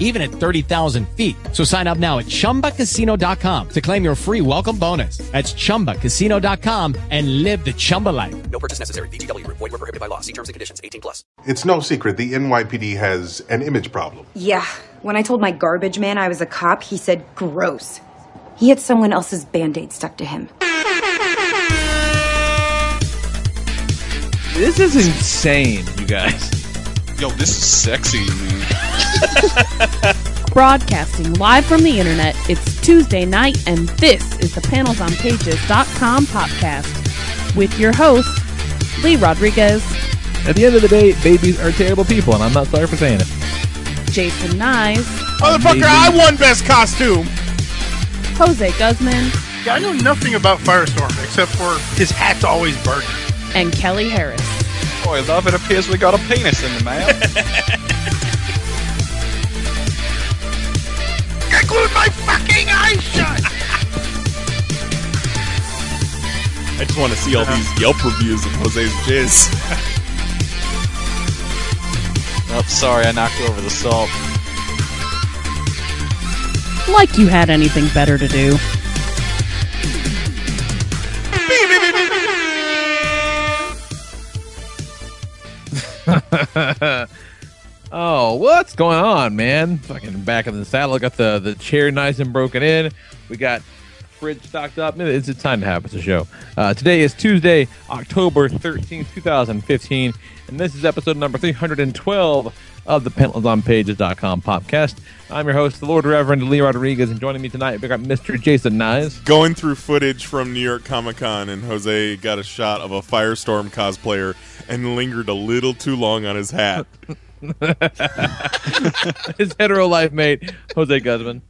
even at 30,000 feet. So sign up now at ChumbaCasino.com to claim your free welcome bonus. That's ChumbaCasino.com and live the Chumba life. No purchase necessary. VGW. Void where prohibited by law. See terms and conditions. 18 plus. It's no secret the NYPD has an image problem. Yeah. When I told my garbage man I was a cop, he said, gross. He had someone else's Band-Aid stuck to him. This is insane, you guys. Yo, this is sexy, man. Broadcasting live from the internet, it's Tuesday night, and this is the PanelsOnPages.com podcast with your host, Lee Rodriguez. At the end of the day, babies are terrible people, and I'm not sorry for saying it. Jason Nyze. Motherfucker, I won best costume. Jose Guzman. Yeah, I know nothing about Firestorm except for his hat's always burning. And Kelly Harris. Boy, love, it appears we got a penis in the mail. I glued my fucking eyes shut! I just want to see all these Yelp reviews of Jose's jizz. Oh, sorry, I knocked over the salt. Like you had anything better to do. Oh, what's going on, man? Fucking back in the saddle. Got the chair nice and broken in. We got the fridge stocked up. It's time to have us a show. Today is Tuesday, October 13th, 2015, and this is episode number 312 of the PanelsOnPages.com podcast. I'm your host, the Lord Reverend Lee Rodriguez, and joining me tonight, we got Mr. Jason Nyze. Going through footage from New York Comic Con, and Jose got a shot of a Firestorm cosplayer and lingered a little too long on his hat. His hetero life mate, Jose Guzman.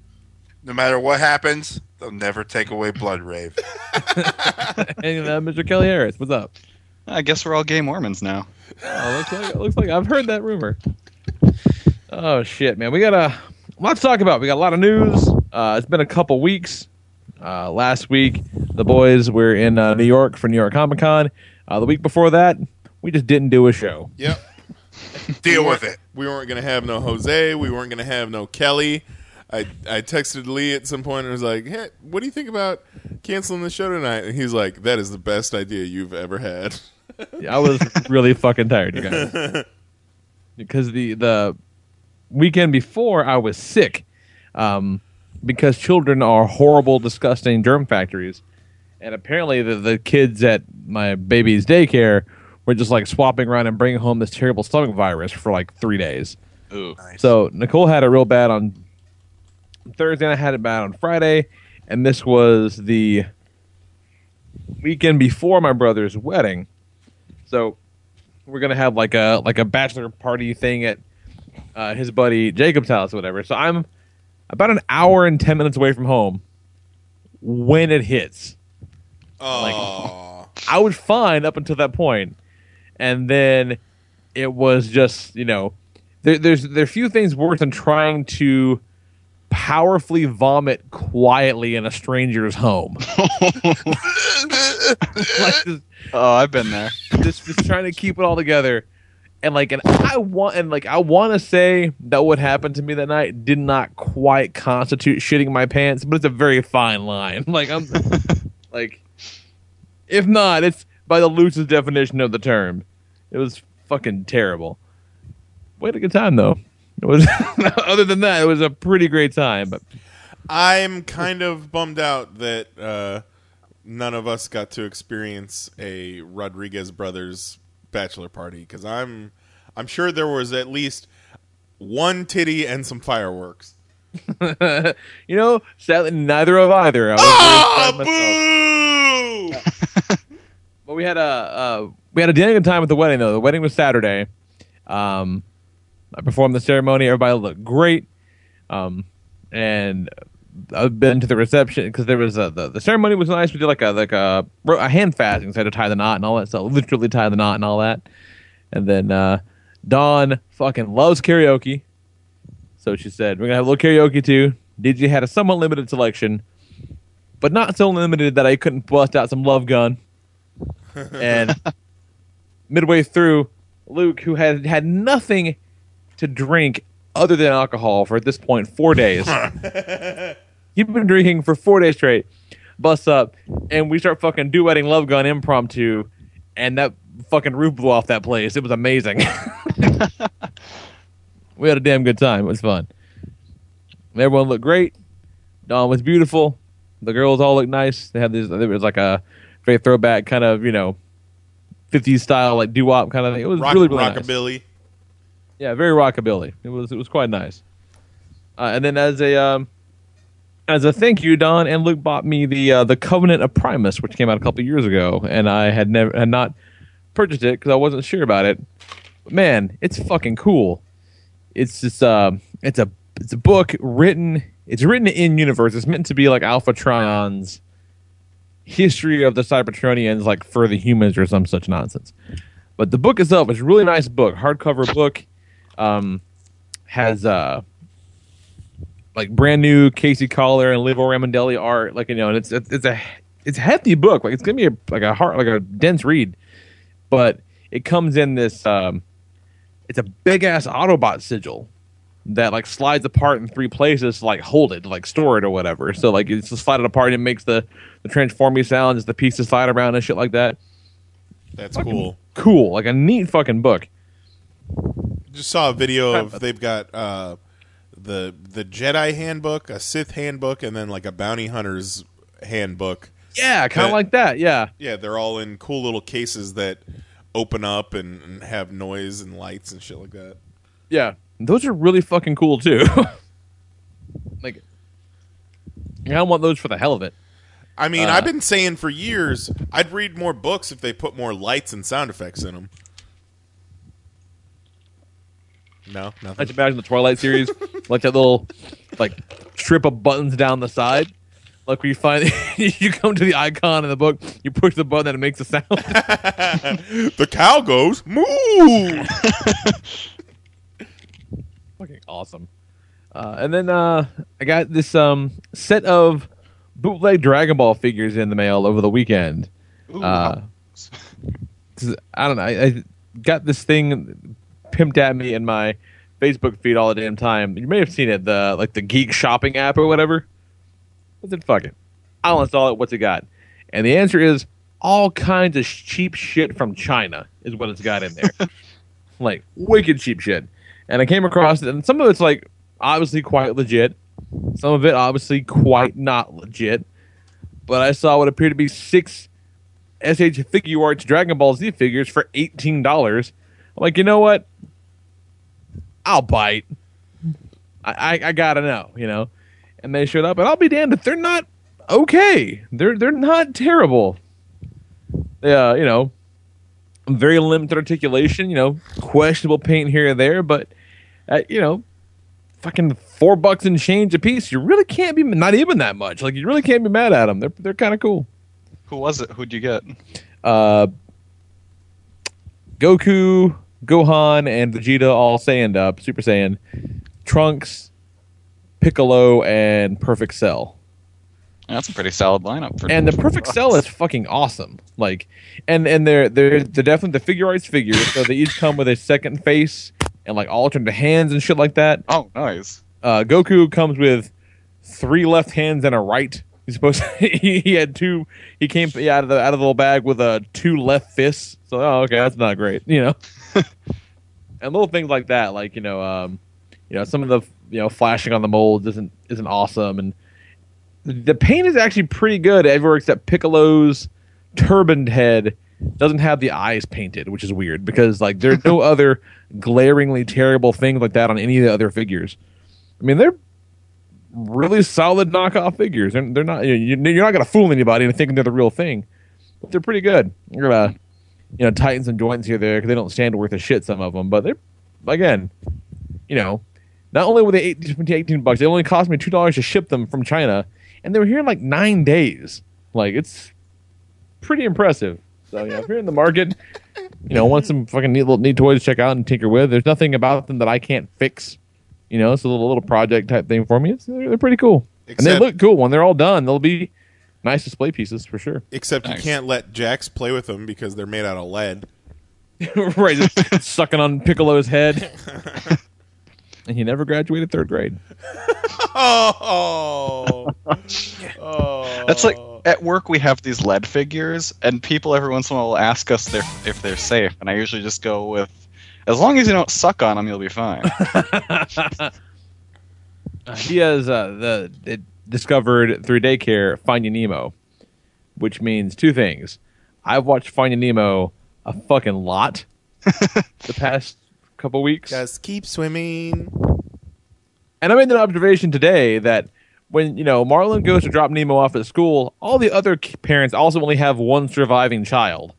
No matter what happens, they'll never take away Blood Rave. And Mr. Kelly Harris, what's up? I guess we're all gay Mormons now. Oh, looks like I've heard that rumor. Oh, shit, man. We got a lot to talk about. We got a lot of news. It's been a couple weeks. Last week, the boys were in New York for New York Comic Con. The week before that, we just didn't do a show. Yep. Deal with it. We weren't going to have no Jose. We weren't going to have no Kelly. I texted Lee at some point and was like, hey, what do you think about canceling the show tonight? And he's like, that is the best idea you've ever had. Yeah, I was really fucking tired, you guys. Because the weekend before, I was sick because children are horrible, disgusting germ factories. And apparently the kids at my baby's daycare were just like swapping around and bringing home this terrible stomach virus for like 3 days. Ooh. Nice. So Nicole had it real bad on Thursday, and I had it bad on Friday. And this was the weekend before my brother's wedding. So we're going to have like a bachelor party thing at his buddy Jacob's house or whatever. So I'm about an hour and 10 minutes away from home when it hits. Oh. Like, I was fine up until that point. And then it was just, you know, there are few things worse than trying to powerfully vomit quietly in a stranger's home. I've been there. Just trying to keep it all together. And I want to say that what happened to me that night did not quite constitute shitting my pants, but it's a very fine line. I'm like, if not, it's by the loosest definition of the term. It was fucking terrible. We had a good time though. It was other than that, it was a pretty great time. But I'm kind of bummed out that none of us got to experience a Rodriguez Brothers bachelor party, because I'm sure there was at least one titty and some fireworks. You know, sadly, neither of either. Oh, boo! But we had a damn good time at the wedding though. The wedding was Saturday. I performed the ceremony. Everybody looked great. And I've been to the reception because there was the ceremony was nice. We did like a hand fasting, so I had to tie the knot and all that. So literally tie the knot and all that. And then Dawn fucking loves karaoke. So she said, we're going to have a little karaoke too. DJ had a somewhat limited selection, but not so limited that I couldn't bust out some Love Gun. And midway through, Luke, who had had nothing to drink other than alcohol for, at this point, 4 days. He'd been drinking for 4 days straight. Busts up, and we start fucking duetting Love Gun impromptu, and that fucking roof blew off that place. It was amazing. We had a damn good time. It was fun. Everyone looked great. Dawn was beautiful. The girls all looked nice. They had this, it was like a very throwback kind of, you know, 50s style, like doo-wop kind of thing. It was really rockabilly. Nice. Yeah, very rockabilly. It was quite nice. And then as a thank you, Don and Luke bought me the Covenant of Primus, which came out a couple years ago, and I had not purchased it because I wasn't sure about it. But man, it's fucking cool. It's just it's a book written. It's written in universe. It's meant to be like Alphatron's history of the Cybertronians, like for the humans or some such nonsense. But the book itself is a really nice book, hardcover book. Has like brand new Casey Collar and Livo Ramondelli art, like, you know, and it's a hefty book. Like, it's gonna be a dense read, but it comes in this. It's a big ass Autobot sigil that like slides apart in 3 places to, like, hold it, to, like, store it or whatever. So like it's just slide it apart and it makes the transformy sounds as the pieces slide around and shit like that. That's fucking cool, like a neat fucking book. Just saw a video of they've got the Jedi handbook, a Sith handbook, and then like a bounty hunter's handbook. Yeah, kind of like that. Yeah, yeah, they're all in cool little cases that open up and have noise and lights and shit like that. Yeah, those are really fucking cool too. Like, I don't want those for the hell of it. I mean, I've been saying for years, I'd read more books if they put more lights and sound effects in them. No, nothing. I just imagine the Twilight series, like that little, like, strip of buttons down the side. Like where you find, you come to the icon in the book, you push the button and it makes a sound. The cow goes, moo! Fucking awesome. And then I got this set of bootleg Dragon Ball figures in the mail over the weekend. Ooh, wow. I don't know. I got this thing pimped at me in my Facebook feed all the damn time. You may have seen it, the Geek Shopping app or whatever. What the fuck it? I'll install it. What's it got? And the answer is all kinds of cheap shit from China is what it's got in there. Like, wicked cheap shit. And I came across it, and some of it's, like, obviously quite legit. Some of it obviously quite not legit, but I saw what appeared to be 6 SH Figuarts Dragon Ball Z figures for $18. I'm like, you know what? I'll bite. I gotta know, you know. And they showed up, and I'll be damned if they're not okay. They're not terrible. Yeah, you know, very limited articulation. You know, questionable paint here and there, but you know. Fucking $4 and change a piece. You really can't be not even that much. Like, you really can't be mad at them. They're kind of cool. Who was it? Who'd you get? Goku, Gohan, and Vegeta all Saiyan up, Super Saiyan, Trunks, Piccolo, and Perfect Cell. That's a pretty solid lineup. For and the Perfect bucks. Cell is fucking awesome. Like, and they're definitely the figure arts figures. So they each come with a second face. And, like, alternate hands and shit like that. Oh, nice. Goku comes with 3 left hands and a right. He's supposed to, he had 2. He came out of the little bag with 2 left fists. So, oh, okay, that's not great, you know. And little things like that, like, you know, some of the, you know, flashing on the molds isn't awesome, and the paint is actually pretty good everywhere except Piccolo's turbaned head. Doesn't have the eyes painted, which is weird because, like, there's no other glaringly terrible thing like that on any of the other figures. I mean, they're really solid knockoff figures. They're not, you're not going to fool anybody into thinking they're the real thing. But they're pretty good. You're going to, you know, tighten some joints here there because they don't stand worth a shit, some of them. But they're, again, you know, not only were they $18, they only cost me $2 to ship them from China, and they were here in like 9 days. Like, it's pretty impressive. So yeah, if you're in the market, you know, want some fucking neat toys to check out and tinker with, there's nothing about them that I can't fix. You know, it's a little project type thing for me. They're pretty cool. Except, and they look cool when they're all done. They'll be nice display pieces for sure. Except you can't let Jax play with them because they're made out of lead. Right, just sucking on Piccolo's head. And he never graduated third grade. Oh. That's like, at work we have these lead figures, and people every once in a while will ask us if they're safe. And I usually just go with, as long as you don't suck on them, you'll be fine. He has discovered through daycare Finding Nemo, which means two things. I've watched Finding Nemo a fucking lot the past couple weeks. Just keep swimming. And I made an observation today that when, you know, Marlin goes to drop Nemo off at school, all the other parents also only have one surviving child.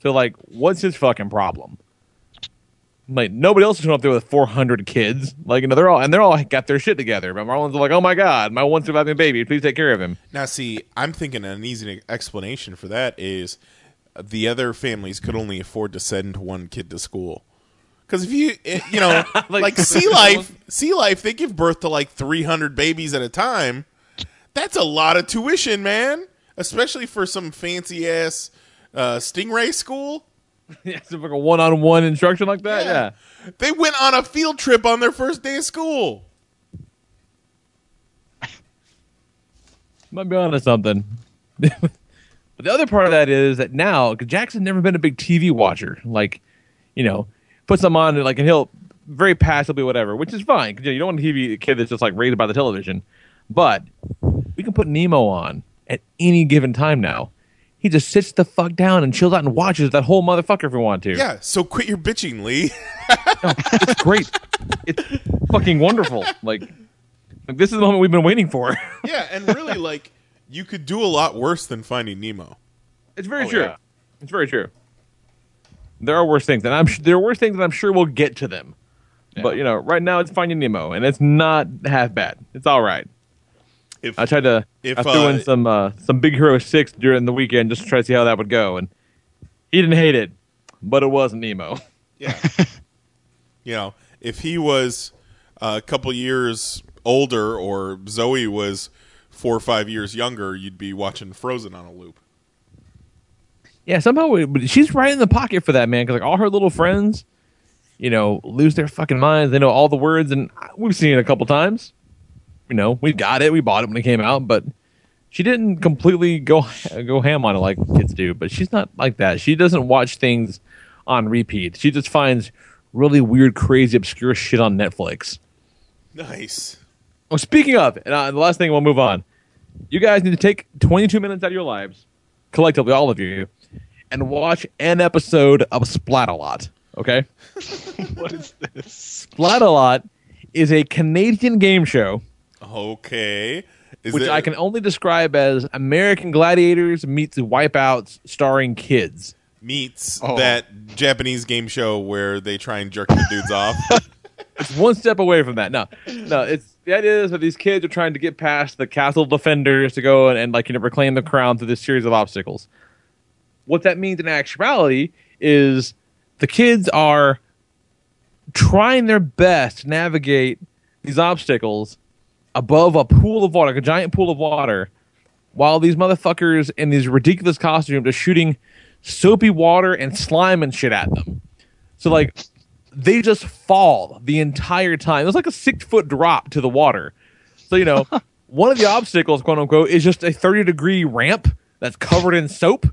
So, like, what's his fucking problem? Like, nobody else is going up there with 400 kids. Like, you know, they're all got their shit together. But Marlon's like, oh my God, my one surviving baby, please take care of him. Now, see, I'm thinking an easy explanation for that is the other families could only afford to send one kid to school. Because if you know, like Sea Life, they give birth to like 300 babies at a time. That's a lot of tuition, man. Especially for some fancy ass stingray school. Yeah, it's like a one-on-one instruction like that. Yeah, they went on a field trip on their first day of school. Might be onto something. But the other part of that is that now, because Jackson's never been a big TV watcher, like, you know, puts them on and like, and he'll very passively whatever, which is fine. Cause, you know, you don't want to be a kid that's just like raised by the television. But we can put Nemo on at any given time now. He just sits the fuck down and chills out and watches that whole motherfucker if we want to. Yeah, so quit your bitching, Lee. No, it's great. It's fucking wonderful. Like, this is the moment we've been waiting for. Yeah, and really, like, you could do a lot worse than Finding Nemo. It's very true. Yeah. It's very true. There are worse things, and I'm sure we'll get to them. Yeah. But, you know, right now it's Finding Nemo, and it's not half bad. It's all right. I threw in some Big Hero 6 during the weekend just to try to see how that would go, and he didn't hate it, but it wasn't Nemo. Yeah. You know, if he was a couple years older or Zoe was 4 or 5 years younger, you'd be watching Frozen on a loop. Yeah, somehow she's right in the pocket for that, man, because like, all her little friends, you know, lose their fucking minds. They know all the words, and we've seen it a couple times. You know, we got it. We bought it when it came out, but she didn't completely go ham on it like kids do. But she's not like that. She doesn't watch things on repeat. She just finds really weird, crazy, obscure shit on Netflix. Nice. Oh, speaking of, and the last thing, we'll move on. You guys need to take 22 minutes out of your lives, collectively, all of you, and watch an episode of Splat-A-Lot. Okay? What is this? Splat-A-Lot is a Canadian game show. Okay. I can only describe as American Gladiators meets Wipeouts starring kids. That Japanese game show where they try and jerk the dudes off. It's one step away from that. No, it's the idea is that these kids are trying to get past the castle defenders to go and like, you know, reclaim the crown through this series of obstacles. What that means in actuality is the kids are trying their best to navigate these obstacles above a pool of water, like a giant pool of water, while these motherfuckers in these ridiculous costumes are shooting soapy water and slime and shit at them. So, like, they just fall the entire time. It's like a 6-foot drop to the water. So, you know, one of the obstacles, quote unquote, is just a 30-degree ramp that's covered in soap.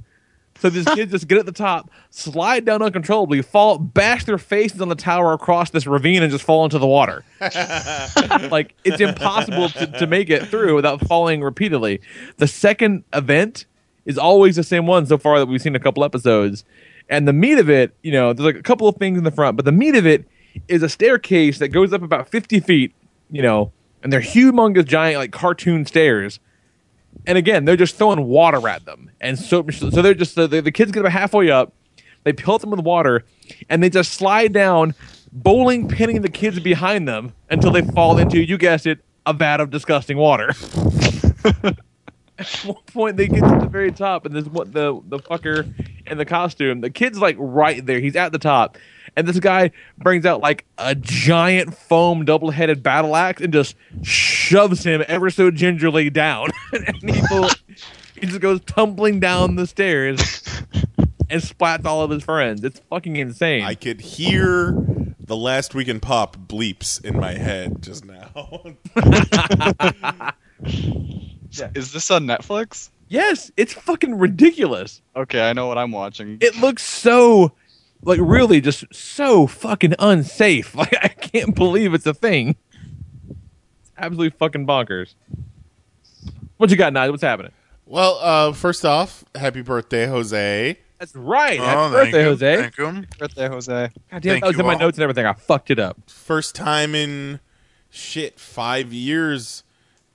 So these kids just get at the top, slide down uncontrollably, fall, bash their faces on the tower across this ravine, and just fall into the water. Like, it's impossible to make it through without falling repeatedly. The second event is always the same one so far that we've seen a couple episodes. And the meat of it, you know, there's like a couple of things in the front, but the meat of it is a staircase that goes up about 50 feet, you know, and they're humongous, giant, like, cartoon stairs. And again, they're just throwing water at them, and so they're just the kids get about halfway up, they pelt them with water, and they just slide down, bowling pinning the kids behind them until they fall into, you guessed it, a vat of disgusting water. At one point, they get to the very top, and there's the fucker in the costume. The kid's like right there. He's at the top. And this guy brings out like a giant foam double-headed battle axe and just shoves him ever so gingerly down. And he just goes tumbling down the stairs and splats all of his friends. It's fucking insane. I could hear the Last Week in Pop bleeps in my head just now. Yeah. Is this on Netflix? Yes, it's fucking ridiculous. Okay, I know what I'm watching. It looks so... like, really, just so fucking unsafe. Like, I can't believe it's a thing. It's absolutely fucking bonkers. What you got, Nyze? What's happening? Well, first off, happy birthday, Jose. That's right. Happy birthday, Jose. Thank you. Happy birthday, Jose. God damn, I was in my notes and everything. I fucked it up. First time in, 5 years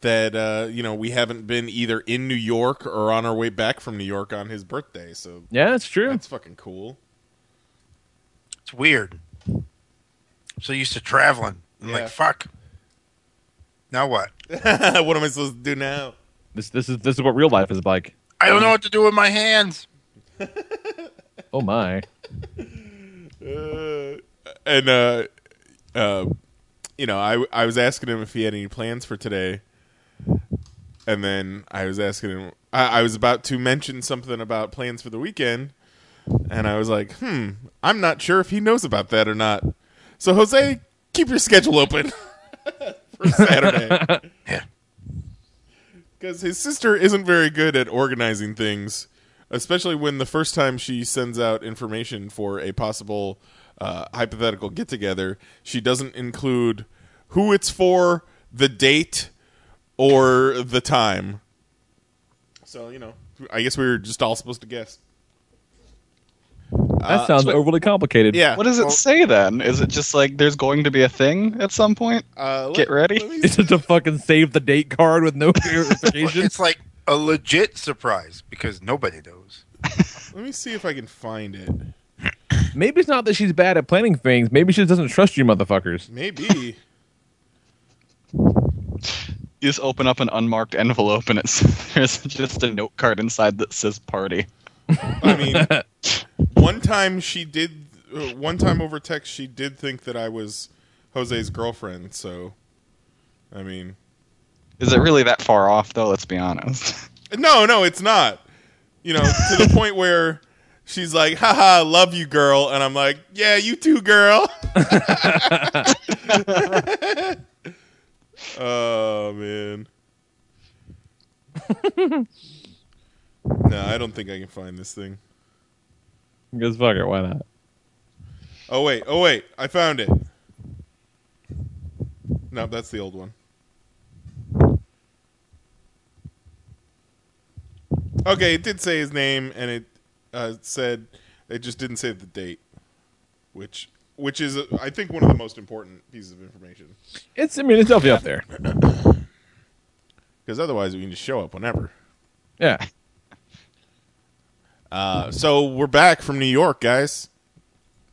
that, we haven't been either in New York or on our way back from New York on his birthday. So yeah, that's true. That's fucking cool. Weird. I'm so used to traveling. I'm like, fuck. Now what? What am I supposed to do now? This is what real life is like. I don't know what to do with my hands. Oh my. I was asking him if he had any plans for today, and then I was asking him. I was about to mention something about plans for the weekend. And I was like, I'm not sure if he knows about that or not. So, Jose, keep your schedule open for Saturday. Yeah. Because his sister isn't very good at organizing things, especially when the first time she sends out information for a possible hypothetical get-together, she doesn't include who it's for, the date, or the time. So, I guess we were just all supposed to guess. That sounds overly complicated. Yeah. What does it say then? Is it just like there's going to be a thing at some point? Get ready. It's just a fucking save the date card with no verification. It's like a legit surprise because nobody knows. Let me see if I can find it. Maybe it's not that she's bad at planning things. Maybe she just doesn't trust you motherfuckers. Maybe. You just open up an unmarked envelope and there's just a note card inside that says party. I mean, one time over text, she did think that I was Jose's girlfriend. So, I mean, is it really that far off though? Let's be honest. No, it's not, to the point where she's like, haha, love you girl. And I'm like, yeah, you too, girl. Oh man. No, I don't think I can find this thing. Because fuck it, why not? Oh wait, I found it. No, that's the old one. Okay, it did say his name, and it said it just didn't say the date, which is I think one of the most important pieces of information. It's definitely up there. Because otherwise, we can just show up whenever. Yeah. So we're back from New York, guys.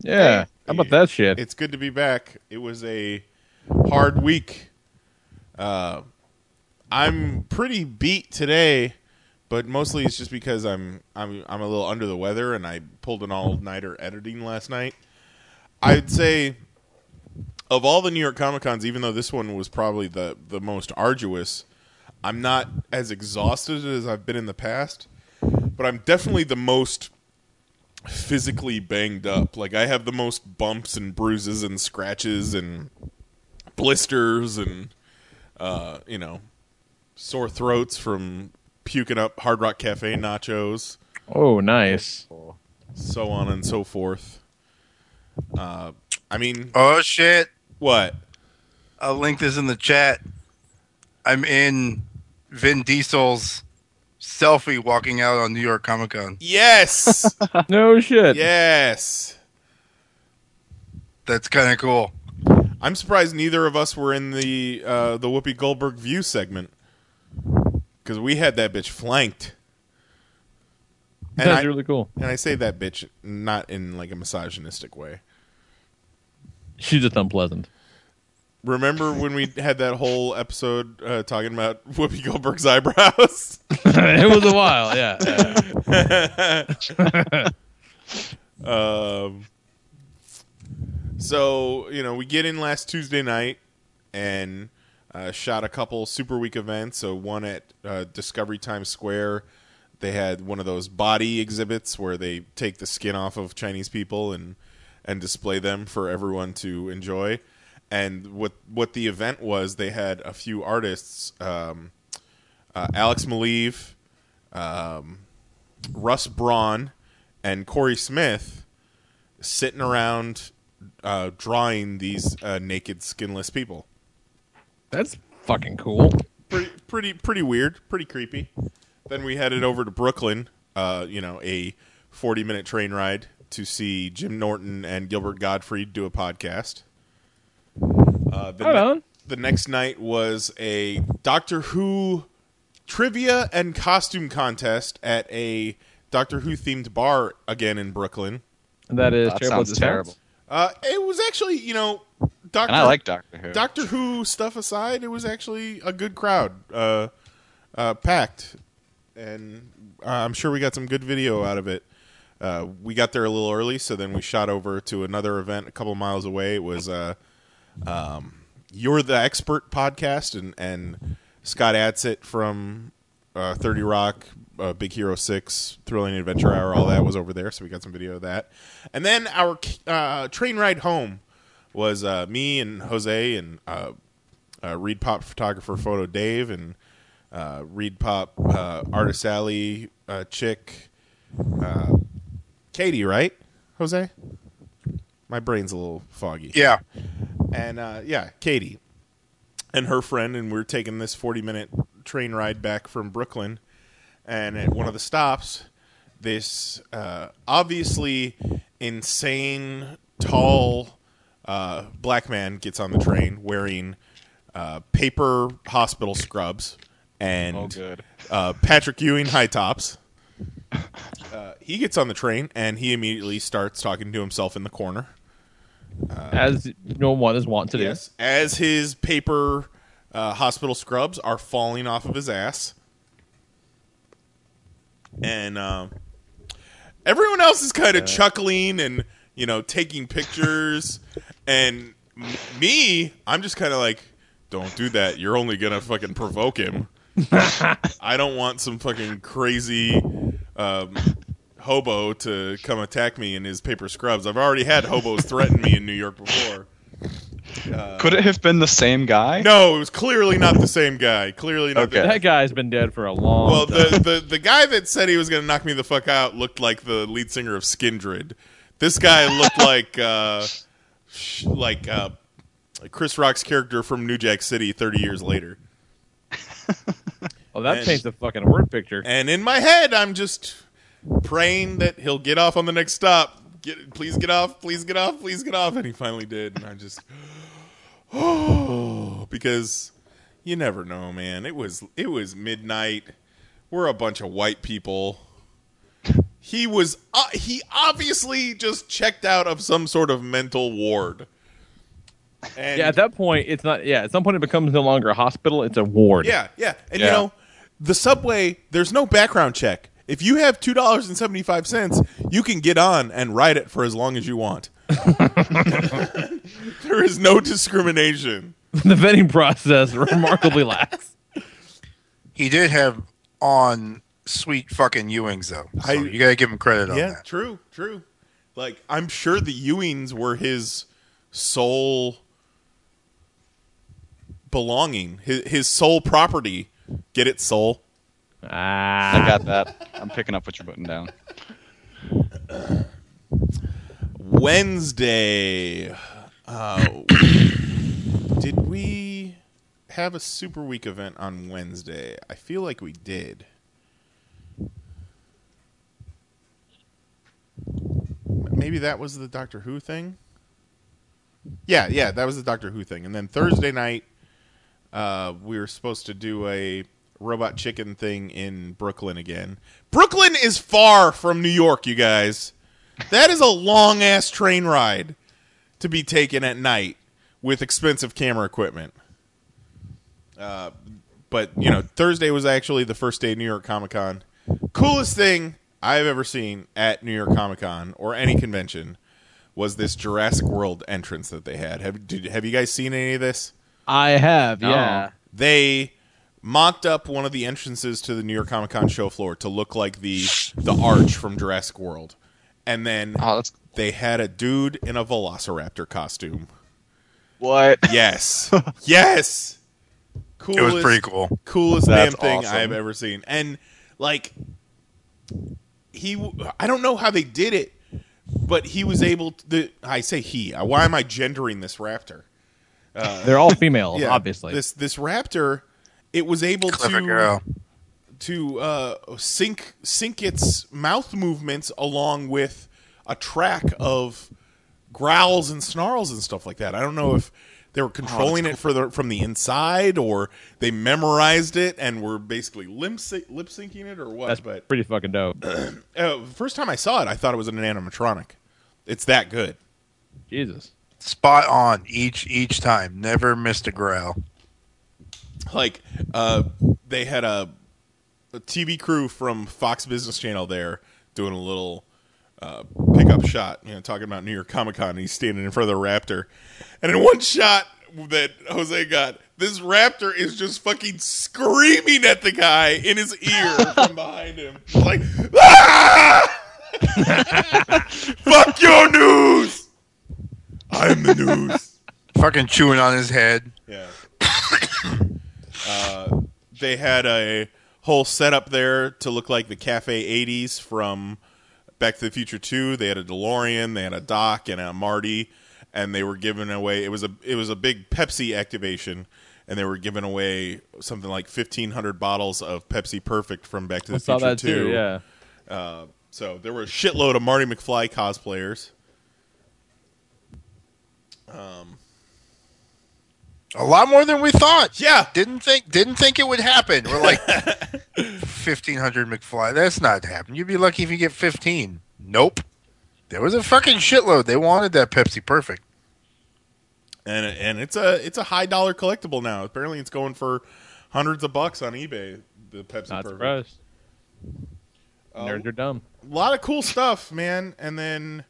Yeah, how about that shit? It's good to be back. It was a hard week. I'm pretty beat today, but mostly it's just because I'm a little under the weather, and I pulled an all-nighter editing last night. I'd say of all the New York Comic Cons, even though this one was probably the most arduous, I'm not as exhausted as I've been in the past. But I'm definitely the most physically banged up. Like, I have the most bumps and bruises and scratches and blisters and, sore throats from puking up Hard Rock Cafe nachos. Oh, nice. So on and so forth. Oh, shit. What? I'll link this in the chat. I'm in Vin Diesel's selfie walking out on New York Comic Con. Yes. No shit. Yes. That's kind of cool. I'm surprised neither of us were in the Whoopi Goldberg View segment because we had that bitch flanked. That's really cool. And I say that bitch not in like a misogynistic way. She's just unpleasant. Remember when we had that whole episode talking about Whoopi Goldberg's eyebrows? It was a while, yeah. So, you know, we get in last Tuesday night and shot a couple Super Week events. So one at Discovery Times Square. They had one of those body exhibits where they take the skin off of Chinese people and display them for everyone to enjoy. And what the event was, they had a few artists, Alex Maleev, Russ Braun, and Corey Smith sitting around drawing these naked, skinless people. That's fucking cool. Pretty weird. Pretty creepy. Then we headed over to Brooklyn, a 40-minute train ride to see Jim Norton and Gilbert Gottfried do a podcast. The next night was a Doctor Who trivia and costume contest at a Doctor Who themed bar again in Brooklyn. That is terrible. It was actually, I like Doctor Who. Doctor Who stuff aside, it was actually a good crowd, packed, and I'm sure we got some good video out of it. We got there a little early, so then we shot over to another event a couple miles away. It was You're the Expert podcast, and Scott Adsit from 30 Rock, Big Hero 6, Thrilling Adventure Hour, all that was over there, so we got some video of that. And then our train ride home was me and Jose and Reed Pop photographer Photo Dave and Reed Pop artist Sally chick Katie, right, Jose? My brain's a little foggy. Yeah. And, Katie and her friend, and we're taking this 40-minute train ride back from Brooklyn, and at one of the stops, this obviously insane, tall black man gets on the train wearing paper hospital scrubs and Patrick Ewing high tops. He gets on the train, and he immediately starts talking to himself in the corner. As no one is wont to do. Yes, as his paper hospital scrubs are falling off of his ass. And everyone else is kind of chuckling and, taking pictures. And me, I'm just kind of like, don't do that. You're only going to fucking provoke him. I don't want some fucking crazy... hobo to come attack me in his paper scrubs. I've already had hobos threaten me in New York before. Could it have been the same guy? No, it was clearly not the same guy. Clearly not. Okay. That guy's been dead for a long time. Well, the guy that said he was going to knock me the fuck out looked like the lead singer of Skindred. This guy looked like Chris Rock's character from New Jack City 30 years later. Oh, that changed the fucking word picture. And in my head, I'm just praying that he'll get off on the next stop. Please get off, please get off, please get off. And he finally did. And I just, because you never know, man. It was midnight. We're a bunch of white people. He was he obviously just checked out of some sort of mental ward. And at that point, it's not. Yeah, at some point, it becomes no longer a hospital. It's a ward. Yeah, and the subway, there's no background check. If you have $2.75, you can get on and ride it for as long as you want. There is no discrimination. The vetting process remarkably lacks. He did have on sweet fucking Ewings, though. So you got to give him credit on that. Yeah, true. Like, I'm sure the Ewings were his sole belonging, his sole property. Get it, soul? Ah. I got that. I'm picking up what you're putting down. Wednesday. Did we have a Super Week event on Wednesday? I feel like we did. Maybe that was the Doctor Who thing? Yeah, that was the Doctor Who thing. And then Thursday night, we were supposed to do a robot chicken thing in Brooklyn again. Brooklyn is far from New York, you guys. That is a long-ass train ride to be taken at night with expensive camera equipment. But, Thursday was actually the first day of New York Comic Con. Coolest thing I've ever seen at New York Comic Con or any convention was this Jurassic World entrance that they had. Have you guys seen any of this? I have, yeah. They mocked up one of the entrances to the New York Comic Con show floor to look like the arch from Jurassic World. And then they had a dude in a velociraptor costume. What? Yes. Yes. Coolest, it was pretty cool. Coolest damn thing awesome. I have ever seen. And, like, I don't know how they did it, but he was able to... I say he. Why am I gendering this raptor? They're all female, yeah, obviously. This raptor, it was able to sync its mouth movements along with a track of growls and snarls and stuff like that. I don't know if they were controlling it from the inside, or they memorized it and were basically lip syncing it, or what. But pretty fucking dope. First time I saw it, I thought it was an animatronic. It's that good. Jesus. Spot on each time. Never missed a growl. Like, they had a TV crew from Fox Business Channel there doing a little pickup shot, you know, talking about New York Comic Con, and he's standing in front of the raptor. And in one shot that Jose got, this raptor is just fucking screaming at the guy in his ear from behind him. Like, ah! Fuck your news! I'm the news. Fucking chewing on his head. Yeah. They had a whole setup there to look like the Cafe 80s from Back to the Future Two. They had a DeLorean, they had a Doc, and a Marty, and they were giving away. It was a big Pepsi activation, and they were giving away something like 1,500 bottles of Pepsi Perfect from Back to the Future Two. Too, yeah. So there were a shitload of Marty McFly cosplayers. A lot more than we thought. Yeah, didn't think it would happen. We're like 1,500 McFly. That's not happening. You'd be lucky if you get 15. Nope. There was a fucking shitload. They wanted that Pepsi Perfect. And it's a $1 collectible now. Apparently, it's going for hundreds of bucks on eBay. The Pepsi not Perfect. Surprised. Nerds are dumb. A lot of cool stuff, man. And then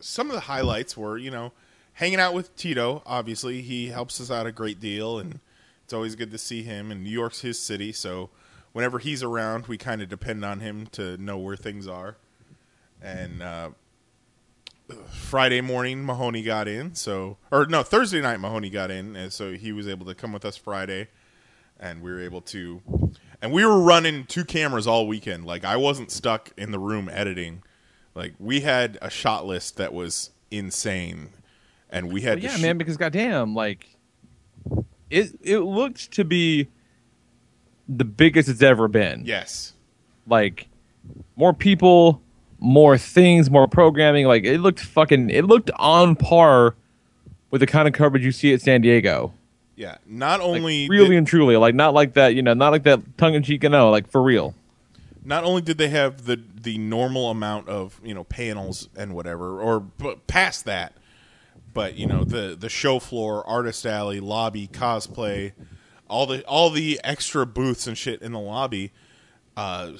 some of the highlights were, you know, hanging out with Tito. Obviously, he helps us out a great deal, and it's always good to see him. And New York's his city, so whenever he's around, we kind of depend on him to know where things are. And Friday morning, Mahoney got in. Thursday night, Mahoney got in, and so he was able to come with us Friday, and we were able to. And we were running two cameras all weekend. Like, I wasn't stuck in the room editing. Like, we had a shot list that was insane. And we had because goddamn, like, it looked to be the biggest it's ever been. Yes. Like, more people, more things, more programming. Like, it looked on par with the kind of coverage you see at San Diego. Yeah. Not only like, really and truly, like, not like that, you know, not like that tongue in cheek, no, like for real. Not only did they have the normal amount of, you know, panels and whatever, or past that. But, you know, the show floor, artist alley, lobby, cosplay, all the extra booths and shit in the lobby,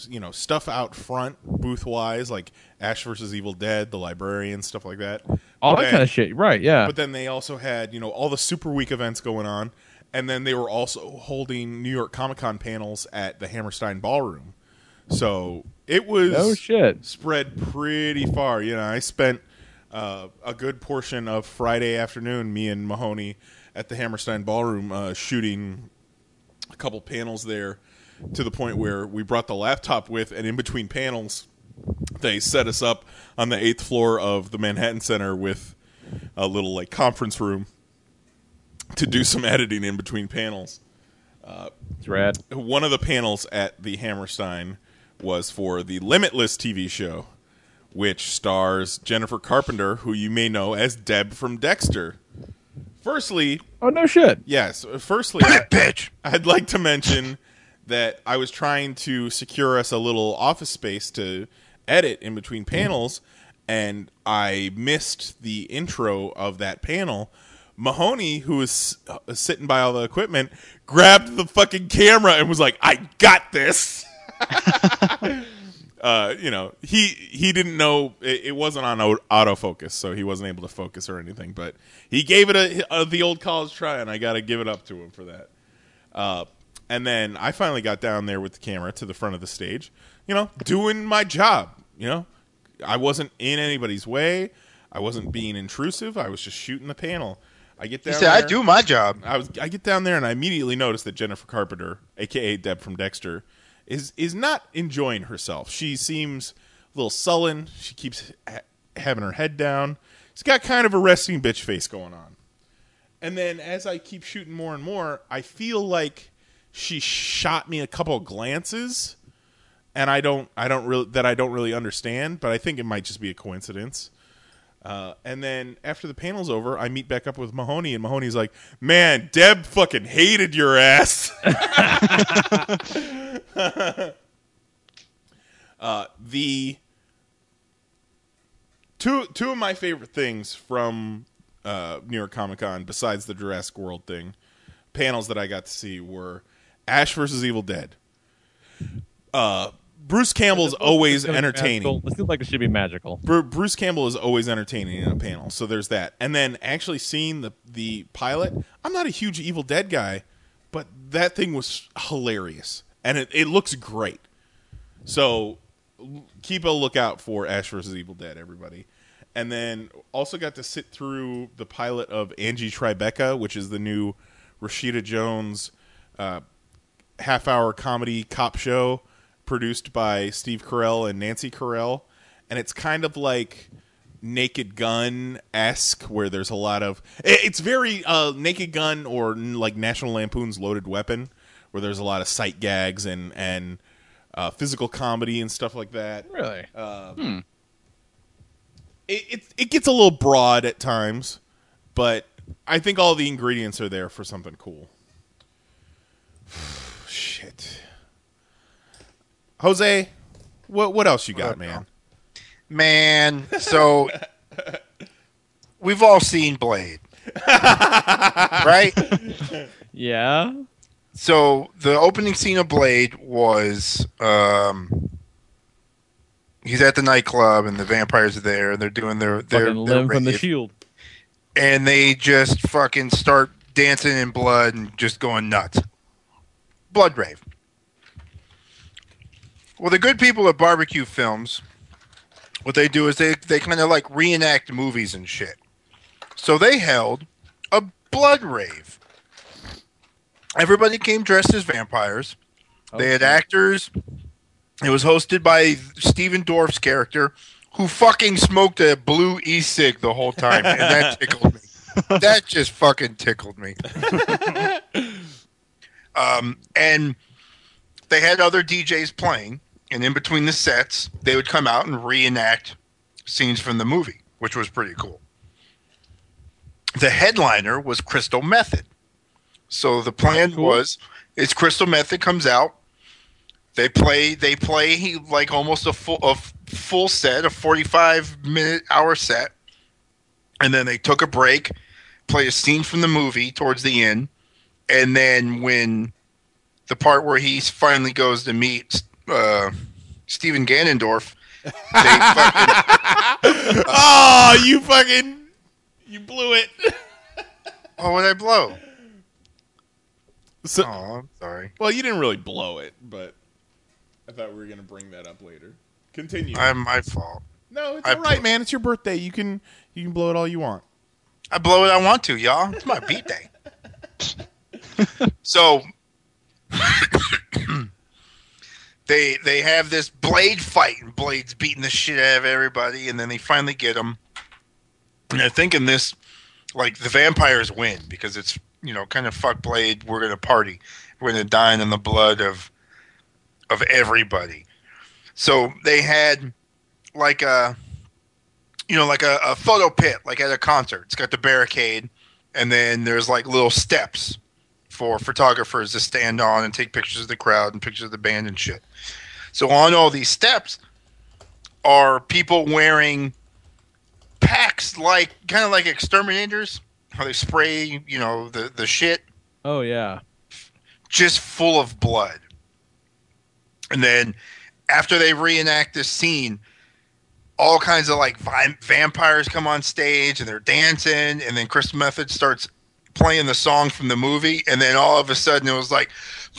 you know, stuff out front booth wise, like Ash vs. Evil Dead, the librarian, stuff like that. All that kind of shit, right? Yeah. But then they also had, you know, all the Super Week events going on, and then they were also holding New York Comic Con panels at the Hammerstein Ballroom. So it was spread pretty far. You know, I spent a good portion of Friday afternoon, me and Mahoney at the Hammerstein Ballroom shooting a couple panels there, to the point where we brought the laptop with, and in between panels, they set us up on the 8th floor of the Manhattan Center with a little like conference room to do some editing in between panels. It's rad. One of the panels at the Hammerstein was for the Limitless TV show, which stars Jennifer Carpenter, who you may know as Deb from Dexter. Firstly... Oh, no shit. Yes. Firstly, I'd like to mention that I was trying to secure us a little office space to edit in between panels, and I missed the intro of that panel. Mahoney, who was sitting by all the equipment, grabbed the fucking camera and was like, I got this. You know, he didn't know it wasn't on autofocus, so he wasn't able to focus or anything. But he gave it the old college try, and I got to give it up to him for that. And then I finally got down there with the camera to the front of the stage, you know, doing my job. You know, I wasn't in anybody's way. I wasn't being intrusive. I was just shooting the panel. I get down there. I do my job. I get down there and I immediately noticed that Jennifer Carpenter, a.k.a. Deb from Dexter, is not enjoying herself. She seems a little sullen. She keeps having her head down. She's got kind of a resting bitch face going on. And then as I keep shooting more and more, I feel like she shot me a couple of glances, and I don't really understand, but I think it might just be a coincidence. And then after the panel's over, I meet back up with Mahoney, and Mahoney's like, "Man, Deb fucking hated your ass." The two of my favorite things from New York Comic Con, besides the Jurassic World thing, panels that I got to see were Ash vs. Evil Dead. Bruce Campbell's always entertaining. It seems like it should be magical. Bruce Campbell is always entertaining in a panel, so there's that. And then actually seeing the pilot, I'm not a huge Evil Dead guy, but that thing was hilarious. And it looks great. So keep a lookout for Ash vs. Evil Dead, everybody. And then also got to sit through the pilot of Angie Tribeca, which is the new Rashida Jones half-hour comedy cop show, produced by Steve Carell and Nancy Carell, and it's kind of like Naked Gun-esque, where there's a lot of... It's very Naked Gun or like National Lampoon's Loaded Weapon, where there's a lot of sight gags and physical comedy and stuff like that. Really? It gets a little broad at times, but I think all the ingredients are there for something cool. Shit. Jose, what else you got, man? So we've all seen Blade, right? Yeah. So the opening scene of Blade was he's at the nightclub and the vampires are there and they're doing their limb from the shield, and they just fucking start dancing in blood and just going nuts, blood rave. Well, the good people at Barbecue Films, what they do is they kind of like reenact movies and shit. So they held a blood rave. Everybody came dressed as vampires. Okay. They had actors. It was hosted by Steven Dorff's character, who fucking smoked a blue e-cig the whole time, and that tickled me. That just fucking tickled me. And they had other DJs playing. And in between the sets, they would come out and reenact scenes from the movie, which was pretty cool. The headliner was Crystal Method. So the plan was, it's Crystal Method comes out. They play like almost a full set, a 45-minute set. And then they took a break, play a scene from the movie towards the end. And then when the part where he finally goes to meet Steven Ganondorf. They fucking, you blew it. Oh, what did I blow? I'm sorry. Well, you didn't really blow it, but I thought we were going to bring that up later. Continue. I'm my fault. No, it's all right, man. It's your birthday. You can blow it all you want. I blow it I want to, y'all. It's my beat day. So... they have this Blade fight, and Blade's beating the shit out of everybody, and then they finally get him. And they're thinking this, like, the vampires win because it's, you know, kind of fuck Blade. We're gonna party. We're gonna dine in the blood of everybody. So they had like a photo pit, like at a concert. It's got the barricade, and then there's like little steps for photographers to stand on and take pictures of the crowd and pictures of the band and shit. So on all these steps are people wearing packs, like kind of like exterminators, how they spray, you know, the shit. Oh yeah. Just full of blood. And then after they reenact this scene, all kinds of like vampires come on stage and they're dancing, and then Crystal Method starts playing the song from the movie, and then all of a sudden it was like,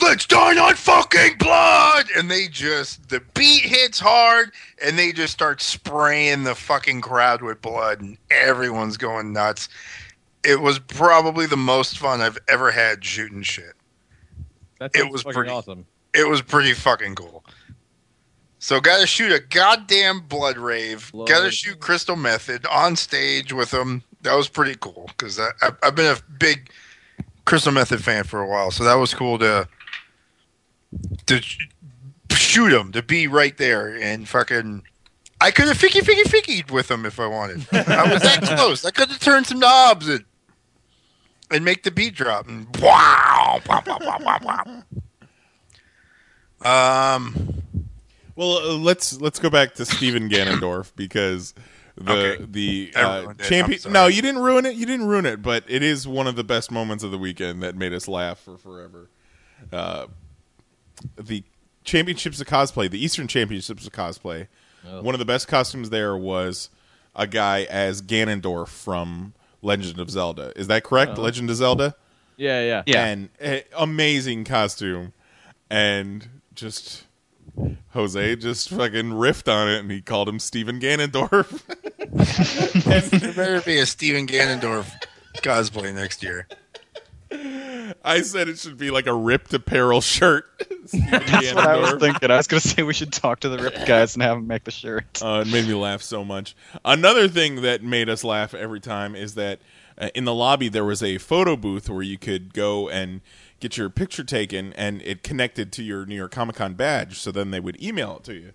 let's dine on fucking blood, and they just, the beat hits hard and they just start spraying the fucking crowd with blood and everyone's going nuts. It was probably the most fun I've ever had shooting shit. It was pretty awesome. It was pretty fucking cool. So gotta shoot a goddamn blood rave. Gotta shoot Crystal Method on stage with them. That was pretty cool because I've been a big Crystal Method fan for a while. So that was cool to shoot them, to be right there and fucking. I could have ficky-ficky-fickied with them if I wanted. I was that close. I could have turned some knobs and make the beat drop and wow, wow, wow, wow, wow. Well, let's go back to Steven Ganondorf because the champion. No, you didn't ruin it. You didn't ruin it. But it is one of the best moments of the weekend that made us laugh for forever. The championships of cosplay, the Eastern Championships of cosplay. Oh. One of the best costumes there was a guy as Ganondorf from Legend of Zelda. Is that correct? Uh-huh. Legend of Zelda. Yeah. And amazing costume, and just. Jose just fucking riffed on it, and he called him Steven Ganondorf. There better be a Steven Ganondorf cosplay next year. I said it should be like a ripped apparel shirt. That's what I was thinking. I was going to say we should talk to the ripped guys and have them make the shirt. It made me laugh so much. Another thing that made us laugh every time is that in the lobby there was a photo booth where you could go and get your picture taken, and it connected to your New York Comic Con badge, so then they would email it to you.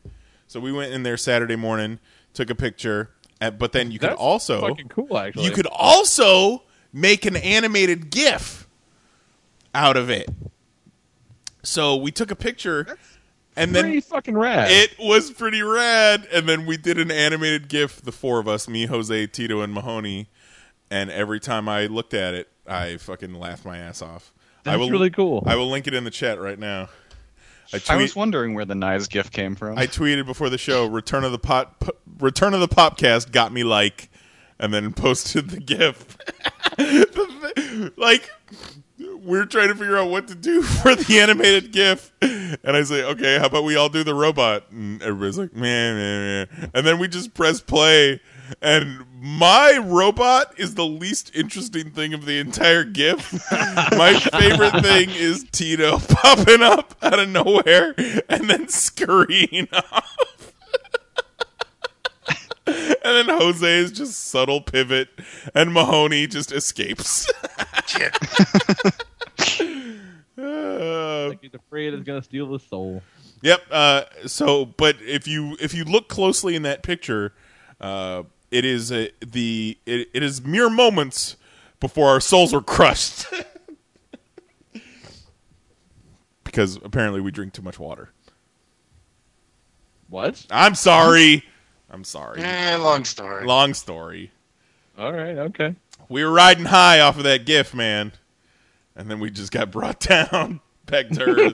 So we went in there Saturday morning, took a picture, but then you could also... That's fucking cool, actually. You could also make an animated GIF out of it. So we took a picture, pretty fucking rad. It was pretty rad, and then we did an animated GIF, the four of us, me, Jose, Tito, and Mahoney, and every time I looked at it, I fucking laughed my ass off. That's really cool. I will link it in the chat right now. I was wondering where the Nyze GIF came from. I tweeted before the show, Return of the Popcast got me like, and then posted the GIF. Like, we're trying to figure out what to do for the animated GIF. And I say, okay, how about we all do the robot? And everybody's like, meh, meh, meh. And then we just press play. And my robot is the least interesting thing of the entire GIF. My favorite thing is Tito popping up out of nowhere and then scurrying off. And then Jose's just subtle pivot and Mahoney just escapes. Like he's afraid it's going to steal his soul. Yep. So, but if you look closely in that picture, it is it is mere moments before our souls are crushed. Because apparently we drink too much water. What? I'm sorry. Long story. All right, okay. We were riding high off of that GIF, man. And then we just got brought down back to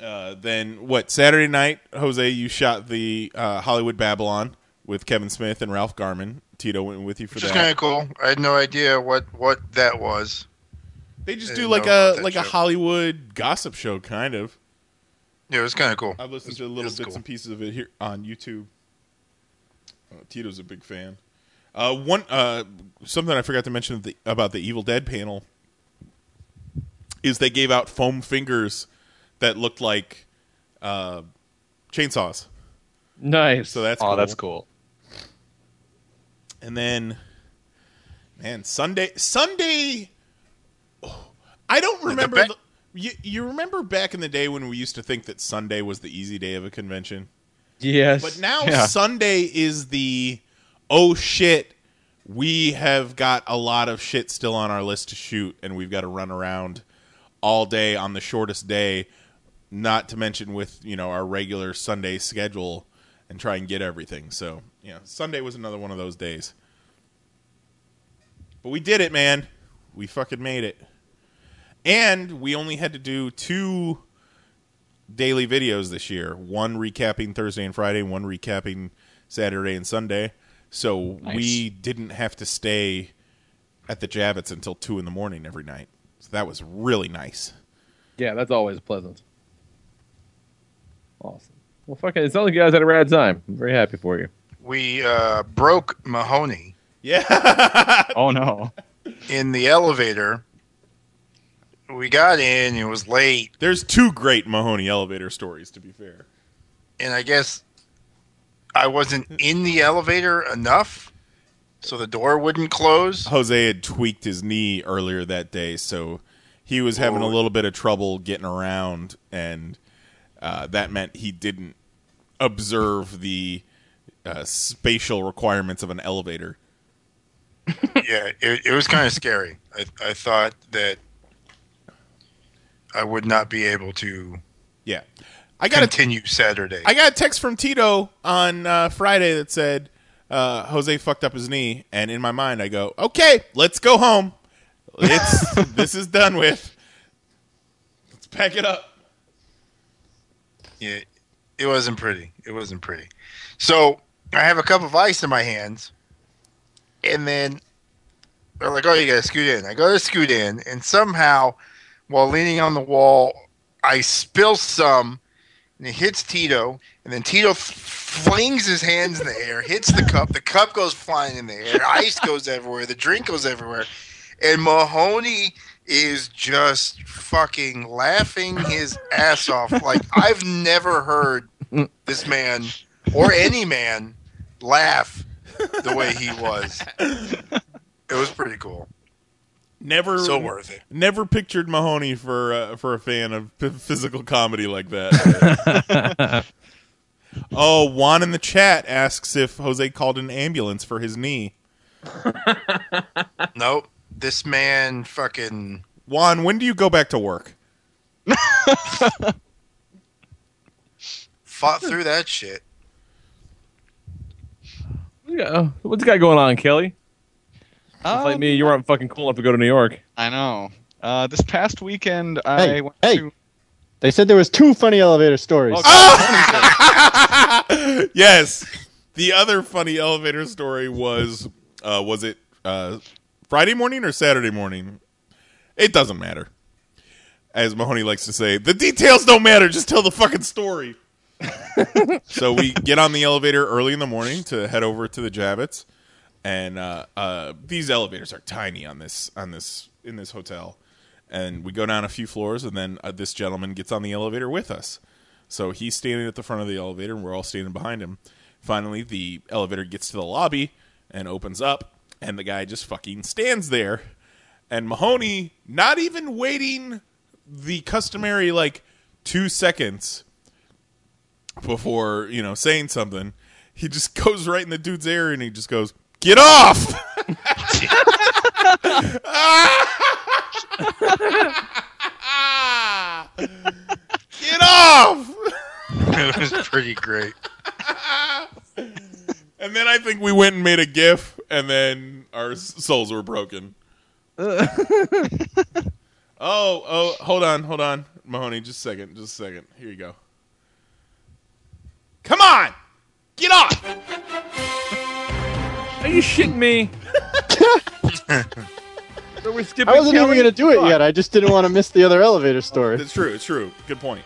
earth. Then what? Saturday night, Jose, you shot the Hollywood Babylon with Kevin Smith and Ralph Garman. Tito went with you for that. Which is kind of cool. I had no idea what that was. They just do like a Hollywood gossip show, kind of. Yeah, it was kind of cool. I've listened to little bits and pieces of it here on YouTube. Tito's a big fan. Something I forgot to mention about the Evil Dead panel is they gave out foam fingers that looked like chainsaws. Nice. So that's cool. That's cool. And then, man, Sunday. Oh, I don't remember. You remember back in the day when we used to think that Sunday was the easy day of a convention? Yes. But now Sunday is the, oh shit, we have got a lot of shit still on our list to shoot, and we've got to run around all day on the shortest day. Not to mention with, our regular Sunday schedule and try and get everything. So, Sunday was another one of those days. But we did it, man. We fucking made it. And we only had to do 2 daily videos this year. One recapping Thursday and Friday, one recapping Saturday and Sunday. So nice. We didn't have to stay at the Javits until 2 in the morning every night. So that was really nice. Yeah, that's always pleasant. Awesome. Well, fuck it. It sounds like you guys had a rad time. I'm very happy for you. We broke Mahoney. Yeah. Oh, no. In the elevator. We got in. It was late. There's 2 great Mahoney elevator stories, to be fair. And I guess I wasn't in the elevator enough, so the door wouldn't close. Jose had tweaked his knee earlier that day, so he was having a little bit of trouble getting around, and that meant he didn't observe the spatial requirements of an elevator. Yeah, it was kind of scary. I thought that I would not be able to continue Saturday. I got a text from Tito on Friday that said, Jose fucked up his knee. And in my mind, I go, okay, let's go home. This is done with. Let's pack it up. Yeah, it wasn't pretty. It wasn't pretty. So I have a cup of ice in my hands. And then they're like, oh, you got to scoot in. I go to scoot in. And somehow, while leaning on the wall, I spill some, and it hits Tito, and then Tito flings his hands in the air, hits the cup goes flying in the air, ice goes everywhere, the drink goes everywhere, and Mahoney is just fucking laughing his ass off. Like, I've never heard this man, or any man, laugh the way he was. It was pretty cool. Never, so worth it. Never pictured Mahoney for a fan of physical comedy like that. Oh, Juan in the chat asks if Jose called an ambulance for his knee. Nope. This man fucking... Juan, when do you go back to work? Fought through that shit. Yeah. What's got going on, Kelly? It's like me, you weren't fucking cool enough to go to New York. I know. This past weekend, I went to... They said there was 2 funny elevator stories. Oh! Yes. The other funny elevator story was it Friday morning or Saturday morning? It doesn't matter. As Mahoney likes to say, the details don't matter. Just tell the fucking story. So we get on the elevator early in the morning to head over to the Javits. And these elevators are tiny in this hotel, and we go down a few floors, and then this gentleman gets on the elevator with us. So he's standing at the front of the elevator, and we're all standing behind him. Finally, the elevator gets to the lobby and opens up, and the guy just fucking stands there. And Mahoney, not even waiting the customary 2 seconds before saying something, he just goes right in the dude's ear, and he just goes, "Get off!" Get off! It was pretty great. And then I think we went and made a GIF, and then our souls were broken. Oh, hold on. Mahoney, just a second. Here you go. Come on! Get off! Are you shitting me? So we're skipping. I wasn't Kelly? Even going to do it yet. I just didn't want to miss the other elevator story. That's true. It's true. Good point.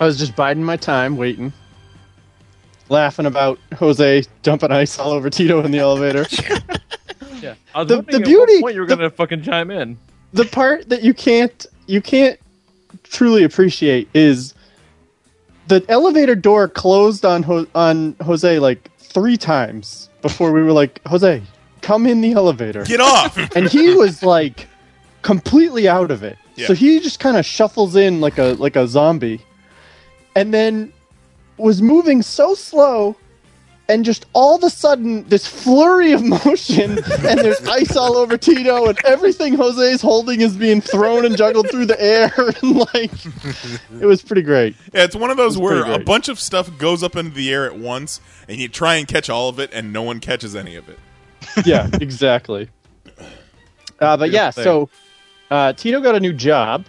I was just biding my time, waiting, laughing about Jose dumping ice all over Tito in the elevator. Yeah. The beauty. At what point you were going to fucking chime in. The part that you can't truly appreciate is the elevator door closed on Jose 3 times before we were like, Jose, come in the elevator. Get off! And he was completely out of it. Yeah. So he just kind of shuffles in like a zombie, and then was moving so slow, and just all of a sudden this flurry of motion, and there's ice all over Tito, and everything Jose's holding is being thrown and juggled through the air, and it was pretty great. Yeah, it's one of those where a bunch of stuff goes up into the air at once, and you try and catch all of it, and no one catches any of it. Yeah, exactly. But yeah, so Tito got a new job,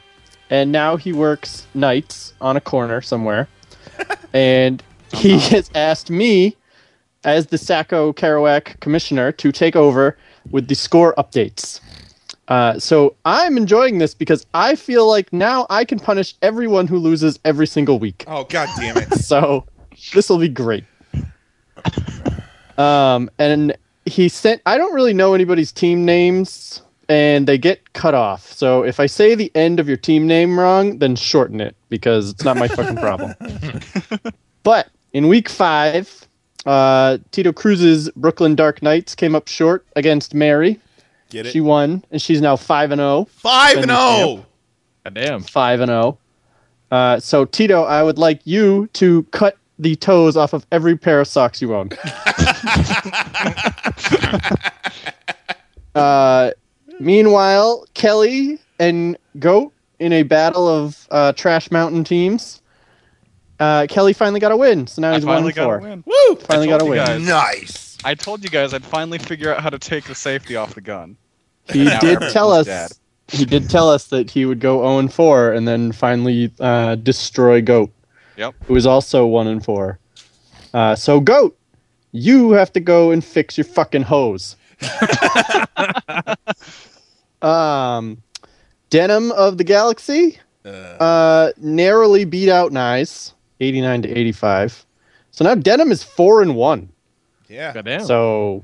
and now he works nights on a corner somewhere. And he has asked me, as the Saco Kerouac commissioner, to take over with the score updates. So I'm enjoying this because I feel like now I can punish everyone who loses every single week. Oh, God damn it. So this will be great. And he sent... I don't really know anybody's team names, and they get cut off. So if I say the end of your team name wrong, then shorten it, because it's not my fucking problem. But in week 5... Tito Cruz's Brooklyn Dark Knights came up short against Mary. Get it? She won, and she's now 5-0. 5-0! Damn. 5-0. So, Tito, I would like you to cut the toes off of every pair of socks you own. Meanwhile, Kelly and Goat, in a battle of Trash Mountain teams... Kelly finally got a win, so now he's 1-4. Woo! Finally got a win. Guys, nice. I told you guys I'd finally figure out how to take the safety off the gun. He did tell us. Dead. He did tell us that he would go 0-4 and then finally destroy Goat. Yep. Who is also 1-4. So Goat, you have to go and fix your fucking hose. Denim of the Galaxy narrowly beat out Nyze. 89-85. So now Denim is 4-1. Yeah. Damn. So,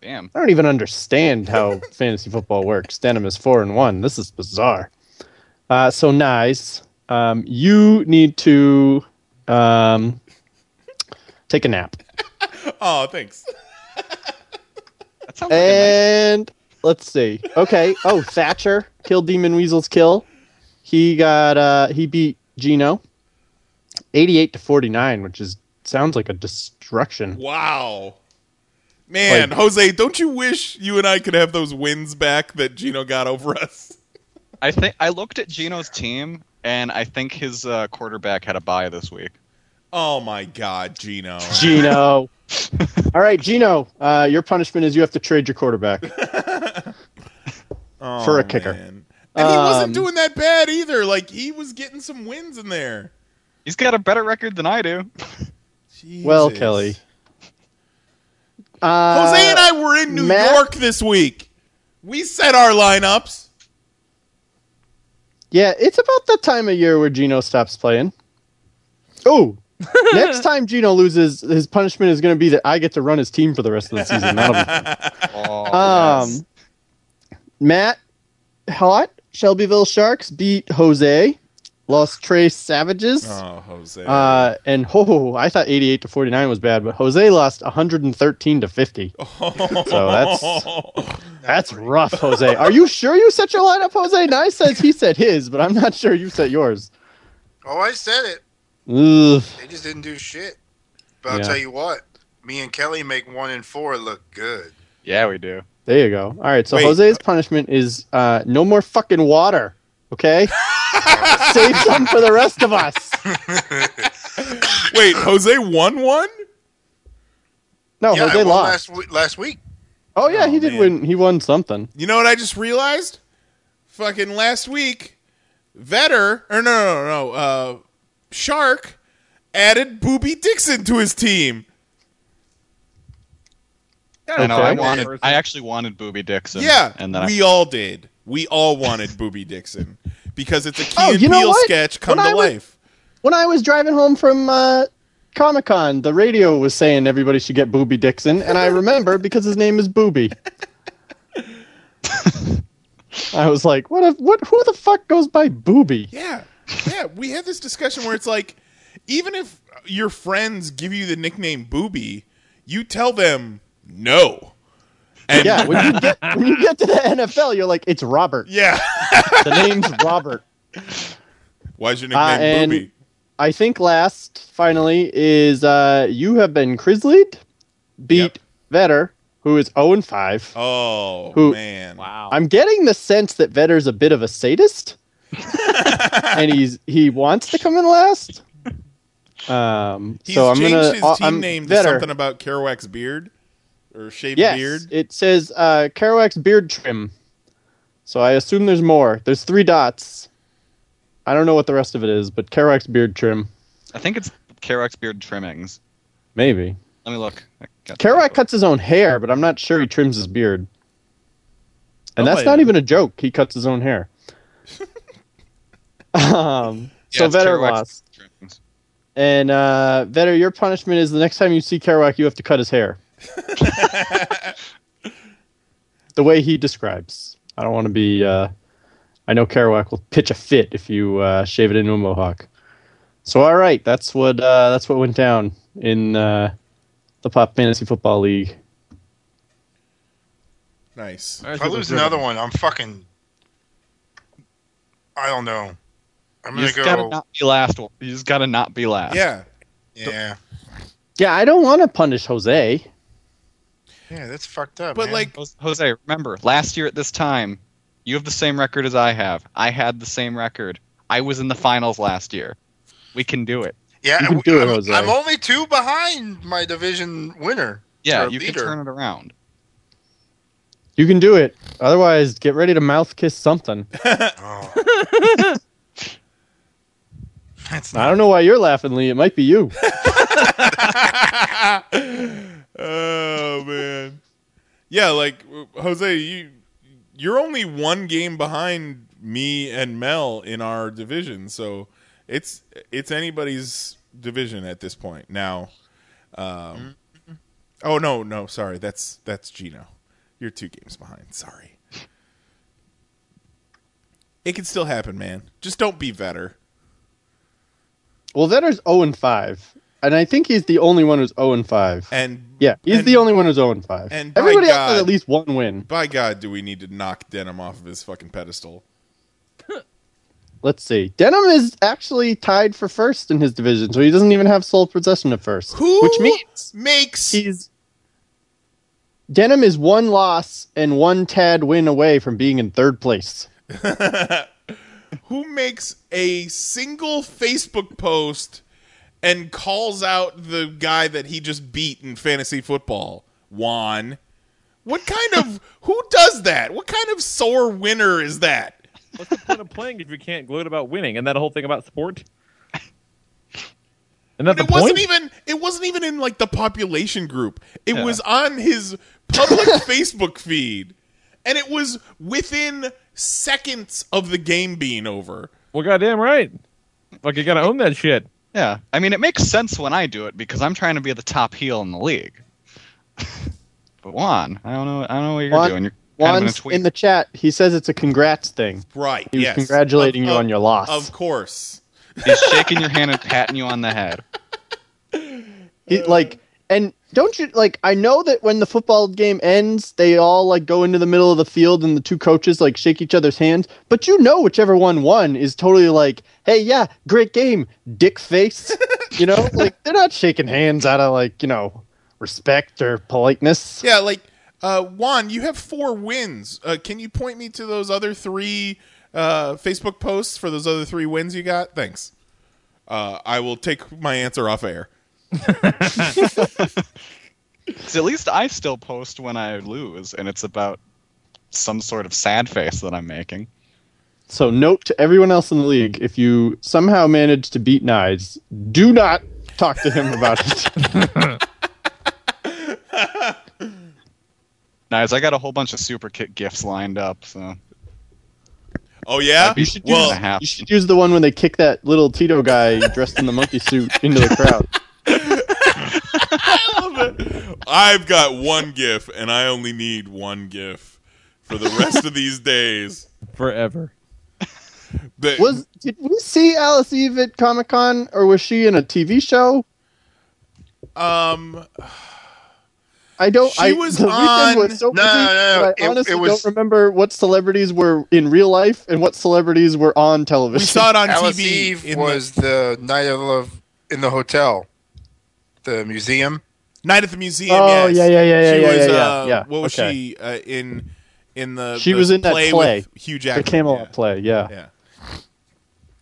damn. I don't even understand how fantasy football works. Denim is 4-1. This is bizarre. So Nyze, you need to take a nap. Oh, thanks. That sounds and nice. Let's see. Okay. Oh, Thatcher Kill Demon Weasel's Kill. He got he beat Gino. 88-49, which is sounds like a destruction. Wow. Man, like, Jose, don't you wish you and I could have those wins back that Gino got over us? I think I looked at Gino's team, and I think his quarterback had a bye this week. Oh, my God, Gino. Gino. All right, Gino, your punishment is you have to trade your quarterback for a kicker. Man. And he wasn't doing that bad either. Like, he was getting some wins in there. He's got a better record than I do. Jesus. Well, Kelly. Jose and I were in New York this week. We set our lineups. Yeah, it's about the time of year where Gino stops playing. Oh, next time Gino loses, his punishment is going to be that I get to run his team for the rest of the season. That'll be fun. Oh, yes. Matt Hot Shelbyville Sharks beat Jose. Los Tres Savages. Oh, Jose. And I thought 88-49 was bad, but Jose lost 113-50. Oh. So that's rough, Jose. Are you sure you set your lineup, Jose? Nyze says he set his, but I'm not sure you set yours. Oh, I said it. Ugh. They just didn't do shit. But I'll tell you what, me and Kelly make 1-4 look good. Yeah, we do. There you go. All right, so Jose's punishment is no more fucking water. Okay? Save some for the rest of us. Wait, Jose won one? No, yeah, Jose lost. Last week. Oh, yeah, he did win. He won something. You know what I just realized? Fucking last week, Shark added Boobie Dixon to his team. Okay. No, I actually wanted Boobie Dixon. Yeah, and then we all did. We all wanted Boobie Dixon because it's a Key and Peele sketch come to life. When I was driving home from Comic Con, the radio was saying everybody should get Boobie Dixon, and I remember because his name is Boobie. I was like, "What? Who the fuck goes by Boobie?" Yeah. We had this discussion where it's like, even if your friends give you the nickname Boobie, you tell them no. And yeah, when you get to the NFL, you're like, it's Robert. Yeah. The name's Robert. Why's your nickname Boobie? I think finally, is you have been Crisleyed, beat Vetter, who is 0-5. Oh, man. Wow. I'm getting the sense that Vetter's a bit of a sadist, and he wants to come in last. He's changed his team name to something about Kerouac's beard. Or shaved beard? Yes, it says Kerouac's beard trim. So I assume there's more. There's 3 dots. I don't know what the rest of it is, but Kerouac's beard trim. I think it's Kerouac's beard trimmings. Maybe. Let me look. Kerouac cuts his own hair, but I'm not sure he trims his beard. And that's not even a joke. He cuts his own hair. So Vetter lost. And Vetter, your punishment is the next time you see Kerouac, you have to cut his hair. The way he describes. I don't want to be... I know Kerouac will pitch a fit if you shave it into a mohawk. So, all right, that's what went down in the Pop Fantasy Football League. Nice. If I lose another one, I'm fucking... I don't know. I'm going to go... You just got to not be last. You just got to not be last. Yeah. Yeah, I don't want to punish Jose. Yeah, that's fucked up, but man. Like, Jose, remember, last year at this time, you have the same record as I have. I had the same record. I was in the finals last year. We can do it. Yeah, do it, Jose. I'm only 2 behind my division winner. Yeah, you leader. Can turn it around. You can do it. Otherwise, get ready to mouth kiss something. Oh. I don't know why you're laughing, Lee. It might be you. Oh, man. Yeah, like, Jose, you're only 1 game behind me and Mel in our division, so it's anybody's division at this point. Now, oh, no, sorry. That's Gino. You're 2 games behind. Sorry. It can still happen, man. Just don't be Vetter. Well, Vetter's 0-5. And I think he's the only one who's 0-5. The only one who's 0-5. And everybody else has at least 1 win. By God, do we need to knock Denim off of his fucking pedestal? Let's see. Denim is actually tied for first in his division, so he doesn't even have sole possession at first. Which means Denim is 1 loss and 1 tad win away from being in 3rd place. Who makes a single Facebook post and calls out the guy that he just beat in fantasy football, Juan? Who does that? What kind of sore winner is that? What's the point of playing if you can't gloat about winning? And that whole thing about sport? And that it wasn't even in like the population group. It was on his public Facebook feed. And it was within seconds of the game being over. Well, goddamn right. Like, you gotta own that shit. Yeah, I mean, it makes sense when I do it because I'm trying to be the top heel in the league. But Juan, I don't know what you're doing. You're Juan's in the chat. He says it's a congrats thing. Right. He was congratulating you on your loss. Of course. He's shaking your hand and patting you on the head. I know that when the football game ends, they all like go into the middle of the field and the 2 coaches like shake each other's hands. But whichever one won is totally like, hey, yeah, great game, dick face. You know, like they're not shaking hands out of like, you know, respect or politeness. Yeah, like Juan, you have 4 wins. Can you point me to those other 3 Facebook posts for those other 3 wins you got? Thanks. I will take my answer off air. Because at least I still post when I lose, and it's about some sort of sad face that I'm making. So note to everyone else in the league, if you somehow manage to beat Nyze, do not talk to him about it. Nyze, I got a whole bunch of super kick gifts lined up, so... Oh, yeah? You should use the one when they kick that little Tito guy dressed in the monkey suit into the crowd. I love it. I've got 1 GIF, and I only need 1 GIF for the rest of these days. Forever. But did we see Alice Eve at Comic-Con, or was she in a TV show? I don't. She was on. Was so busy, no. I honestly don't remember what celebrities were in real life and what celebrities were on television. We saw it on Alice TV. Eve was the night of love in the hotel. The museum? Night at the museum, oh, yes. Yeah. She was. What was she in the She the was in play that play. With Hugh Jackman. The Camelot play, yeah.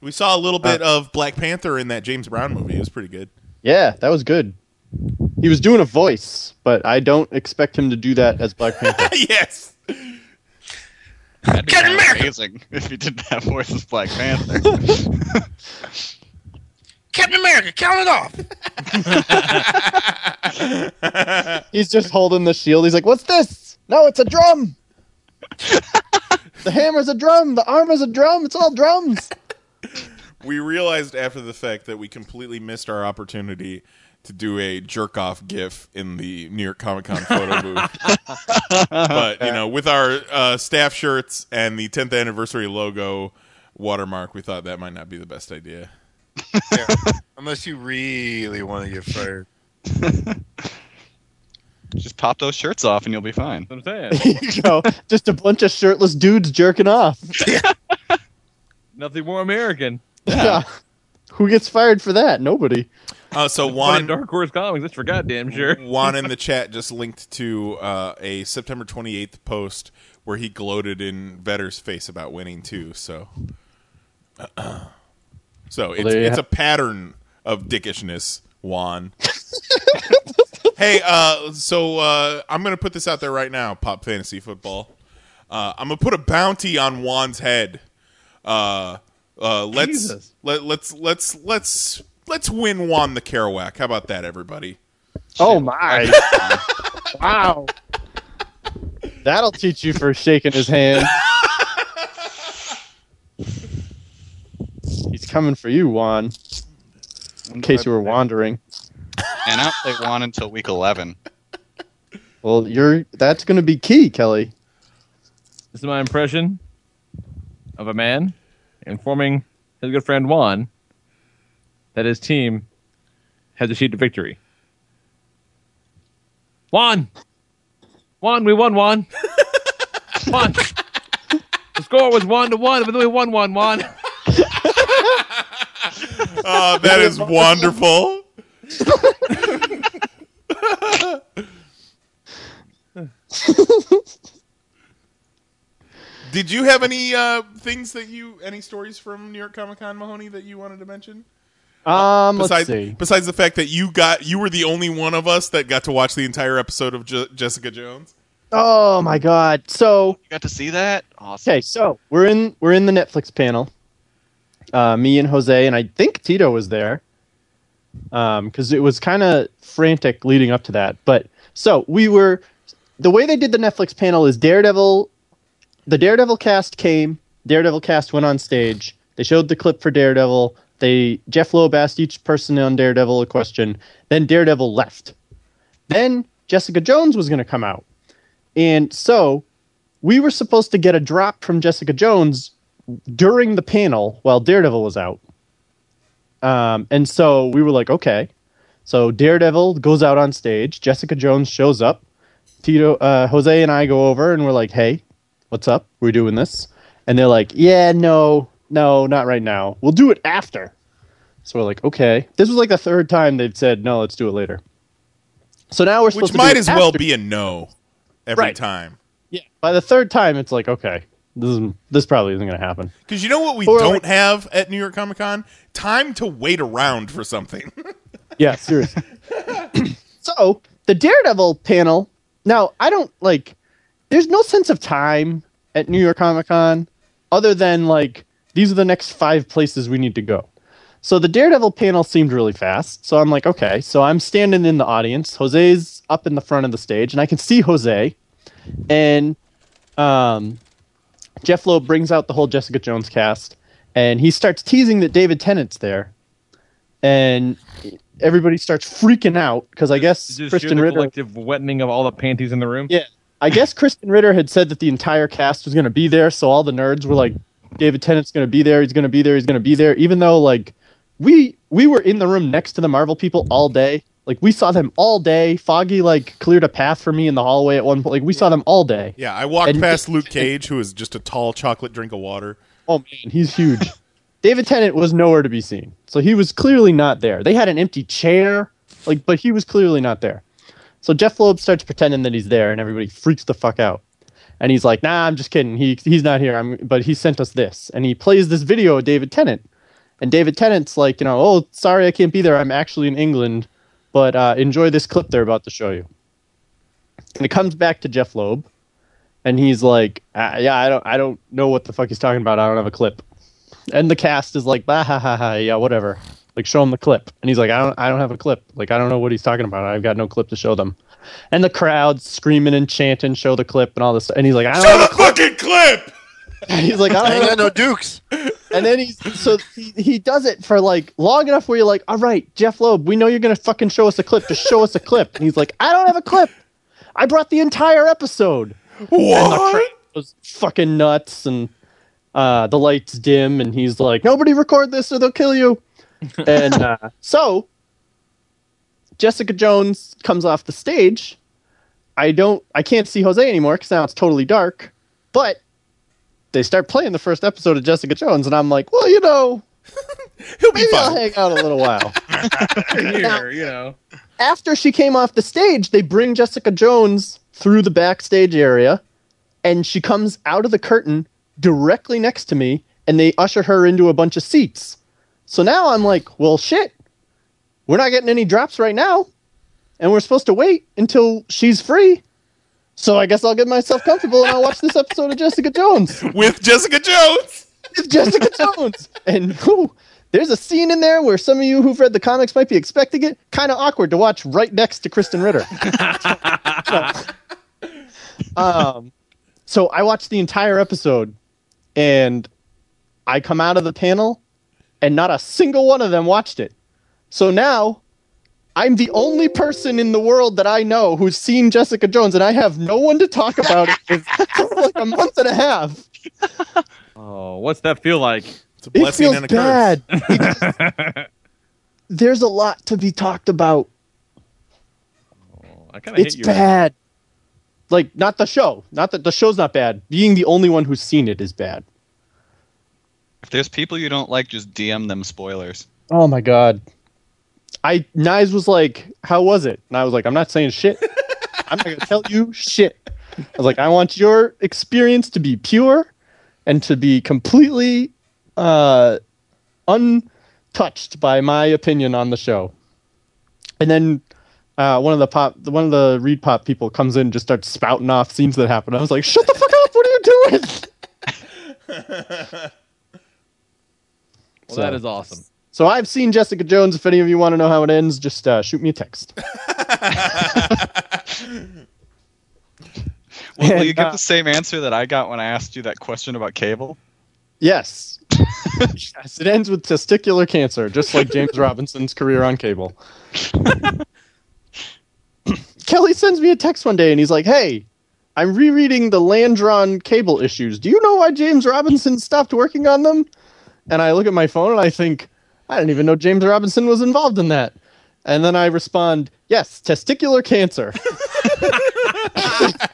We saw a little bit of Black Panther in that James Brown movie. It was pretty good. Yeah, that was good. He was doing a voice, but I don't expect him to do that as Black Panther. Yes. That'd be kind of amazing if he didn't have voice as Black Panther. Captain America, count it off. He's just holding the shield. He's like, what's this? No, it's a drum. The hammer's a drum. The armor's a drum. It's all drums. We realized after the fact that we completely missed our opportunity to do a jerk-off gif in the New York Comic Con photo booth. But, you know, with our staff shirts and the 10th anniversary logo watermark, we thought that might not be the best idea. Yeah. Unless you really want to get fired. Just pop those shirts off and you'll be fine. That's what I'm saying. You know, just a bunch of shirtless dudes jerking off. Nothing more American. Yeah. Who gets fired for that? Nobody. So Juan, Dark Horse Comics, that's for goddamn sure. Juan in the chat just linked to a September 28th post where he gloated in Vetter's face about winning too. So, it's a pattern of dickishness, Juan. Hey, I'm gonna put this out there right now, Pop Fantasy Football. I'm gonna put a bounty on Juan's head. Let's win Juan the Kerouac. How about that, everybody? Oh my! Wow, that'll teach you for shaking his hand. He's coming for you, Juan. In case you were wondering. And I don't play Juan until week 11. Well, that's going to be key, Kelly. This is my impression of a man informing his good friend Juan that his team has achieved a victory. Juan, we won, Juan. Juan, the score was 1-1, but then we won, Juan. That is wonderful. Did you have any any stories from New York Comic Con, Mahoney, that you wanted to mention? Besides the fact that you were the only one of us that got to watch the entire episode of Jessica Jones. Oh my God! So you got to see that? Awesome. Okay, so we're in the Netflix panel. Me and Jose, and I think Tito was there. Because it was kind of frantic leading up to that. But so the way they did the Netflix panel is the Daredevil cast came, Daredevil cast went on stage, they showed the clip for Daredevil, Jeff Loeb asked each person on Daredevil a question, then Daredevil left. Then Jessica Jones was going to come out. And so we were supposed to get a drop from Jessica Jones during the panel while Daredevil was out. And so we were like, okay. So Daredevil goes out on stage. Jessica Jones shows up. Jose and I go over and we're like, hey, what's up? We're doing this. And they're like, yeah, no, not right now. We'll do it after. So we're like, okay. This was like the third time they've said, no, let's do it later. So now we're supposed to do it after. Which might as well be a no every time. Yeah. By the third time, it's like, okay. This probably isn't going to happen. Because you know what we don't have at New York Comic Con? Time to wait around for something. Yeah, seriously. So, the Daredevil panel... Now, I don't, there's no sense of time at New York Comic Con other than, these are the next 5 places we need to go. So, the Daredevil panel seemed really fast. So, I'm like, okay. So, I'm standing in the audience. Jose's up in the front of the stage. And I can see Jose. And, Jeff Loeb brings out the whole Jessica Jones cast, and he starts teasing that David Tennant's there, and everybody starts freaking out because I guess Kristen Ritter collective wetting of all the panties in the room. Yeah, I guess Kristen Ritter had said that the entire cast was going to be there, so all the nerds were like, "David Tennant's going to be there. He's going to be there. He's going to be there." Even though we were in the room next to the Marvel people all day, we saw them all day. Foggy cleared a path for me in the hallway at one point. We saw them all day. Yeah, I walked past Luke Cage, who is just a tall chocolate drink of water. Oh man, he's huge. David Tennant was nowhere to be seen, so he was clearly not there. They had an empty chair, but he was clearly not there. So Jeff Loeb starts pretending that he's there, and everybody freaks the fuck out. And he's like, "Nah, I'm just kidding. He's not here. But he sent us this." And he plays this video of David Tennant, and David Tennant's like, "Oh, sorry, I can't be there. I'm actually in England. But enjoy this clip they're about to show you." And it comes back to Jeff Loeb. And he's like, yeah, I don't know what the fuck he's talking about. I don't have a clip. And the cast is like, bah, ha, ha, ha, yeah, whatever. Like, show him the clip. And he's like, I don't have a clip. Like, I don't know what he's talking about. I've got no clip to show them. And the crowd screaming and chanting, show the clip and all this stuff. And he's like, I don't have a fucking clip. And he's like, I got no dukes. And then he does it for like long enough where you're like, all right, Jeff Loeb, we know you're going to fucking show us a clip. Just show us a clip. And he's like, I don't have a clip. I brought the entire episode. What? And the crowd was fucking nuts, and the lights dim, and he's like, nobody record this or they'll kill you. And so Jessica Jones comes off the stage. I can't see Jose anymore because now it's totally dark. But they start playing the first episode of Jessica Jones, and I'm like, well, you know, he'll be fine. I'll hang out a little while. Here, you know. After she came off the stage, they bring Jessica Jones through the backstage area, and she comes out of the curtain directly next to me, and they usher her into a bunch of seats. So now I'm like, well, shit, we're not getting any drops right now, and we're supposed to wait until she's free. So I guess I'll get myself comfortable and I'll watch this episode of Jessica Jones. With Jessica Jones! With Jessica Jones! And there's a scene in there where some of you who've read the comics might be expecting it. Kind of awkward to watch right next to Kristen Ritter. So I watched the entire episode, and I come out of the panel and not a single one of them watched it. So now I'm the only person in the world that I know who's seen Jessica Jones, and I have no one to talk about it for like a month and a half. Oh, what's that feel like? It's a blessing and a curse. It feels bad. There's a lot to be talked about. Oh, I kinda hate you. It's bad. Like, not the show. Not that the show's not bad. Being the only one who's seen it is bad. If there's people you don't like, just DM them spoilers. Oh, my God. Nyze was like, how was it? And I was like, I'm not saying shit. I'm not going to tell you shit. I was like, I want your experience to be pure and to be completely untouched by my opinion on the show. And then one of the Reed Pop people comes in and just starts spouting off scenes that happened. I was like, shut the fuck up. What are you doing? Well, that is awesome. So I've seen Jessica Jones. If any of you want to know how it ends, just shoot me a text. Will you get the same answer that I got when I asked you that question about Cable? Yes. Yes, it ends with testicular cancer, just like James Robinson's career on Cable. Kelly sends me a text one day, and he's like, hey, I'm rereading the Landron Cable issues. Do you know why James Robinson stopped working on them? And I look at my phone, and I think, I didn't even know James Robinson was involved in that. And then I respond, yes, testicular cancer.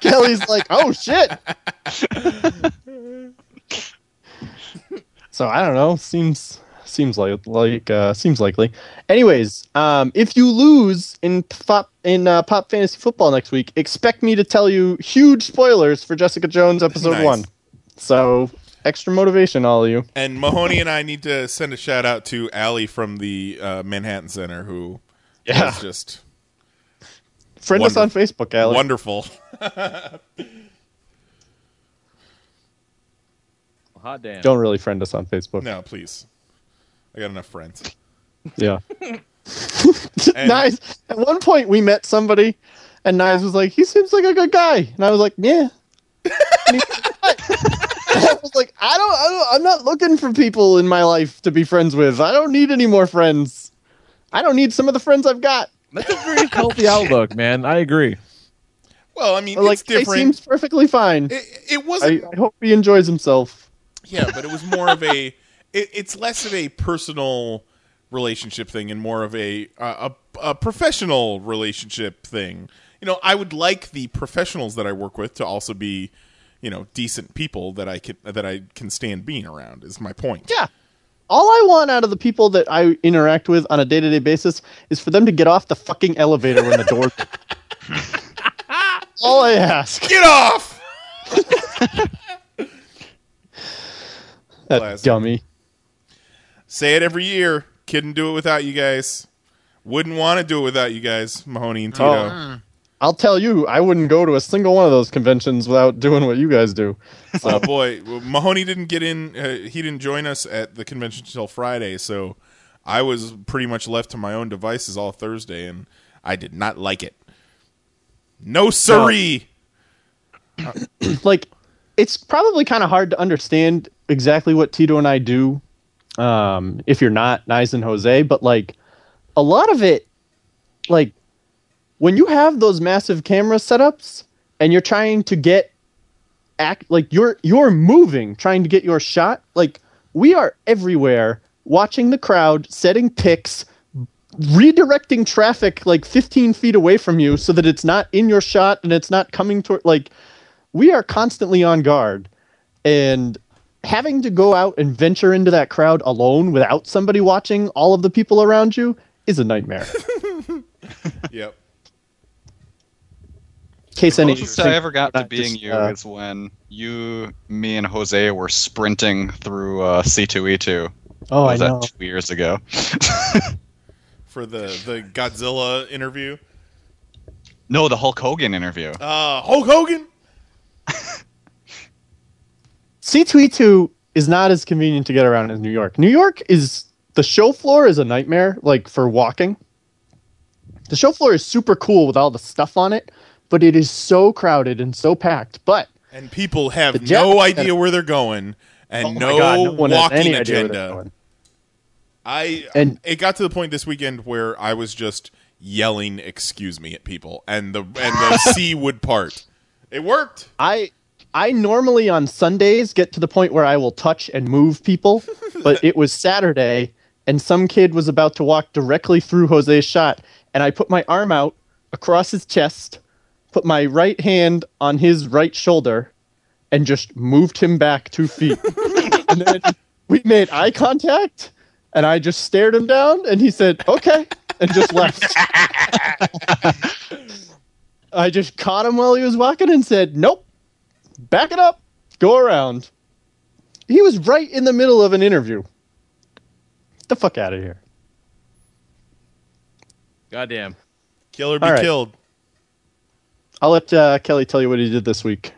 Kelly's like, oh, shit. So I don't know. Seems likely. Anyways, if you lose in Pop Fantasy Football next week, expect me to tell you huge spoilers for Jessica Jones episode one. So extra motivation, all of you. And Mahoney and I need to send a shout out to Allie from the Manhattan Center, who is just friend us on Facebook, Allie. Wonderful. Hot damn! Don't really friend us on Facebook. No, please. I got enough friends. Yeah. Nyze. At one point, we met somebody, and Nyze was like, "He seems like a good guy," and I was like, "Yeah." I was like, I'm not looking for people in my life to be friends with. I don't need any more friends. I don't need some of the friends I've got. That's a very healthy outlook, man. I agree. Well, I mean, it's different. He seems perfectly fine. It wasn't. I hope he enjoys himself. Yeah, but it was more of a. It's less of a personal relationship thing and more of a professional relationship thing. You know, I would like the professionals that I work with to also be, you know, decent people that I can stand being around is my point. Yeah. All I want out of the people that I interact with on a day-to-day basis is for them to get off the fucking elevator when the door. All I ask. Get off! That classic. Dummy. Say it every year. Couldn't do it without you guys. Wouldn't want to do it without you guys, Mahoney and Tito. I'll tell you, I wouldn't go to a single one of those conventions without doing what you guys do. So. Oh, boy. Well, Mahoney didn't get in. He didn't join us at the convention until Friday, so I was pretty much left to my own devices all Thursday, and I did not like it. No siree! Like, it's probably kind of hard to understand exactly what Tito and I do if you're not Nyze and Jose, but, like, a lot of it, like, when you have those massive camera setups and you're trying to get you're moving, trying to get your shot, like, we are everywhere watching the crowd, setting pics, redirecting traffic like 15 feet away from you so that it's not in your shot and it's not coming toward, like, we are constantly on guard, and having to go out and venture into that crowd alone without somebody watching all of the people around you is a nightmare. Yep. Case any closest I ever got to being just, you is when you, me, and Jose were sprinting through C2E2. Oh, I know. Was that 2 years ago? For the Godzilla interview? No, the Hulk Hogan interview. Hulk Hogan? C2E2 is not as convenient to get around as New York. New York is... The show floor is a nightmare, like, for walking. The show floor is super cool with all the stuff on it, but it is so crowded and so packed. And people have no idea where they're going, and no walking agenda. It got to the point this weekend where I was just yelling "excuse me" at people, and the C would part. It worked. I normally on Sundays get to the point where I will touch and move people, but it was Saturday, and some kid was about to walk directly through Jose's shot, and I put my arm out across his chest, put my right hand on his right shoulder, and just moved him back 2 feet. And then we made eye contact, and I just stared him down, and he said, okay, and just left. I just caught him while he was walking and said, nope, back it up, go around. He was right in the middle of an interview. Get the fuck out of here. Goddamn. Kill or be killed. I'll let Kelly tell you what he did this week.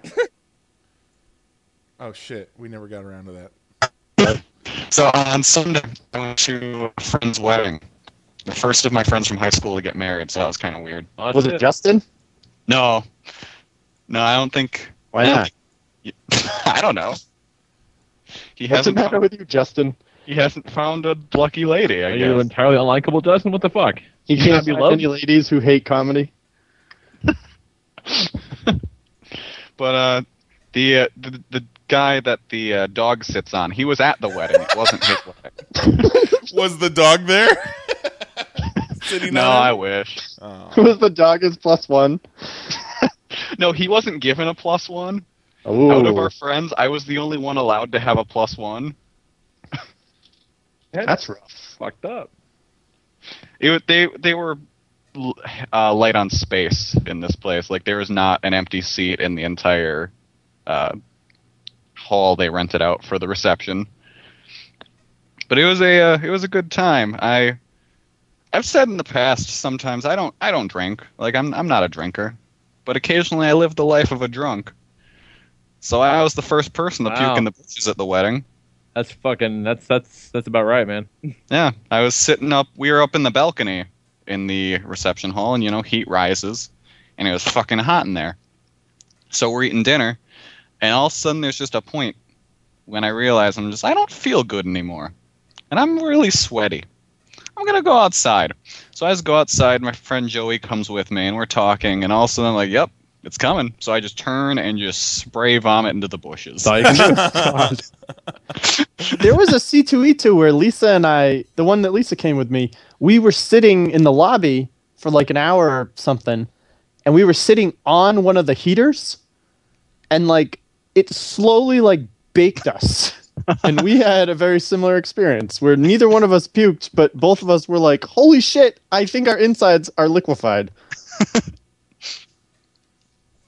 Oh, shit. We never got around to that. So on Sunday, I went to a friend's wedding. The first of my friends from high school to get married, so that was kind of weird. Oh, was it Justin? No. No, I don't think... Why not? I don't know. What's the matter with you, Justin? He hasn't found a lucky lady, I guess. Are you entirely unlikable, Justin? What the fuck? He can't be loved. Any ladies who hate comedy? But the guy that the dog sits on, he was at the wedding. It wasn't his wedding. Was the dog there? No, I wish. Oh. Was the dog his +1? No, he wasn't given a +1. Ooh. Out of our friends, I was the only one allowed to have a +1. That's rough. Fucked up. They were light on space in this place. Like, there was not an empty seat in the entire hall they rented out for the reception. But it was a good time. I've said in the past sometimes I don't drink. Like, I'm not a drinker. But occasionally I lived the life of a drunk. So I was the first person to puke in the bushes at the wedding. That's fucking... That's about right, man. Yeah. I was sitting up... We were up in the balcony in the reception hall, and, you know, heat rises. And it was fucking hot in there. So we're eating dinner, and all of a sudden there's just a point when I realize I don't feel good anymore. And I'm really sweaty. I'm going to go outside. So I just go outside. My friend Joey comes with me, and we're talking. And all of a sudden, I'm like, yep, it's coming. So I just turn and just spray vomit into the bushes. There was a C2E2 where Lisa and I, the one that Lisa came with me, we were sitting in the lobby for like an hour or something. And we were sitting on one of the heaters. And like it slowly like baked us. And we had a very similar experience where neither one of us puked, but both of us were like, holy shit, I think our insides are liquefied.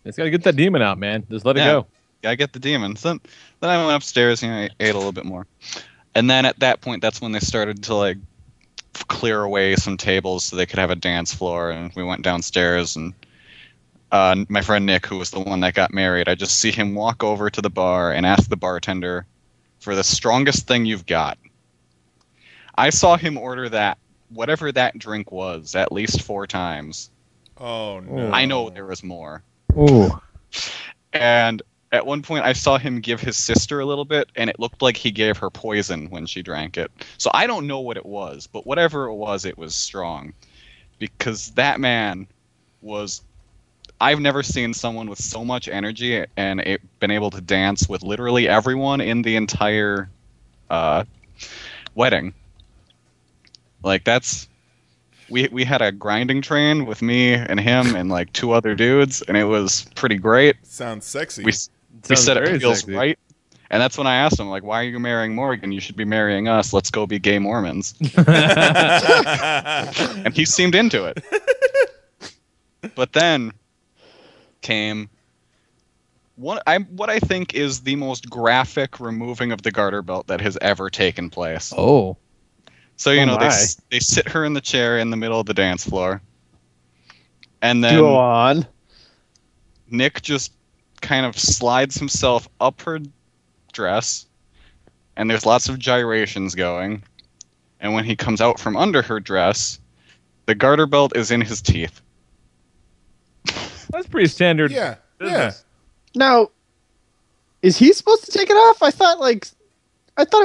It's got to get that demon out, man. Just let it go. Yeah, I get the demon. Then I went upstairs and I ate a little bit more. And then at that point, that's when they started to like clear away some tables so they could have a dance floor. And we went downstairs and my friend Nick, who was the one that got married, I just see him walk over to the bar and ask the bartender for the strongest thing you've got. I saw him order that, whatever that drink was, at least 4 times. Oh, no. I know there was more. Ooh. And at one point, I saw him give his sister a little bit, and it looked like he gave her poison when she drank it. So I don't know what it was, but whatever it was strong. Because that man was... I've never seen someone with so much energy and been able to dance with literally everyone in the entire wedding. Like, that's... We had a grinding train with me and him and, like, 2 other dudes, and it was pretty great. Sounds sexy. We said it feels sexy. Right. And that's when I asked him, like, why are you marrying Morgan? You should be marrying us. Let's go be gay Mormons. And he seemed into it. But then came what I think is the most graphic removing of the garter belt that has ever taken place. Oh. So, you know, they sit her in the chair in the middle of the dance floor. And then go on. Nick just kind of slides himself up her dress. And there's lots of gyrations going. And when he comes out from under her dress, the garter belt is in his teeth. That's pretty standard. Yeah. Business. Yeah. Now, is he supposed to take it off? I thought it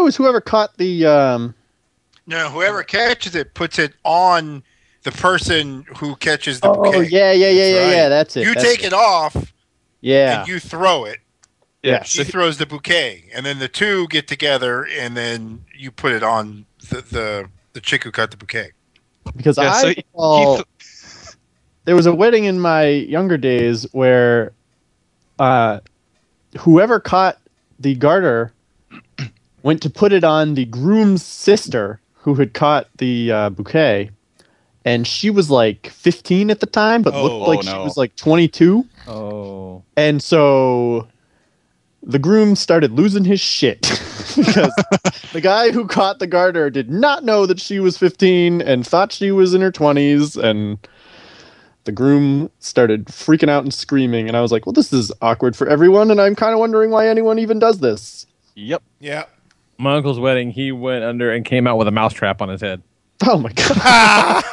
was whoever caught the... No, whoever catches it puts it on the person who catches the bouquet. Oh, yeah, that's it. You take it off, yeah, and you throw it. Yeah, she throws the bouquet, and then the 2 get together, and then you put it on the chick who cut the bouquet. Because there was a wedding in my younger days where whoever caught the garter went to put it on the groom's sister, who had caught the bouquet, and she was like 15 at the time, but she was like 22. Oh. And so the groom started losing his shit because the guy who caught the garter did not know that she was 15 and thought she was in her 20s, and the groom started freaking out and screaming, and I was like, well, this is awkward for everyone, and I'm kind of wondering why anyone even does this. Yep. Yeah. My uncle's wedding, he went under and came out with a mousetrap on his head. Oh, my God.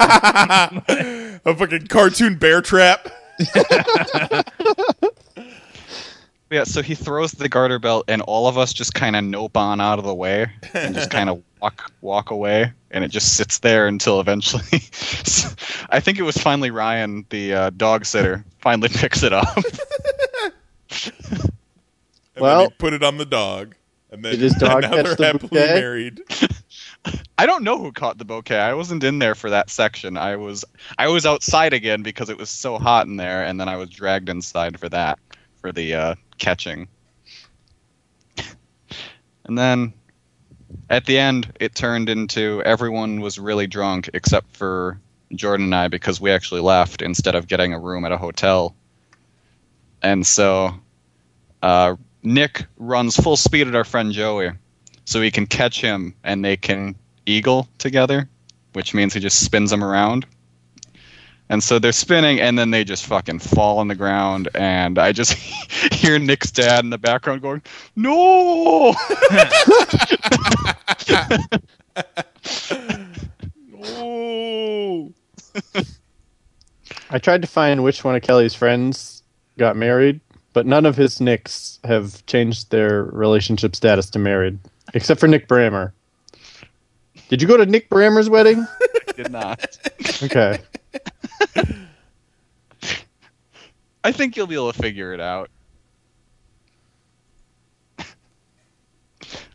A fucking cartoon bear trap. Yeah, so he throws the garter belt, and all of us just kind of nope on out of the way and just kind of walk away, and it just sits there until eventually... I think it was finally Ryan, the dog sitter, finally picks it up. Then he put it on the dog. And then his dog catch the bouquet? Married. I don't know who caught the bouquet. I wasn't in there for that section. I was outside again because it was so hot in there, and then I was dragged inside for that, for the catching. And then at the end, it turned into everyone was really drunk except for Jordan and I, because we actually left instead of getting a room at a hotel. And so... Nick runs full speed at our friend Joey so he can catch him and they can eagle together, which means he just spins him around. And so they're spinning and then they just fucking fall on the ground, and I just hear Nick's dad in the background going, "No!" No. I tried to find which one of Kelly's friends got married, but none of his Nicks have changed their relationship status to married, except for Nick Brammer. Did you go to Nick Brammer's wedding? I did not. Okay. I think you'll be able to figure it out. If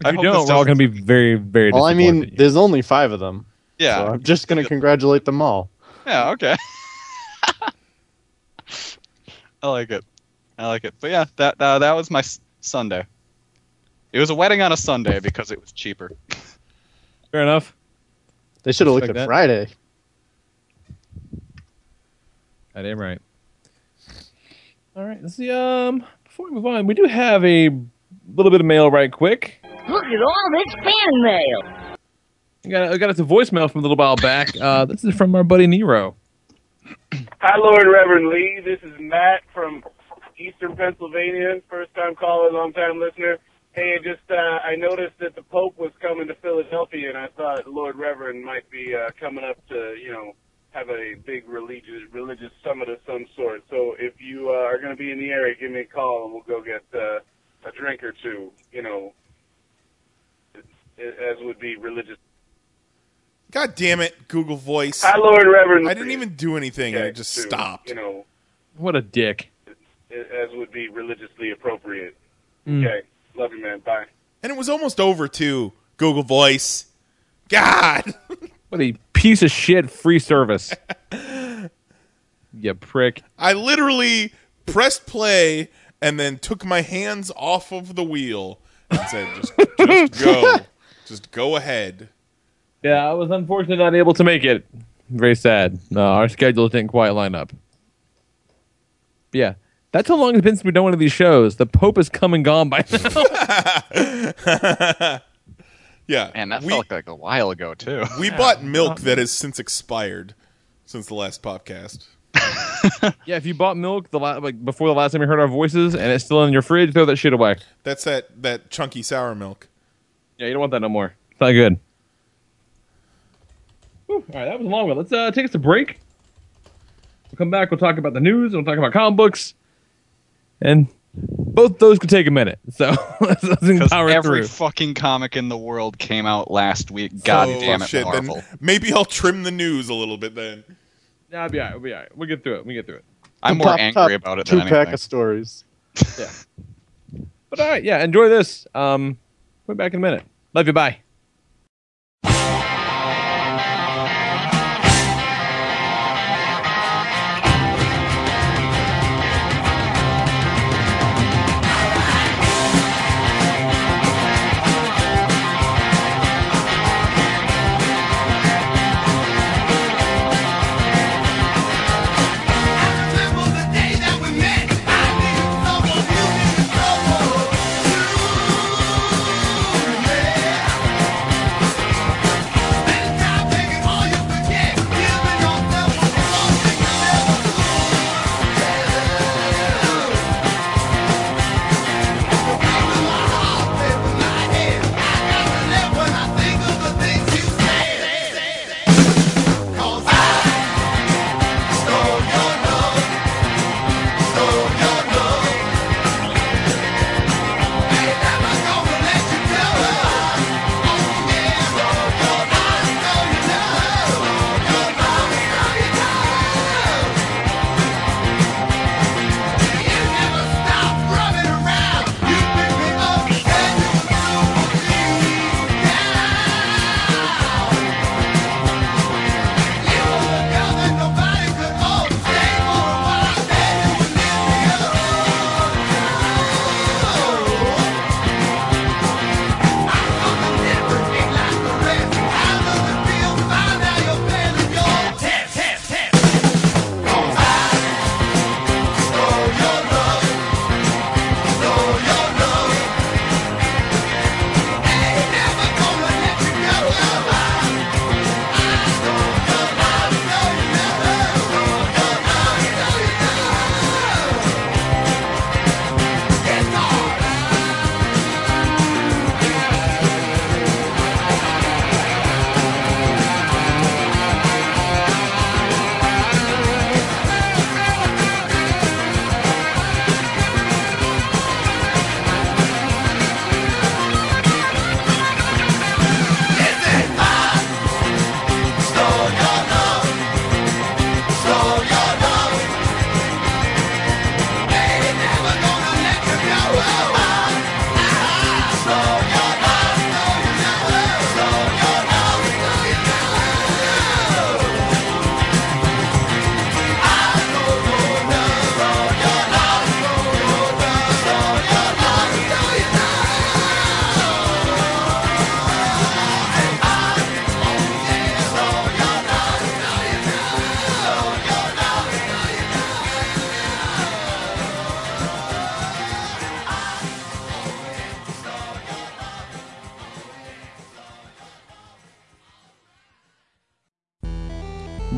you don't, we're all going to be very, very disappointed. Well, I mean, there's only 5 of them. Yeah. So I'm just going to congratulate them all. Yeah, okay. I like it. But yeah, that was my Sunday. It was a wedding on a Sunday because it was cheaper. Fair enough. They should have looked at Friday. That ain't right. All right, let's see. Before we move on, we do have a little bit of mail right quick. Look at all this fan mail. I got us a voicemail from a little while back. This is from our buddy Nero. Hi, Lord Reverend Lee. This is Matt from Eastern Pennsylvania. First-time caller, long-time listener. Hey, I noticed that the Pope was coming to Philadelphia, and I thought Lord Reverend might be coming up to, have a big religious summit of some sort. So if you are going to be in the area, give me a call, and we'll go get a drink or two, as would be religious. God damn it, Google Voice. Hi, Lord Reverend. I didn't even do anything, and it just stopped. What a dick. As would be religiously appropriate. Mm. Okay. Love you, man. Bye. And it was almost over, too. Google Voice. God. What a piece of shit free service. You prick. I literally pressed play and then took my hands off of the wheel and said, just go. Just go ahead. Yeah, I was unfortunately not able to make it. Very sad. No, our schedule didn't quite line up. Yeah. That's how long it's been since we've done one of these shows. The Pope is come and gone by now. Yeah. And that felt like a while ago, too. We bought milk that has since expired since the last podcast. Yeah, if you bought milk before the last time you heard our voices and it's still in your fridge, throw that shit away. That's that chunky sour milk. Yeah, you don't want that no more. It's not good. Whew, all right, that was a long one. Let's take us a break. We'll come back. We'll talk about the news. We'll talk about comic books. And both those could take a minute. So let's power every through. Fucking comic in the world came out last week. God damn it, shit. Marvel. Then maybe I'll trim the news a little bit then. Nah, I'll be all right. We'll be all right. We'll get through it. I'm more angry about it than anything. 2-pack of stories. Yeah. But all right. Yeah, enjoy this. We'll be back in a minute. Love you. Bye.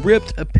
Ripped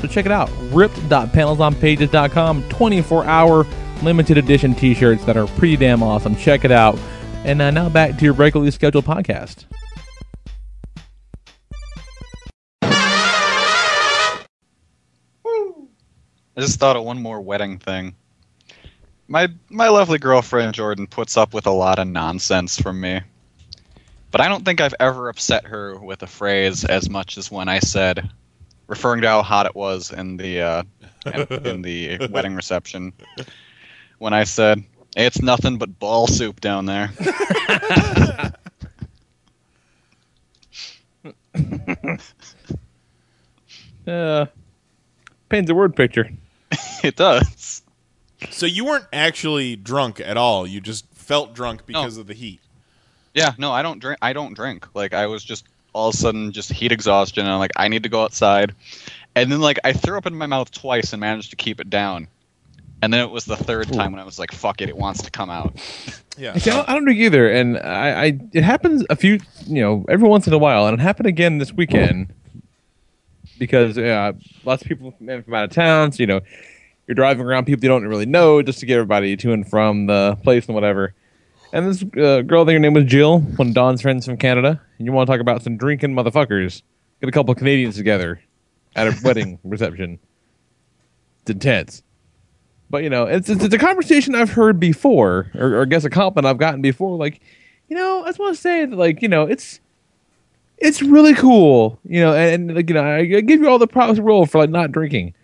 So check it out, ripped.panelsonpages.com, 24-hour limited edition t-shirts that are pretty damn awesome. Check it out. And now back to your regularly scheduled podcast. I just thought of one more wedding thing. My lovely girlfriend Jordan puts up with a lot of nonsense from me, but I don't think I've ever upset her with a phrase as much as when I said, referring to how hot it was in the wedding reception, when I said, hey, it's nothing but ball soup down there. Paints a word picture. It does. So you weren't actually drunk at all. You just felt drunk because of the heat. Yeah, no, I don't drink. Like, I was just all of a sudden just heat exhaustion, and I'm like, I need to go outside. And then, like, I threw up in my mouth twice and managed to keep it down. And then it was the third time when I was like, fuck it wants to come out. Yeah. See, I don't drink either, and it happens a few, every once in a while, and it happened again this weekend because lots of people from out of town, so, you're driving around people you don't really know just to get everybody to and from the place and whatever. And this girl, I think her name was Jill, one of Don's friends from Canada. And you want to talk about some drinking motherfuckers. Get a couple of Canadians together at a wedding reception. It's intense. But, it's a conversation I've heard before, or I guess a compliment I've gotten before. Like, I just want to say that, like, it's really cool. I give you all the props in the world for, like, not drinking.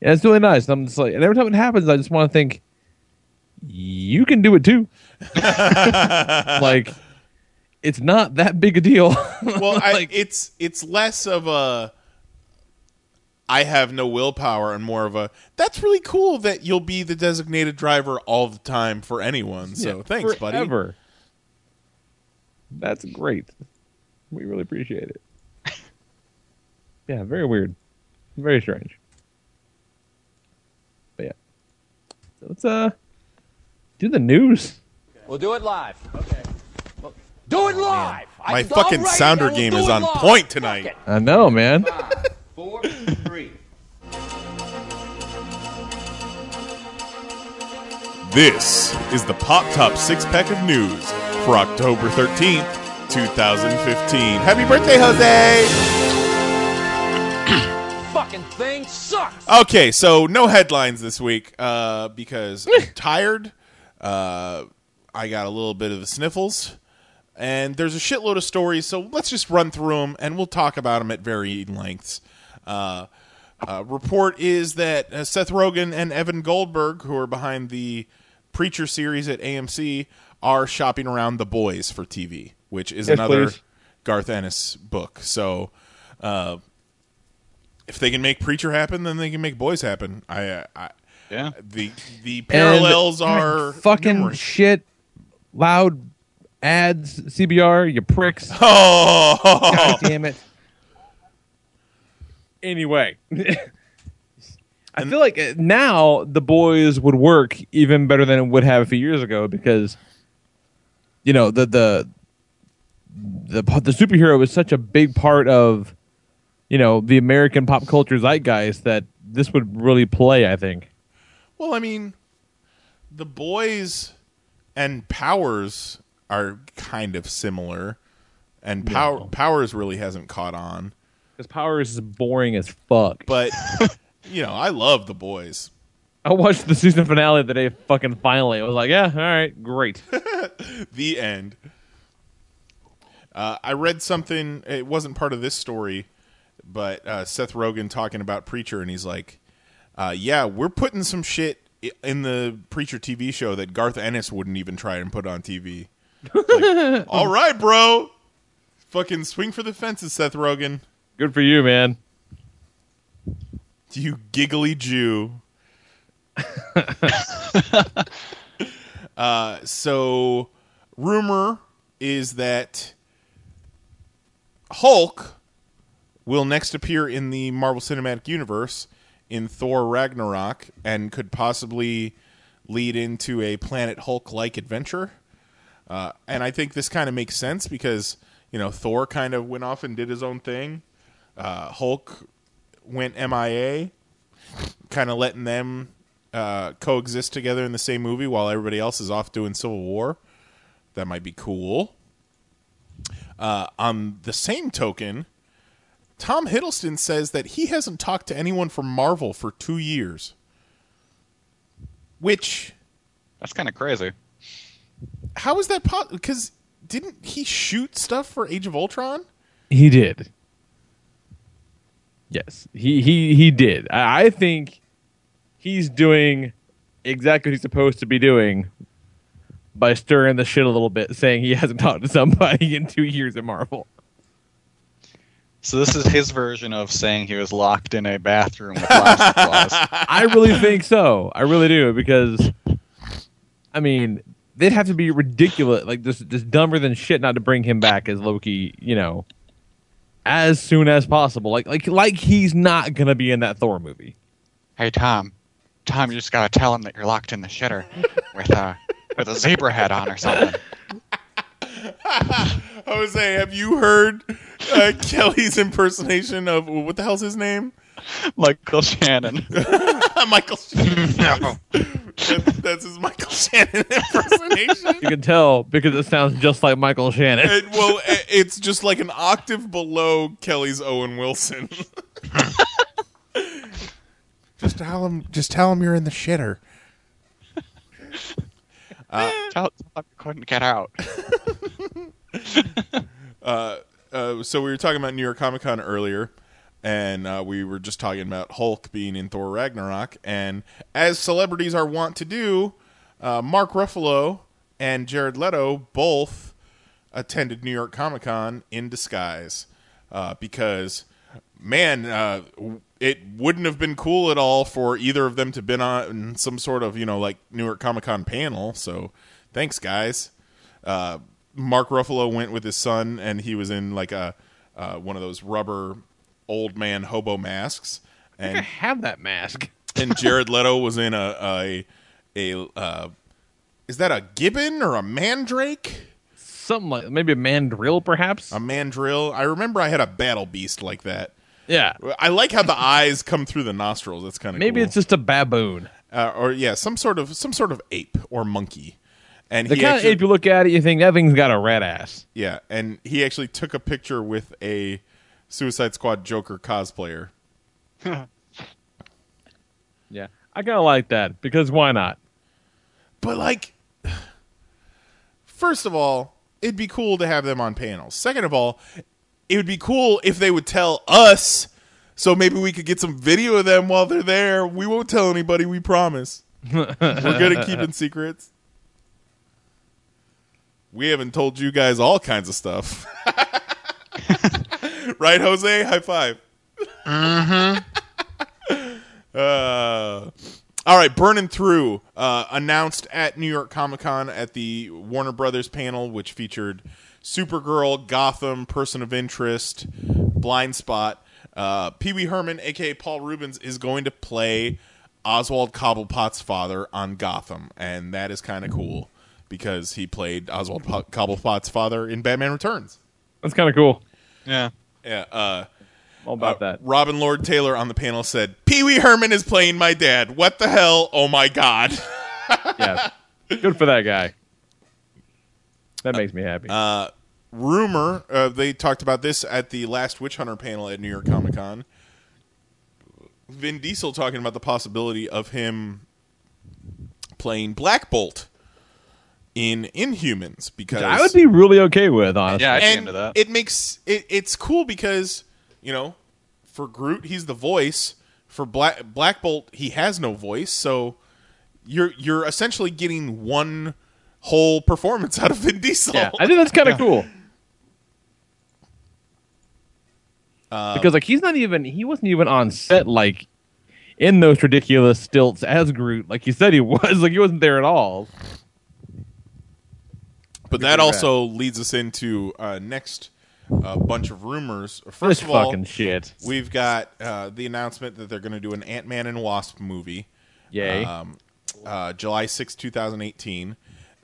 And it's really nice. And I'm just like, and every time it happens, I just want to think, you can do it too. Like, it's not that big a deal. Well, like, it's less of a I have no willpower and more of a that's really cool that you'll be the designated driver all the time for anyone. So thanks, forever. Buddy. That's great. We really appreciate it. Yeah, very weird. Very strange. But yeah. So it's do the news. We'll do it live. Okay. Well, do it live. My fucking sounder game is on point tonight. I know, man. 5, 4, 3. This is the Pop Top 6-Pack of News for October 13th, 2015. Happy birthday, Jose! Fucking thing sucks! Okay, so no headlines this week because I'm tired. I got a little bit of the sniffles, and there's a shitload of stories, so let's just run through them, and we'll talk about them at varying lengths. Report is that Seth Rogen and Evan Goldberg, who are behind the Preacher series at AMC, are shopping around The Boys for TV, which is another Garth Ennis book. So if they can make Preacher happen, then they can make Boys happen. Yeah, the parallels are fucking numerous. Shit, loud ads, CBR, you pricks. Oh, God damn it! Anyway, I feel like now The Boys would work even better than it would have a few years ago because the superhero is such a big part of the American pop culture zeitgeist that this would really play, I think. Well, I mean, The Boys and Powers are kind of similar, and Powers really hasn't caught on. Because Powers is boring as fuck. But, I love The Boys. I watched the season finale the day fucking finally. I was like, yeah, all right, great. The end. I read something. It wasn't part of this story, but Seth Rogen talking about Preacher, and he's like, yeah, we're putting some shit in the Preacher TV show that Garth Ennis wouldn't even try and put on TV. Like, all right, bro. Fucking swing for the fences, Seth Rogen. Good for you, man. You giggly Jew. So, rumor is that Hulk will next appear in the Marvel Cinematic Universe in Thor Ragnarok and could possibly lead into a Planet Hulk-like adventure. And I think this kind of makes sense because, you know, Thor kind of went off and did his own thing. Hulk went MIA, kind of letting them coexist together in the same movie while everybody else is off doing Civil War. That might be cool. On the same token, Tom Hiddleston says that he hasn't talked to anyone from Marvel for 2 years. Which... that's kind of crazy. How is that possible? Because didn't he shoot stuff for Age of Ultron? He did. Yes, he did. I think he's doing exactly what he's supposed to be doing by stirring the shit a little bit, saying he hasn't talked to somebody in 2 years at Marvel. So this is his version of saying he was locked in a bathroom with plastic claws. I really think so. I really do, because, I mean, they'd have to be ridiculous, like just dumber than shit not to bring him back as Loki, you know, as soon as possible. Like he's not going to be in that Thor movie. Hey, Tom, you just got to tell him that you're locked in the shitter with a zebra head on or something. Jose, have you heard Kelly's impersonation of, what the hell's his name? Michael Shannon. Michael Shannon. No. That's his Michael Shannon impersonation. You can tell because it sounds just like Michael Shannon. Well, it's just like an octave below Kelly's Owen Wilson. Just tell him you're in the shitter. Tell him you couldn't get out. So we were talking about New York Comic Con earlier. And we were just talking about Hulk being in Thor Ragnarok. And as celebrities are wont to do, Mark Ruffalo and Jared Leto both attended New York Comic Con in disguise. Because, man, it wouldn't have been cool at all for either of them to have been on some sort of, you know, like New York Comic Con panel. So thanks, guys. Mark Ruffalo went with his son, and he was in like a one of those rubber... old man hobo masks, and I have that mask. And Jared Leto was in a is that a gibbon or a mandrake? Something like maybe a mandrill, perhaps. A mandrill. I remember I had a battle beast like that. Yeah, I like how the eyes come through the nostrils. That's kind of maybe cool. It's just a baboon, or yeah, some sort of ape or monkey. And the kind of ape you look at it, you think that thing's got a rat ass. Yeah, and he actually took a picture with a Suicide Squad Joker cosplayer. Yeah, I kind of like that, because why not? But, like, first of all, it'd be cool to have them on panels. Second of all, it would be cool if they would tell us, so maybe we could get some video of them while they're there. We won't tell anybody, we promise. We're good at keeping secrets. We haven't told you guys all kinds of stuff. Right, Jose? High five. Mm-hmm. All right, Burning Through, announced at New York Comic-Con at the Warner Brothers panel, which featured Supergirl, Gotham, Person of Interest, Blind Spot. Pee-wee Herman, a.k.a. Paul Reubens, is going to play Oswald Cobblepot's father on Gotham, and that is kind of cool because he played Oswald Cobblepot's father in Batman Returns. That's kind of cool. Yeah. Yeah, all about that. Robin Lord Taylor on the panel said, "Pee-wee Herman is playing my dad. What the hell? Oh my god!" Yeah, good for that guy. That makes me happy. Rumor, they talked about this at the last Witch Hunter panel at New York Comic Con. Vin Diesel talking about the possibility of him playing Black Bolt in Inhumans, because I would be really okay with, honestly. Yeah, and into that. It makes it's cool because, you know, for Groot he's the voice, for Black Bolt he has no voice, so you're essentially getting one whole performance out of Vin Diesel. Yeah, I think that's kind of cool. Because like he wasn't even on set like in those ridiculous stilts as Groot, like he said he was, like he wasn't there at all. But that also leads us into next bunch of rumors. First of all, fucking shit. We've got the announcement that they're going to do an Ant-Man and Wasp movie. Yay. July 6, 2018.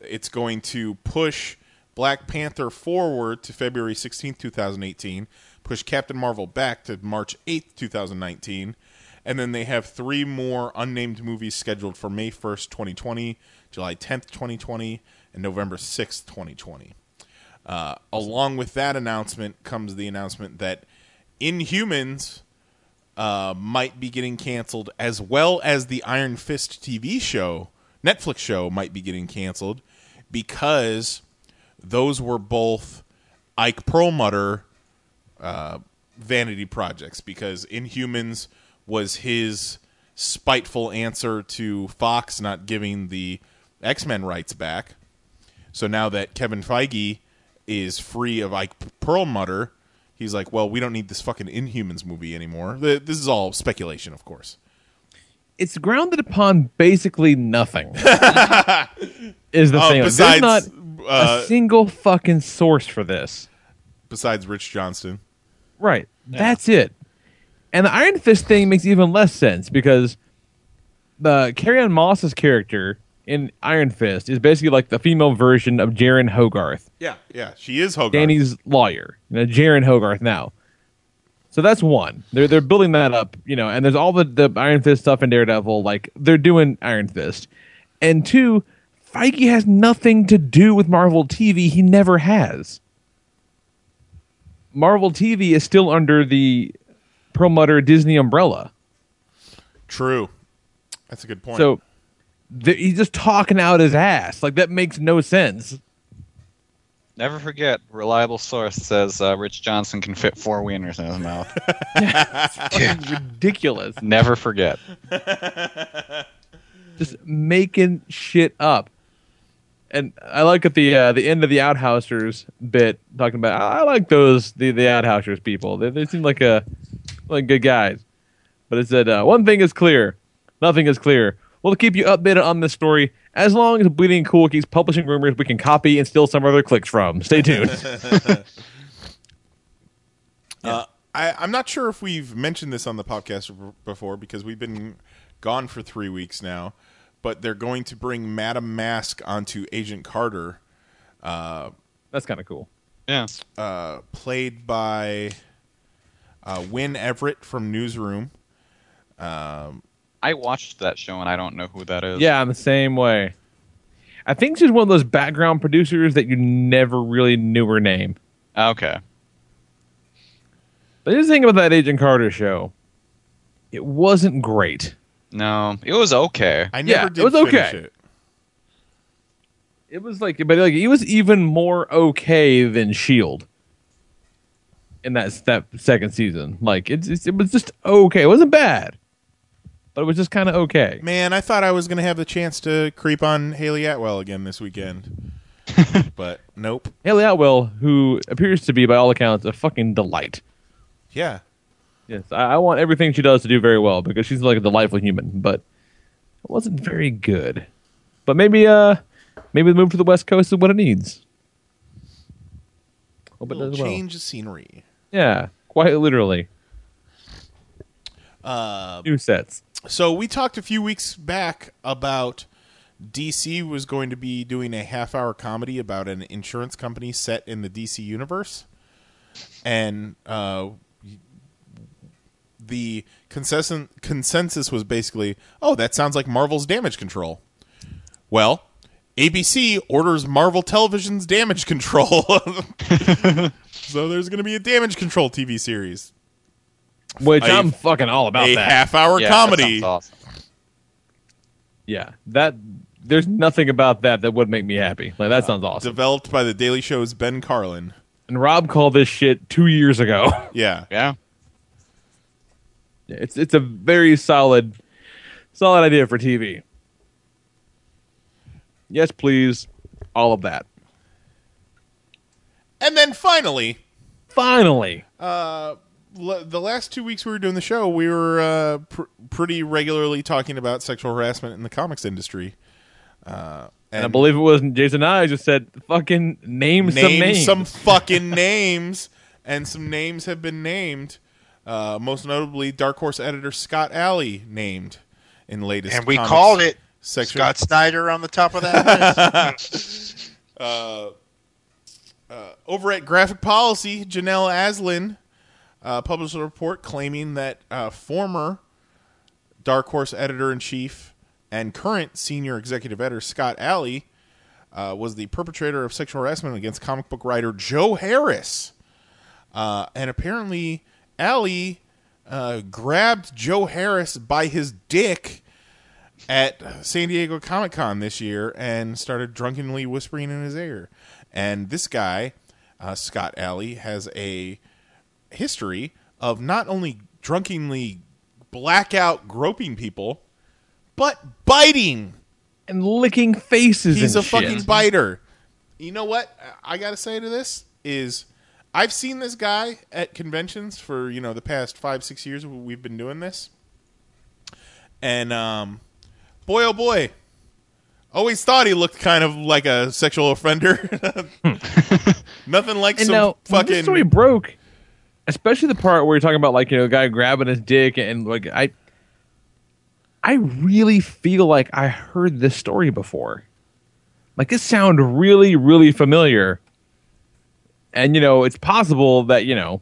It's going to push Black Panther forward to February 16, 2018. Push Captain Marvel back to March 8, 2019. And then they have three more unnamed movies scheduled for May 1st, 2020, July 10th, 2020, and November 6th, 2020. Along with that announcement comes the announcement that Inhumans might be getting canceled, as well as the Iron Fist TV show, Netflix show, might be getting canceled, because those were both Ike Perlmutter vanity projects, because Inhumans was his spiteful answer to Fox not giving the X-Men rights back. So now that Kevin Feige is free of Ike Perlmutter, he's like, well, we don't need this fucking Inhumans movie anymore. This is all speculation, of course. It's grounded upon basically nothing, is the thing. Besides, there's not a single fucking source for this. Besides Rich Johnston. Right. Yeah. That's it. And the Iron Fist thing makes even less sense, because the Carrie-Anne Moss's character in Iron Fist is basically like the female version of Jaren Hogarth. Yeah, she is Hogarth. Danny's lawyer, Jaren Hogarth now. So that's one. They're building that up, and there's all the Iron Fist stuff in Daredevil. Like, they're doing Iron Fist. And two, Feige has nothing to do with Marvel TV. He never has. Marvel TV is still under the Perlmutter Disney umbrella. True. That's a good point. So he's just talking out his ass. Like, that makes no sense. Never forget, reliable source says Rich Johnson can fit four wieners in his mouth. It's fucking ridiculous. Never forget. Just making shit up. And I like at the end of the Outhousers bit, talking about, I like those, the Outhousers people. They seem like good guys. But it said, one thing is clear. Nothing is clear. We'll keep you updated on this story as long as Bleeding Cool keeps publishing rumors we can copy and steal some other clicks from. Stay tuned. I'm not sure if we've mentioned this on the podcast before, because we've been gone for 3 weeks now, but they're going to bring Madame Mask onto Agent Carter. That's kind of cool. Yeah. Played by Wynn Everett from Newsroom. I watched that show, and I don't know who that is. Yeah, I'm the same way. I think she's one of those background producers that you never really knew her name. Okay. But here's the thing about that Agent Carter show. It wasn't great. No, it was okay. I never did finish it. It was like, but it was even more okay than S.H.I.E.L.D. in that second season. Like, it was just okay. It wasn't bad. But it was just kind of okay. Man, I thought I was going to have the chance to creep on Haley Atwell again this weekend. But nope. Haley Atwell, who appears to be, by all accounts, a fucking delight. Yeah. Yes, I want everything she does to do very well, because she's like a delightful human. But it wasn't very good. But maybe the move to the West Coast is what it needs. Hope it does well. Change of scenery. Yeah, quite literally. New sets. So we talked a few weeks back about DC was going to be doing a half-hour comedy about an insurance company set in the DC universe. And the consensus was basically, oh, that sounds like Marvel's Damage Control. Well, ABC orders Marvel Television's Damage Control. So there's going to be a Damage Control TV series. Which I'm fucking all about. A half-hour comedy. That sounds awesome. Yeah, that there's nothing about that that would make me happy. Like, that sounds awesome. Developed by The Daily Show's Ben Carlin. And Rob called this shit 2 years ago. Yeah. Yeah. It's a very solid idea for TV. Yes, please. All of that. And then finally. The last 2 weeks we were doing the show, we were pretty regularly talking about sexual harassment in the comics industry. And I believe it was Jason Nyze who said, fucking name some names. Some fucking names. And some names have been named. Most notably, Dark Horse editor Scott Alley named in latest And we comics. Called it. Sexual. Scott Snyder on the top of that list. Over at Graphic Policy, Janelle Aslan published a report claiming that former Dark Horse editor-in-chief and current senior executive editor Scott Alley was the perpetrator of sexual harassment against comic book writer Joe Harris. And apparently Alley grabbed Joe Harris by his dick at San Diego Comic Con this year and started drunkenly whispering in his ear. And this guy, Scott Alley, has a history of not only drunkenly blackout groping people, but biting and licking faces. He's and a shit. Fucking biter. You know what I gotta say to this is I've seen this guy at conventions for, you know, the past 5-6 years we've been doing this, and boy, oh boy. Always thought he looked kind of like a sexual offender. Nothing like and some now, fucking... This story broke, especially the part where you're talking about, like, you know, a guy grabbing his dick and, like, I really feel like I heard this story before. Like, this sounds really, really familiar. And, you know, it's possible that, you know,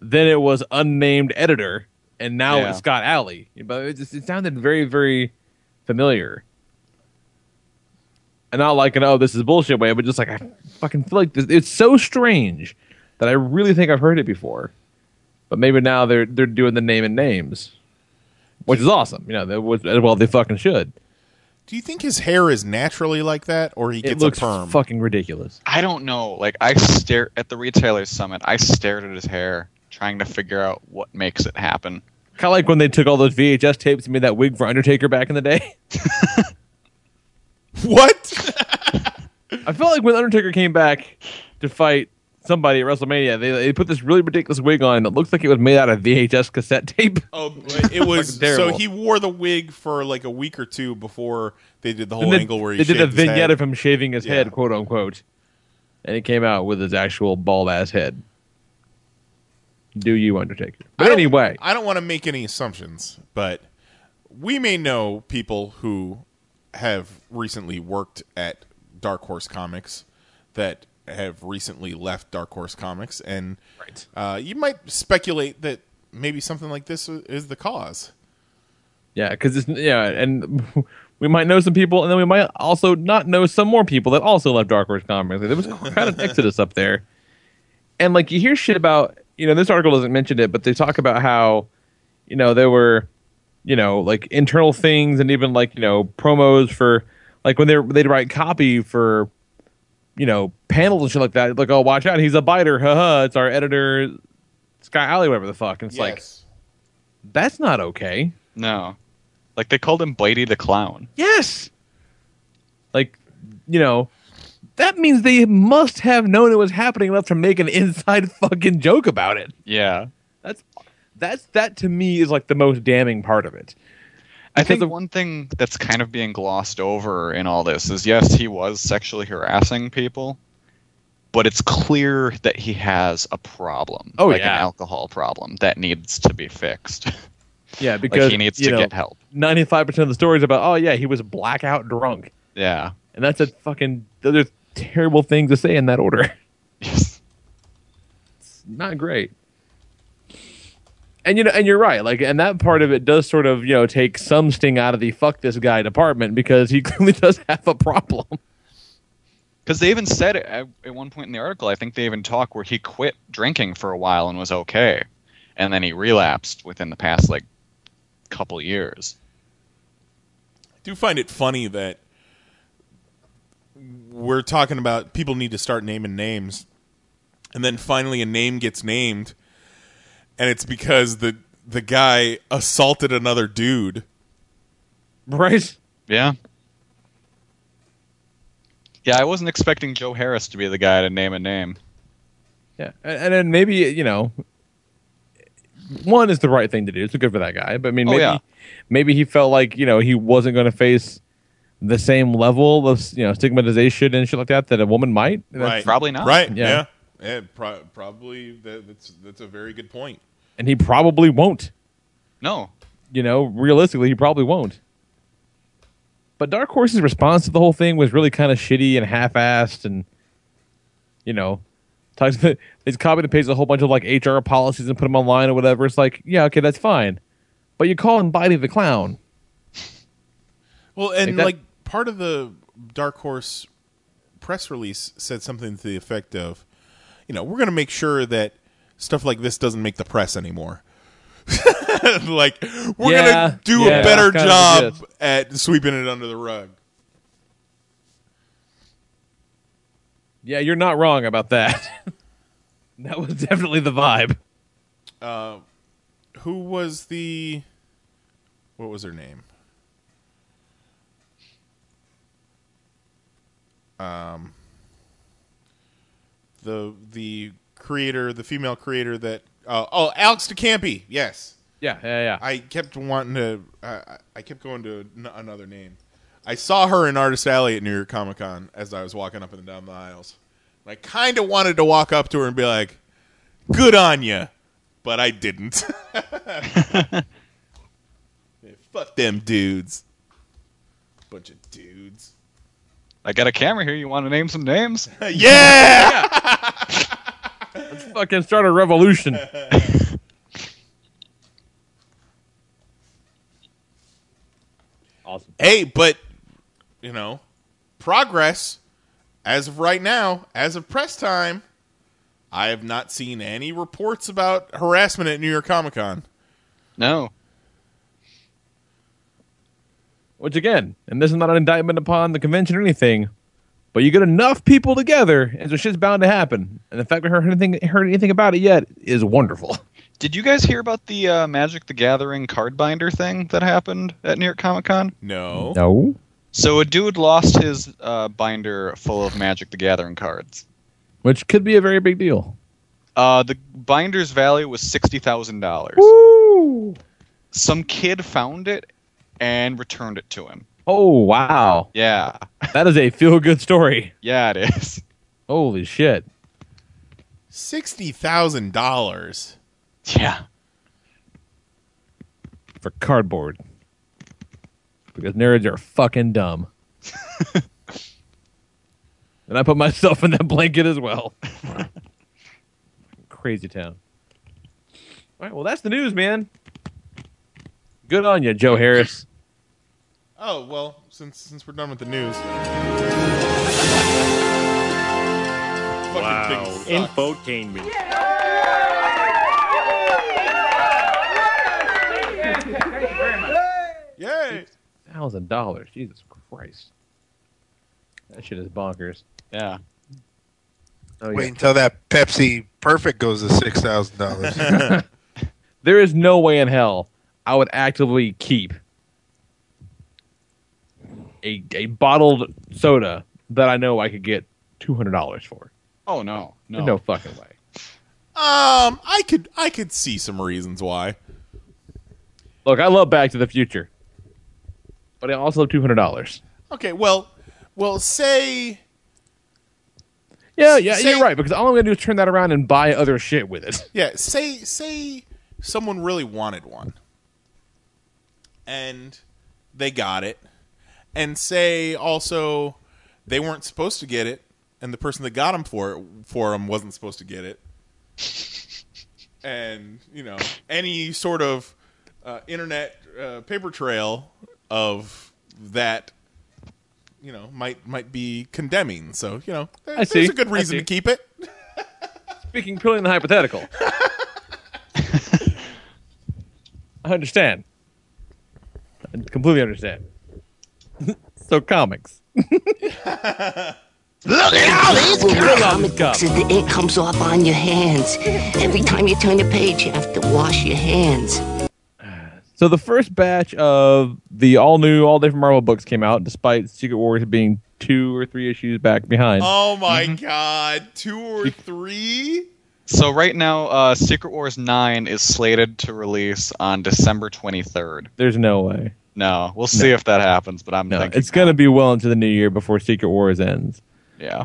then it was unnamed editor and now it's Scott Alley. But it sounded very, very... familiar, and not like an "oh, this is bullshit" way, but just like I fucking feel like this. It's so strange that I really think I've heard it before, but maybe now they're doing the name and names, which is awesome. You know, they fucking should. Do you think his hair is naturally like that, or he gets a perm? It looks fucking ridiculous. I don't know. Like I stare at the Retailers Summit. I stared at his hair, trying to figure out what makes it happen. Kind of like when they took all those VHS tapes and made that wig for Undertaker back in the day. What? I felt like when Undertaker came back to fight somebody at WrestleMania, they put this really ridiculous wig on that looks like it was made out of VHS cassette tape. Oh, it was. So he wore the wig for like a week or two before they did the whole angle where he shaved his head. They did a vignette of him shaving his head, quote unquote, and he came out with his actual bald ass head. Do you, Undertaker? But anyway, I don't want to make any assumptions, but we may know people who have recently worked at Dark Horse Comics that have recently left Dark Horse Comics, and right. You might speculate that maybe something like this is the cause. Yeah, because it's and we might know some people, and then we might also not know some more people that also left Dark Horse Comics. Like, there was kind of exodus up there, and like you hear shit about. You know, this article doesn't mention it, but they talk about how, you know, there were, you know, like internal things and even like, you know, promos for like when they'd write copy for, you know, panels and shit like that. Like, oh, watch out, he's a biter. Haha, it's our editor, Scott Alley, whatever the fuck. And it's like, that's not okay. No. Like, they called him Bladey the Clown. Yes. Like, you know. That means they must have known it was happening enough to make an inside fucking joke about it. Yeah. That to me is like the most damning part of it. I think the one thing that's kind of being glossed over in all this is, yes, he was sexually harassing people, but it's clear that he has a problem. Oh, like an alcohol problem that needs to be fixed. Yeah, because like he needs to get help. 95% of the stories about, oh, yeah, he was blackout drunk. Yeah. And that's a fucking... Those are terrible things to say in that order. Yes. It's not great. And you know, and you're right. Like, and that part of it does sort of, you know, take some sting out of the fuck this guy department because he clearly does have a problem. Because they even said it at one point in the article, I think they even talk where he quit drinking for a while and was okay. And then he relapsed within the past, like, couple years. I do find it funny that we're talking about people need to start naming names. And then finally a name gets named, and it's because the guy assaulted another dude. Right? Yeah. Yeah, I wasn't expecting Joe Harris to be the guy to name a name. Yeah, and then maybe, you know, one is the right thing to do. It's good for that guy. But, I mean, maybe he felt like, you know, he wasn't going to face the same level of, you know, stigmatization and shit like that that a woman might. Right. Probably not. Right, yeah. Yeah, probably that's a very good point. And he probably won't. No. You know, realistically, he probably won't. But Dark Horse's response to the whole thing was really kind of shitty and half-assed, and, you know, talks about, it's copied and pasted a whole bunch of like HR policies and put them online or whatever. It's like, yeah, okay, that's fine, but you call him Bobby the Clown. Well, and like part of the Dark Horse press release said something to the effect of, you know, we're going to make sure that stuff like this doesn't make the press anymore. Like, we're gonna do a better job at sweeping it under the rug. Yeah, you're not wrong about that. That was definitely the vibe. Who was the? What was her name? The creator, the female creator that. Alex DeCampi. Yes. Yeah. I kept wanting to. I kept going to another name. I saw her in Artist Alley at New York Comic Con as I was walking up and down the aisles. And I kind of wanted to walk up to her and be like, "Good on you," but I didn't. Fuck them dudes. Bunch of dudes. I got a camera here. You want to name some names? Yeah. Let's fucking start a revolution. Awesome. Hey, but, you know, progress, as of right now, as of press time, I have not seen any reports about harassment at New York Comic Con. No. Which, again, and this is not an indictment upon the convention or anything, but you get enough people together, and so shit's bound to happen. And the fact we heard anything about it yet is wonderful. Did you guys hear about the Magic the Gathering card binder thing that happened at New York Comic Con? No. So a dude lost his binder full of Magic the Gathering cards, which could be a very big deal. The binder's value was $60,000. Woo! Some kid found it and returned it to him. Oh, wow. Yeah. That is a feel-good story. Yeah, it is. Holy shit. $60,000. Yeah. For cardboard. Because nerds are fucking dumb. And I put myself in that blanket as well. Crazy town. All right, well, that's the news, man. Good on you, Joe Harris. Oh, well, since we're done with the news. Wow. Infotainment. Thank you very much. Yay! $6,000. Jesus Christ. That shit is bonkers. Yeah. Oh, wait until that Pepsi Perfect goes to $6,000. There is no way in hell I would actively keep a bottled soda that I know I could get $200 for. Oh no. There's no fucking way. I could see some reasons why. Look, I love Back to the Future, but I also love $200. Okay, well, say. Yeah, you're right. Because all I'm gonna do is turn that around and buy other shit with it. Yeah, say someone really wanted one, and they got it. And say also they weren't supposed to get it, and the person that got them for them wasn't supposed to get it. And, you know, any sort of internet paper trail of that, you know, might be condemning. So, you know, there's a good reason to keep it. Speaking purely in the hypothetical. I understand. I completely understand. So comics. Look at all these comic books and the ink comes off on your hands. Every time you turn a page, you have to wash your hands. So the first batch of the all-new, all-different Marvel books came out, despite Secret Wars being 2 or 3 issues back behind. Oh, my God. 2 or 3? So right now, Secret Wars 9 is slated to release on December 23rd. There's no way. No, we'll see if that happens, but I'm thinking it's going to be well into the new year before Secret Wars ends. Yeah.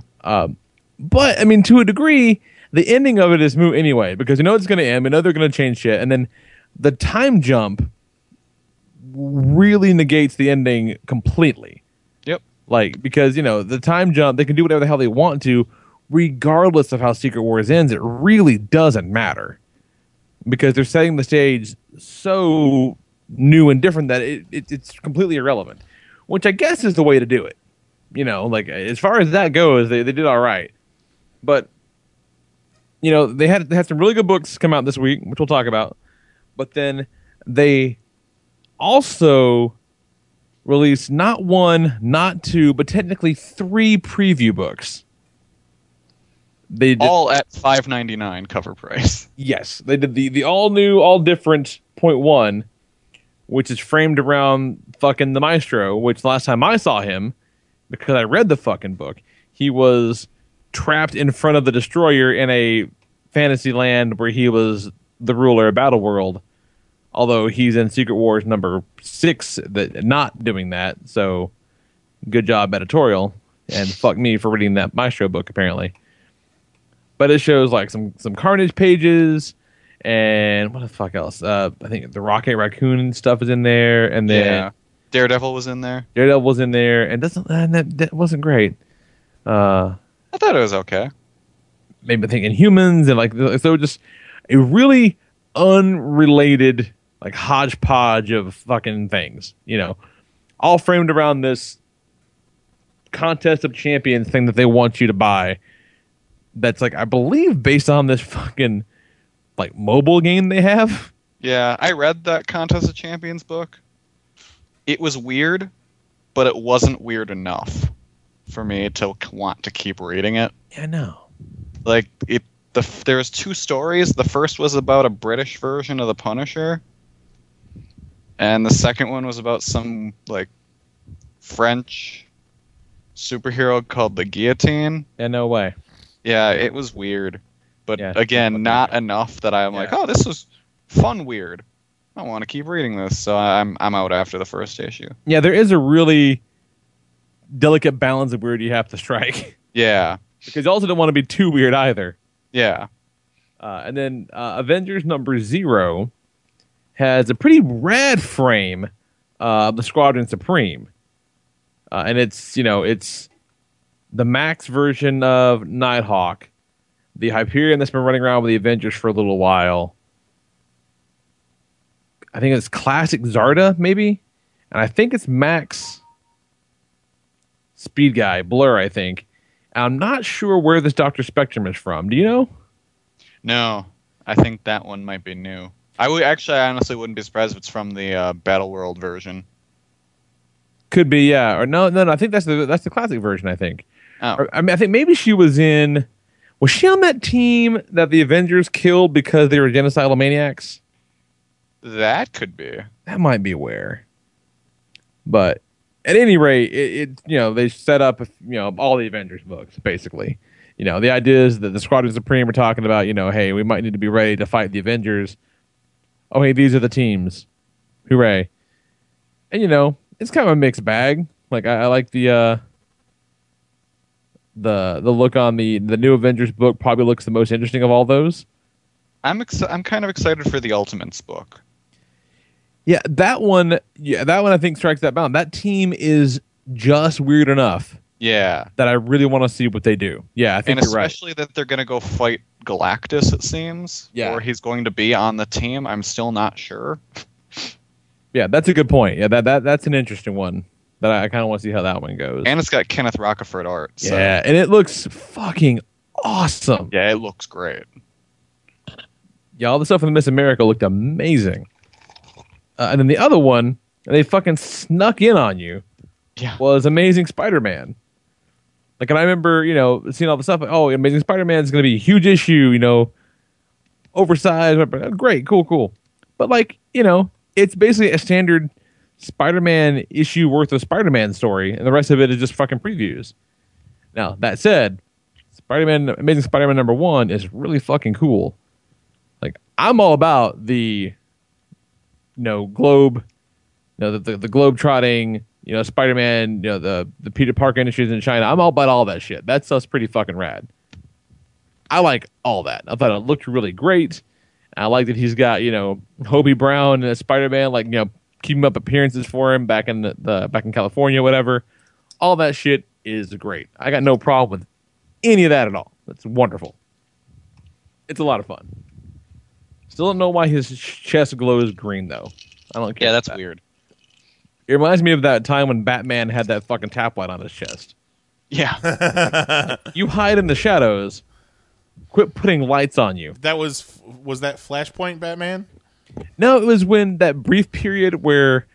But, I mean, to a degree, the ending of it is moot anyway, because you know it's going to end, we know they're going to change shit, and then the time jump really negates the ending completely. Yep. Like, because, you know, the time jump, they can do whatever the hell they want to, regardless of how Secret Wars ends. It really doesn't matter, because they're setting the stage so new and different that it's completely irrelevant, which I guess is the way to do it. You know, like, as far as that goes, they did all right. But, you know, they had some really good books come out this week, which we'll talk about. But then they also released not 1, not 2, but technically 3 preview books. They did, all at $5.99 cover price. Yes, they did the all new, all different .1, which is framed around fucking the Maestro, which last time I saw him, because I read the fucking book, he was trapped in front of the Destroyer in a fantasy land where he was the ruler of Battleworld, although he's in Secret Wars number 6 that not doing that, so good job editorial, and fuck me for reading that Maestro book, apparently. But it shows like some Carnage pages, and what the fuck else? I think the Rocket Raccoon stuff is in there, and then... Yeah. Daredevil was in there. And that wasn't great. I thought it was okay. Maybe I think Inhumans and like so just a really unrelated like hodgepodge of fucking things, you know, all framed around this contest of champions thing that they want you to buy. That's like I believe based on this fucking like mobile game they have. Yeah, I read that Contest of Champions book. It was weird, but it wasn't weird enough for me to want to keep reading it. Yeah, no. Like, there was 2 stories. The first was about a British version of The Punisher, and the second one was about some, like, French superhero called the Guillotine. Yeah, no way. Yeah, it was weird. But, again, not enough that I'm like, oh, this was fun weird. I want to keep reading this, so I'm out after the first issue. Yeah, there is a really delicate balance of weird you have to strike. Yeah. Because you also don't want to be too weird either. Yeah. And then Avengers number 0 has a pretty rad frame of the Squadron Supreme. And it's, you know, it's the Max version of Nighthawk, the Hyperion that's been running around with the Avengers for a little while, I think it's Classic Zarda, maybe. And I think it's Max Speed Guy, Blur, I think. And I'm not sure where this Dr. Spectrum is from. Do you know? No. I think that one might be new. I honestly wouldn't be surprised if it's from the Battleworld version. Could be, yeah. Or no, I think that's the classic version, I think. Oh. Or, I mean, I think maybe she was she on that team that the Avengers killed because they were genocidal maniacs? That could be. That might be where. But at any rate, it you know, they set up, you know, all the Avengers books, basically. You know, the idea is that the Squadron Supreme are talking about, you know, hey, we might need to be ready to fight the Avengers. Oh, hey, these are the teams. Hooray. And, you know, it's kind of a mixed bag. Like, I like the look on the new Avengers book probably looks the most interesting of all those. I'm kind of excited for the Ultimates book. Yeah, that one I think strikes that balance. That team is just weird enough. Yeah. That I really want to see what they do. Yeah, I think you're right. And especially that they're going to go fight Galactus, it seems. Yeah. Or he's going to be on the team. I'm still not sure. Yeah, that's a good point. Yeah, that's an interesting one that I kind of want to see how that one goes. And it's got Kenneth Rocaford art. So. Yeah, and it looks fucking awesome. Yeah, it looks great. Yeah, all the stuff in Miss America looked amazing. And then the other one, they fucking snuck in on you yeah. was Amazing Spider-Man. Like, and I remember, you know, seeing all the stuff. Like, oh, Amazing Spider-Man is going to be a huge issue, you know, oversized. Whatever. Great, cool. But, like, you know, it's basically a standard Spider-Man issue worth of Spider-Man story, and the rest of it is just fucking previews. Now, that said, Amazing Spider-Man #1 is really fucking cool. Like, I'm all about the, you know, globe, you know, the globe-trotting, you know, Spider-Man, you know, the Peter Parker Industries in China. I'm all about all that shit. That stuff's pretty fucking rad. I like all that. I thought it looked really great. I like that he's got, you know, Hobie Brown and Spider-Man, like, you know, keeping up appearances for him back in the back in California, whatever. All that shit is great. I got no problem with any of that at all. That's wonderful. It's a lot of fun. Still don't know why his chest glows green, though. I don't care. Yeah, that's weird. It reminds me of that time when Batman had that fucking tap light on his chest. Yeah. You hide in the shadows. Quit putting lights on you. That was that Flashpoint Batman? No, it was when that brief period where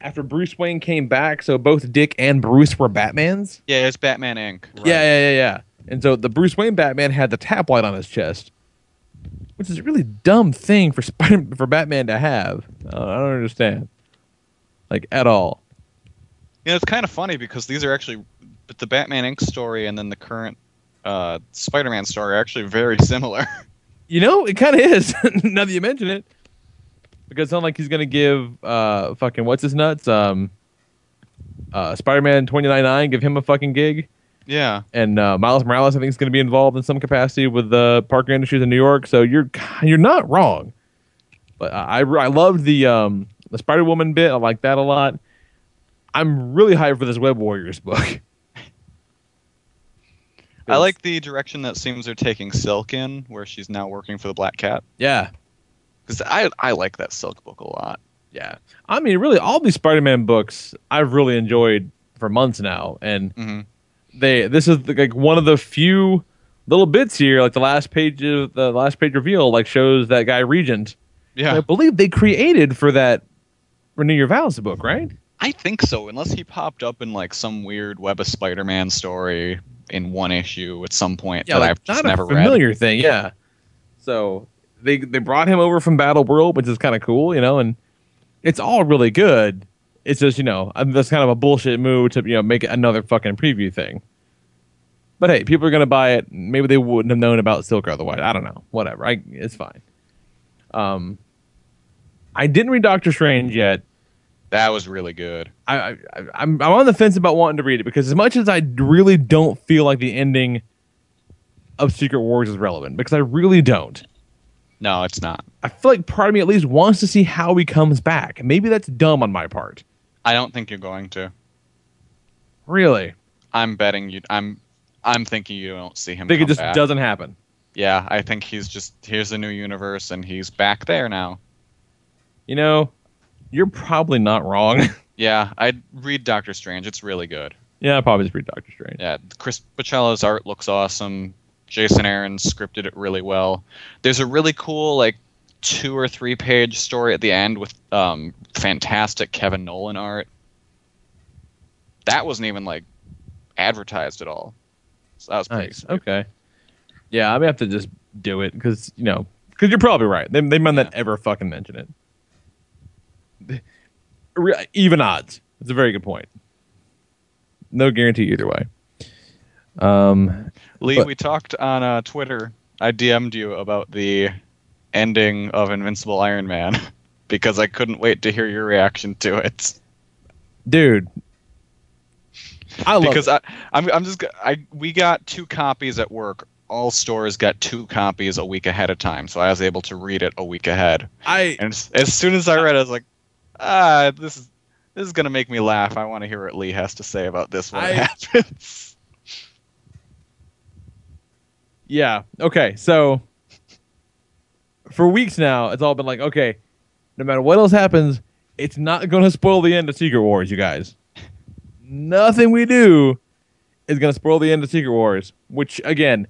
after Bruce Wayne came back, so both Dick and Bruce were Batmans. Yeah, it's Batman Inc. Right. Yeah. And so the Bruce Wayne Batman had the tap light on his chest, which is a really dumb thing for Batman to have. I don't understand, like, at all. Yeah, it's kind of funny because these are actually the Batman Inc. story and then the current Spider-Man story are actually very similar. You know, it kind of is, now that you mention it. Because it's not like he's going to give fucking what's-his-nuts, Spider-Man 2099, give him a fucking gig. Yeah. And Miles Morales, I think, is going to be involved in some capacity with the Parker Industries in New York. So you're not wrong. But I loved the Spider-Woman bit. I like that a lot. I'm really hyped for this Web Warriors book. I like the direction that seems they're taking Silk in, where she's now working for the Black Cat. Yeah. Because I like that Silk book a lot. Yeah. I mean, really, all these Spider-Man books I've really enjoyed for months now. And this is like one of the few little bits here, like the last page reveal, like shows that guy Regent. Yeah. I believe they created for that Renew Your Vows book, right? I think so, unless he popped up in like some weird Web of Spider-Man story in one issue at some point that I've just never read. Not a familiar thing, yeah. So they brought him over from Battle World, which is kind of cool, you know, and it's all really good. It's just, you know, that's kind of a bullshit move to, you know, make it another fucking preview thing. But hey, people are going to buy it. Maybe they wouldn't have known about Silk otherwise. I don't know. Whatever. It's fine. I didn't read Doctor Strange yet. That was really good. I'm on the fence about wanting to read it because as much as I really don't feel like the ending of Secret Wars is relevant, because I really don't. No, it's not. I feel like part of me at least wants to see how he comes back. Maybe that's dumb on my part. I don't think you're going to. Really? I'm betting you. I'm thinking you don't see him. I think it just doesn't happen. Yeah, I think he's just here's a new universe and he's back there now. You know. You're probably not wrong. Yeah, I'd read Doctor Strange. It's really good. Yeah, I'd probably just read Doctor Strange. Yeah, Chris Boccella's art looks awesome. Jason Aaron scripted it really well. There's a really cool, like, 2 or 3 page story at the end with fantastic Kevin Nolan art. That wasn't even, like, advertised at all. So that was pretty nice. Okay. Yeah, I'm going to have to just do it because, you know, because you're probably right. They might not ever fucking mention it. Even odds. It's a very good point. No guarantee either way. Lee, we talked on Twitter. I DM'd you about the ending of Invincible Iron Man because I couldn't wait to hear your reaction to it. Dude, I love because it. We got 2 copies at work. All stores got 2 copies a week ahead of time, so I was able to read it a week ahead. As soon as I read it, I was like, this is going to make me laugh. I want to hear what Lee has to say about this when it happens. Yeah. Okay. So for weeks now, it's all been like, okay, no matter what else happens, it's not going to spoil the end of Secret Wars, you guys. Nothing we do is going to spoil the end of Secret Wars, which, again,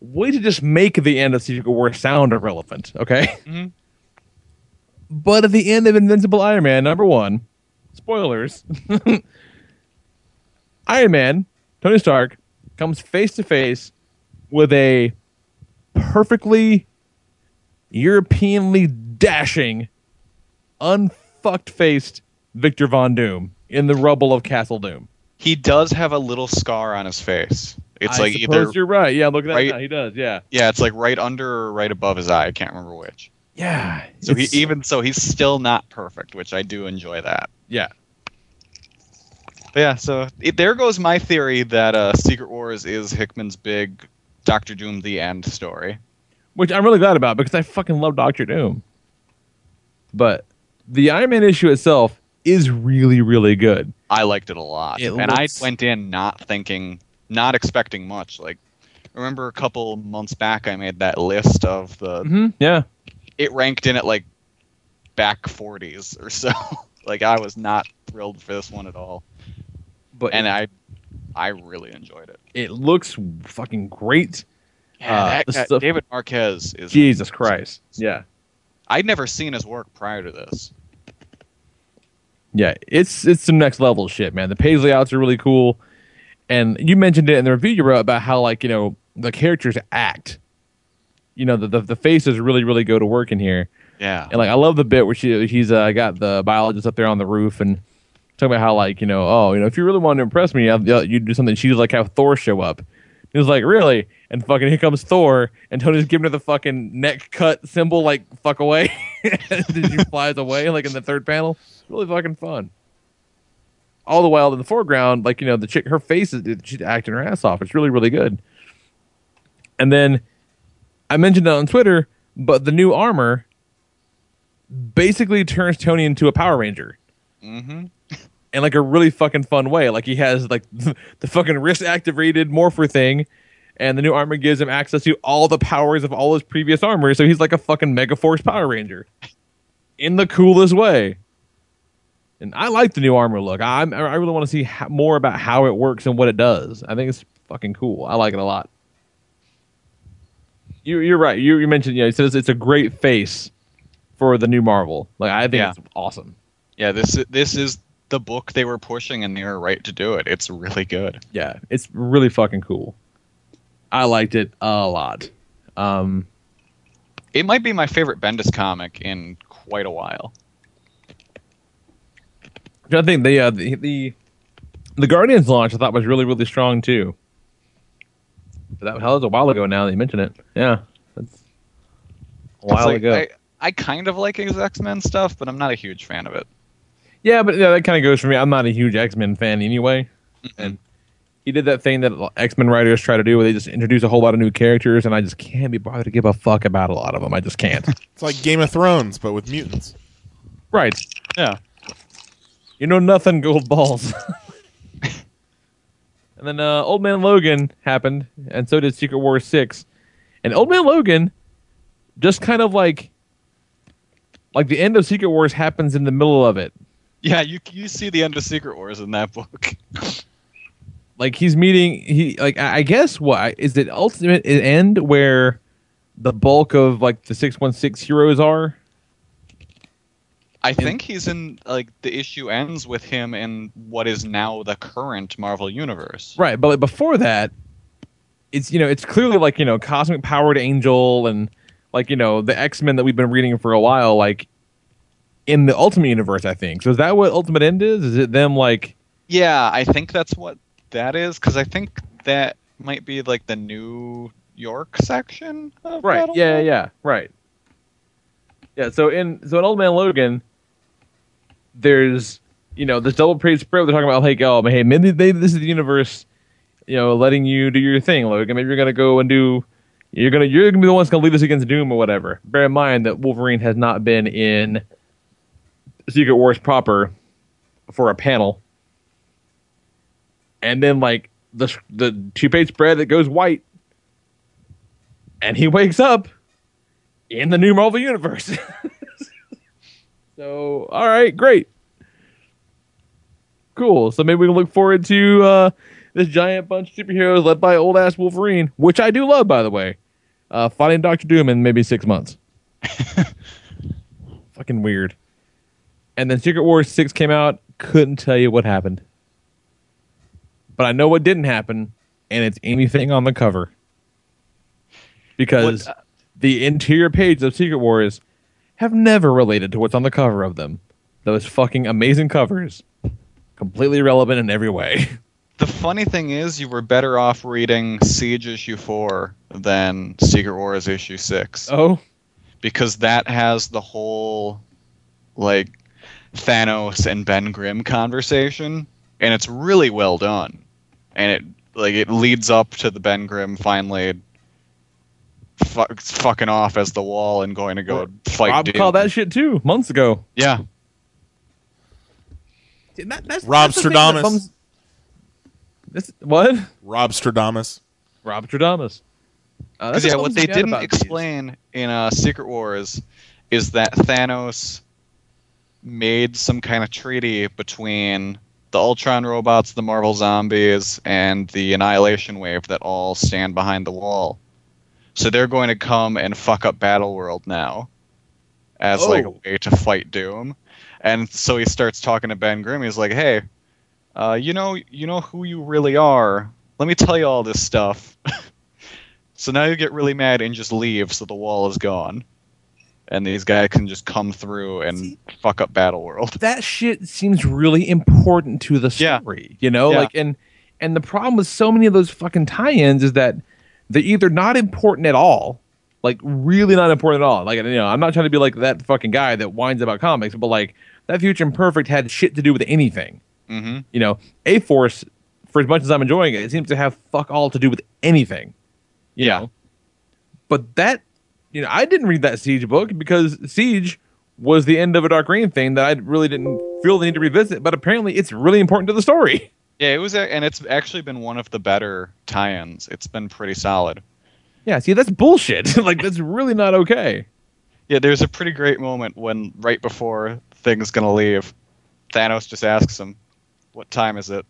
way to just make the end of Secret Wars sound irrelevant. Okay. Mm-hmm. But at the end of Invincible Iron Man #1, spoilers, Iron Man, Tony Stark, comes face to face with a perfectly Europeanly dashing, unfucked-faced Victor Von Doom in the rubble of Castle Doom. He does have a little scar on his face. It's I like suppose either you're right. Yeah, look at that. Right, he does. Yeah. Yeah, it's like right under or right above his eye. I can't remember which. Yeah. So he's still not perfect, which I do enjoy that. Yeah. But yeah. So there goes my theory that Secret Wars is Hickman's big Doctor Doom the End story. Which I'm really glad about because I fucking love Doctor Doom. But the Iron Man issue itself is really, really good. I liked it a lot. I went in not expecting much. Like, remember a couple months back I made that list of the... Mm-hmm, yeah. It ranked in at like back 40s or so. Like, I was not thrilled for this one at all. I really enjoyed it. It looks fucking great. Yeah, David Marquez is... Jesus Christ. Yeah. I'd never seen his work prior to this. Yeah, it's some next level shit, man. The page layouts are really cool. And you mentioned it in the review you wrote about how, like, you know, the characters act. You know, the faces really, really go to work in here. Yeah. And, like, I love the bit where he's got the biologist up there on the roof and talking about how, like, you know, oh, you know, if you really want to impress me, you do something. She's like, have Thor show up. He was like, really? And fucking here comes Thor, and Tony's giving her the fucking neck cut symbol, like, fuck away. And then she flies away, like, in the third panel. It's really fucking fun. All the while in the foreground, like, you know, the chick, her face is, she's acting her ass off. It's really, really good. And then I mentioned that on Twitter, but the new armor basically turns Tony into a Power Ranger. Mm-hmm. In, like, a really fucking fun way. Like, he has, like, the fucking wrist-activated morpher thing, and the new armor gives him access to all the powers of all his previous armor, so he's like a fucking Megaforce Power Ranger. In the coolest way. And I like the new armor look. I really want to see more about how it works and what it does. I think it's fucking cool. I like it a lot. You're right. You mentioned, you know, he says it's a great face for the new Marvel. Like, I think it's awesome. Yeah, this is the book they were pushing, and they were right to do it. It's really good. Yeah, it's really fucking cool. I liked it a lot. It might be my favorite Bendis comic in quite a while. I think the Guardians launch I thought was really, really strong too. But that was a while ago now that you mention it. Yeah, that's a while ago. I kind of like his X-Men stuff, but I'm not a huge fan of it. Yeah, but yeah, that kind of goes for me. I'm not a huge X-Men fan anyway. Mm-hmm. And he did that thing that X-Men writers try to do where they just introduce a whole lot of new characters, and I just can't be bothered to give a fuck about a lot of them. I just can't. It's like Game of Thrones, but with mutants. Right. Yeah. You know nothing, gold balls. And then Old Man Logan happened, and so did Secret Wars 6. And Old Man Logan just kind of like the end of Secret Wars happens in the middle of it. Yeah, you see the end of Secret Wars in that book. Like, he's meeting... I guess what... Is it ultimate end where the bulk of, like, the 616 heroes are? I think he's in... Like, the issue ends with him in what is now the current Marvel Universe. Right, but like, before that, it's, you know, it's clearly, like, you know, cosmic-powered Angel and, like, you know, the X-Men that we've been reading for a while, like... In the Ultimate Universe, I think. So is that what Ultimate End is? Is it them, like... Yeah, I think that's what that is, because I think that might be, like, the New York section of Right, Battle yeah, World. Yeah, right. Yeah, so in Old Man Logan, there's, you know, this double page spread. They're talking about, like, oh, hey, maybe this is the universe, you know, letting you do your thing, Logan. Maybe you're going to go and do... You're gonna be the one that's going to lead us against Doom or whatever. Bear in mind that Wolverine has not been in... Secret Wars proper for a panel, and then like the 2-page spread that goes white, and he wakes up in the new Marvel Universe. So, all right, great, cool. So maybe we can look forward to this giant bunch of superheroes led by old ass Wolverine, which I do love, by the way, fighting Doctor Doom in maybe 6 months. Fucking weird. And then Secret Wars 6 came out. Couldn't tell you what happened. But I know what didn't happen, and it's anything on the cover. Because the interior pages of Secret Wars have never related to what's on the cover of them. Those fucking amazing covers. Completely irrelevant in every way. The funny thing is, you were better off reading Siege issue 4 than Secret Wars issue 6. Oh? Because that has the whole, like, Thanos and Ben Grimm conversation, and it's really well done. And it leads up to the Ben Grimm finally fucking off as the Wall and going to go fight. Rob called that shit too months ago. Yeah. That's Robstradamus. Robstradamus. Robstradamus. Yeah, what they didn't explain in Secret Wars is that Thanos made some kind of treaty between the Ultron robots, the Marvel zombies, and the Annihilation Wave that all stand behind the Wall. So they're going to come and fuck up Battleworld now as like a way to fight Doom. And so he starts talking to Ben Grimm. He's like, hey, you know who you really are. Let me tell you all this stuff. So now you get really mad and just leave, so the Wall is gone. And these guys can just come through and fuck up Battleworld. That shit seems really important to the story. Yeah. You know? Yeah. And the problem with so many of those fucking tie-ins is that they're either not important at all, like really not important at all. Like, you know, I'm not trying to be like that fucking guy that whines about comics, but like that Future Imperfect had shit to do with anything. Mm-hmm. You know, A-Force, for as much as I'm enjoying it, it seems to have fuck all to do with anything. You know? But that, you know, I didn't read that Siege book because Siege was the end of a Dark Reign thing that I really didn't feel the need to revisit, but apparently it's really important to the story. Yeah, it was, and it's actually been one of the better tie-ins. It's been pretty solid. Yeah, see, that's bullshit. Like, that's really not okay. Yeah, there's a pretty great moment when, right before Thing's gonna leave, Thanos just asks him, "What time is it?"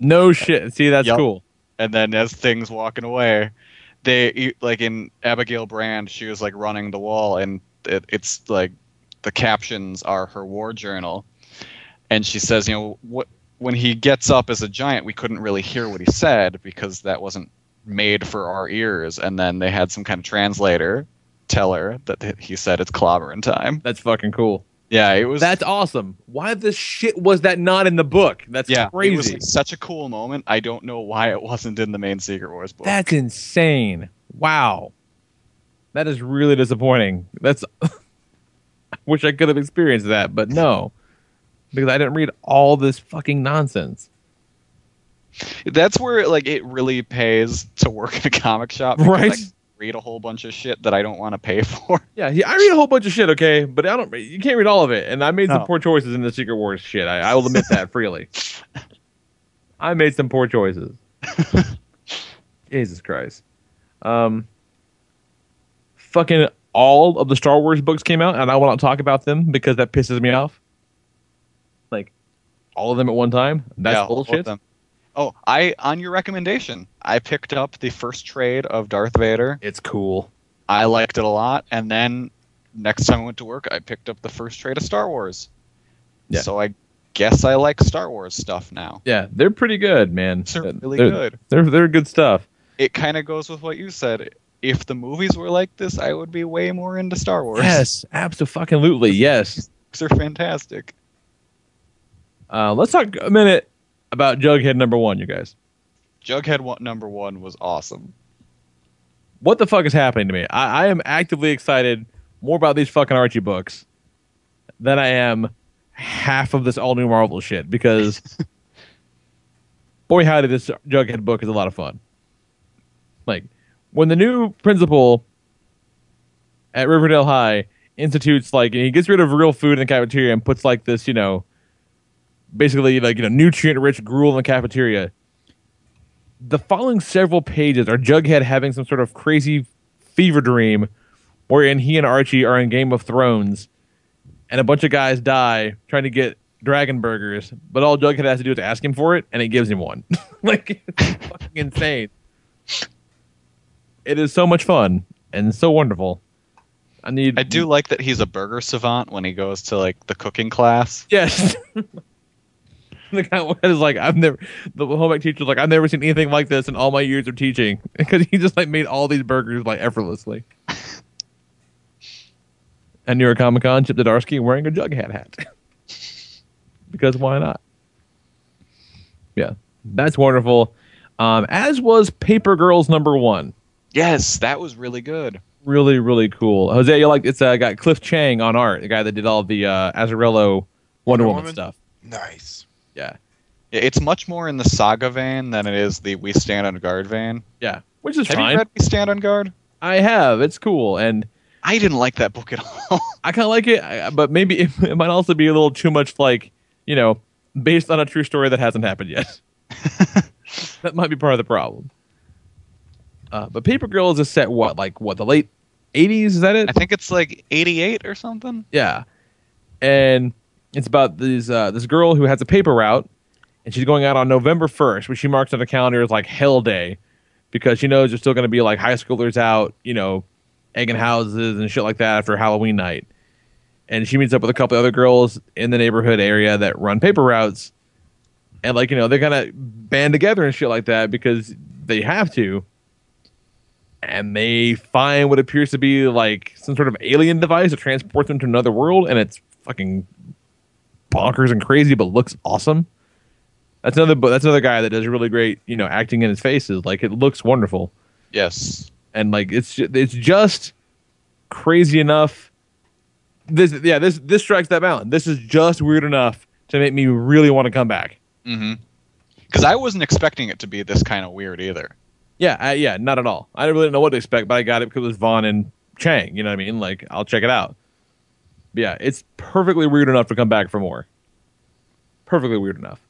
No shit. See, that's cool. And then as Thing's walking away, they, like in Abigail Brand, she was like running the Wall, and it's like the captions are her war journal, and she says, you know what. When he gets up as a giant, we couldn't really hear what he said because that wasn't made for our ears. And then they had some kind of translator tell her that he said it's clobbering time. That's fucking cool. Yeah, it was. That's awesome. Why the shit was that not in the book? That's crazy. It was like such a cool moment. I don't know why it wasn't in the main Secret Wars book. That's insane. Wow. That is really disappointing. That's. I wish I could have experienced that, but no. Because I didn't read all this fucking nonsense. That's where like it really pays to work in a comic shop. Right? I read a whole bunch of shit that I don't want to pay for. Yeah, I read a whole bunch of shit, okay? But I don't. You can't read all of it. And I made some poor choices in the Secret Wars shit. I will admit that freely. I made some poor choices. Jesus Christ. Fucking all of the Star Wars books came out, and I will not talk about them because that pisses me off. All of them at one time? That's bullshit. Oh, on your recommendation, I picked up the first trade of Darth Vader. It's cool. I liked it a lot. And then next time I went to work, I picked up the first trade of Star Wars. Yeah. So I guess I like Star Wars stuff now. Yeah, they're pretty good, man. They're really good. They're good stuff. It kind of goes with what you said. If the movies were like this, I would be way more into Star Wars. Yes, absolutely. Yes. They're fantastic. Let's talk a minute about Jughead number 1, you guys. Jughead number 1 was awesome. What the fuck is happening to me? I am actively excited more about these fucking Archie books than I am half of this all-new Marvel shit, because boy howdy, this Jughead book is a lot of fun. Like, when the new principal at Riverdale High institutes, like, he gets rid of real food in the cafeteria and puts, like, this, you know, basically like, you know, nutrient-rich gruel in the cafeteria. The following several pages are Jughead having some sort of crazy fever dream wherein he and Archie are in Game of Thrones and a bunch of guys die trying to get dragon burgers, but all Jughead has to do is ask him for it and it gives him one. Like, it's fucking insane. It is so much fun and so wonderful. I do like that he's a burger savant when he goes to, like, the cooking class. Yes. The guy is like, the home ec teacher's like, I've never seen anything like this in all my years of teaching, because he just like made all these burgers like effortlessly. At New York Comic Con, Chip Zdarsky wearing a Jughead hat. Because why not? Yeah, that's wonderful. As was Paper Girls #1. Yes, that was really good. Really, really cool. Jose, you like it's got Cliff Chang on art, the guy that did all the Azzarello Wonder Woman stuff. Nice. Yeah. It's much more in the Saga vein than it is the We Stand on Guard vein. Yeah, which is fine. Have you read We Stand on Guard? I have. It's cool. And I didn't like that book at all. I kind of like it, but maybe it might also be a little too much like, you know, based on a true story that hasn't happened yet. That might be part of the problem. But Paper Girls is set what, the late 80s? Is that it? I think it's like 88 or something. Yeah. And it's about this girl who has a paper route, and she's going out on November 1st, which she marks on the calendar as like Hell Day, because she knows there's still going to be like high schoolers out, you know, egging houses and shit like that after Halloween night. And she meets up with a couple other girls in the neighborhood area that run paper routes. And, like, you know, they're going to band together and shit like that because they have to. And they find what appears to be, like, some sort of alien device that transports them to another world. And it's fucking bonkers and crazy, but looks awesome. That's another guy that does really great, you know, acting in his faces. Like, it looks wonderful. Yes. And, like, it's just crazy enough. This strikes that balance. This is just weird enough to make me really want to come back. Mm-hmm. Because I wasn't expecting it to be this kind of weird either. Yeah, not at all. I really didn't know what to expect, but I got it because it was Vaughn and Chang. You know what I mean? Like, I'll check it out. But yeah, it's perfectly weird enough to come back for more. Perfectly weird enough.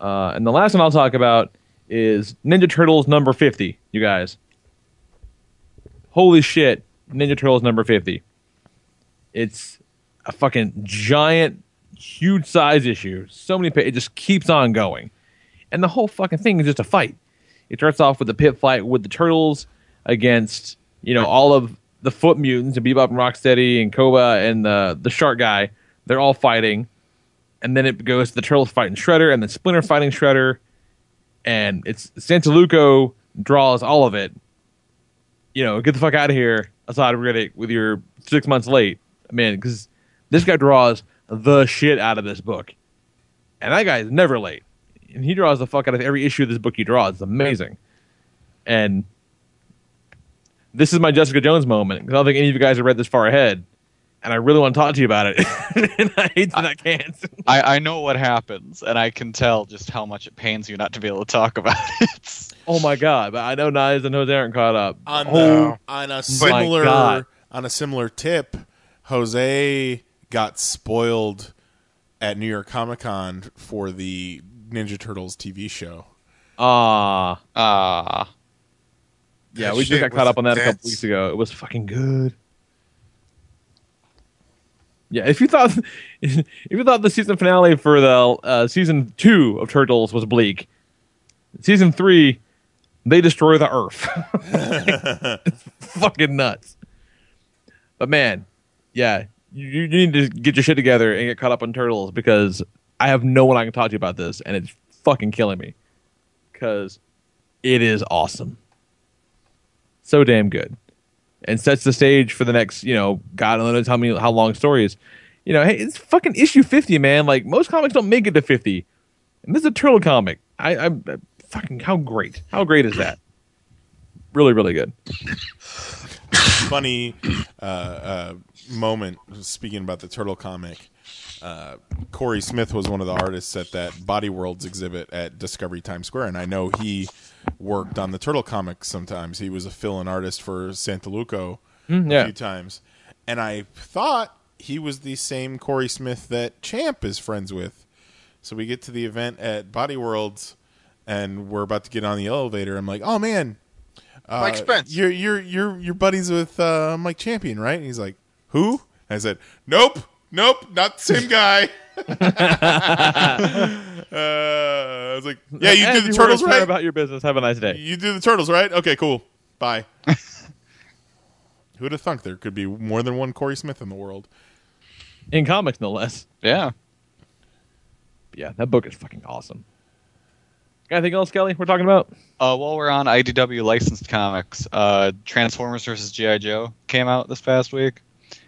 And the last one I'll talk about is Ninja Turtles #50. You guys, holy shit! Ninja Turtles #50. It's a fucking giant, huge size issue. So many pages. It just keeps on going. And the whole fucking thing is just a fight. It starts off with the pit fight with the Turtles against, you know, all of the Foot Mutants and Bebop and Rocksteady and Koba and the Shark Guy. They're all fighting. And then it goes to the Turtles fighting Shredder and then Splinter fighting Shredder. And it's Santaluco draws all of it. You know, get the fuck out of here, Assad Riddick, with your 6 months late. Man, because this guy draws the shit out of this book. And that guy is never late. And he draws the fuck out of every issue of this book he draws. It's amazing. And this is my Jessica Jones moment, because I don't think any of you guys have read this far ahead. And I really want to talk to you about it. And I hate that I can't. I know what happens, and I can tell just how much it pains you not to be able to talk about it. Oh, my God. But I know Nyze and Jose aren't caught up. On a similar tip, Jose got spoiled at New York Comic Con for the Ninja Turtles TV show. Yeah, we just got caught up on that a couple weeks ago. It was fucking good. Yeah, if you thought the season finale for the season 2 of Turtles was bleak, season 3 they destroy the Earth. It's fucking nuts. But man, yeah, you need to get your shit together and get caught up on Turtles, because I have no one I can talk to about this, and it's fucking killing me because it is awesome. So damn good, and sets the stage for the next, you know, God only knows how long stories. You know, hey, it's fucking issue 50, man. Like, most comics don't make it to 50, and this is a turtle comic. I fucking, how great? How great is that? Really, really good. Funny moment, speaking about the turtle comic, Corey Smith was one of the artists at that Body Worlds exhibit at Discovery Times Square, and I know he worked on the turtle comic sometimes. He was a fill-in artist for Santaluco a few times, and I thought he was the same Corey Smith that Champ is friends with. So we get to the event at Body Worlds and we're about to get on the elevator. I'm like, oh man, Mike Spence, you're buddies with Mike Champion, right? And he's like, who? And I said, nope, not the same guy. I was like, yeah, you do the Turtles, right? About your business. Have a nice day. You do the Turtles, right? Okay, cool. Bye. Who'd have thunk there could be more than one Corey Smith in the world? In comics, no less. Yeah. But yeah, that book is fucking awesome. Got anything else, Kelly, we're talking about? While we're on IDW licensed comics, Transformers vs. G.I. Joe came out this past week.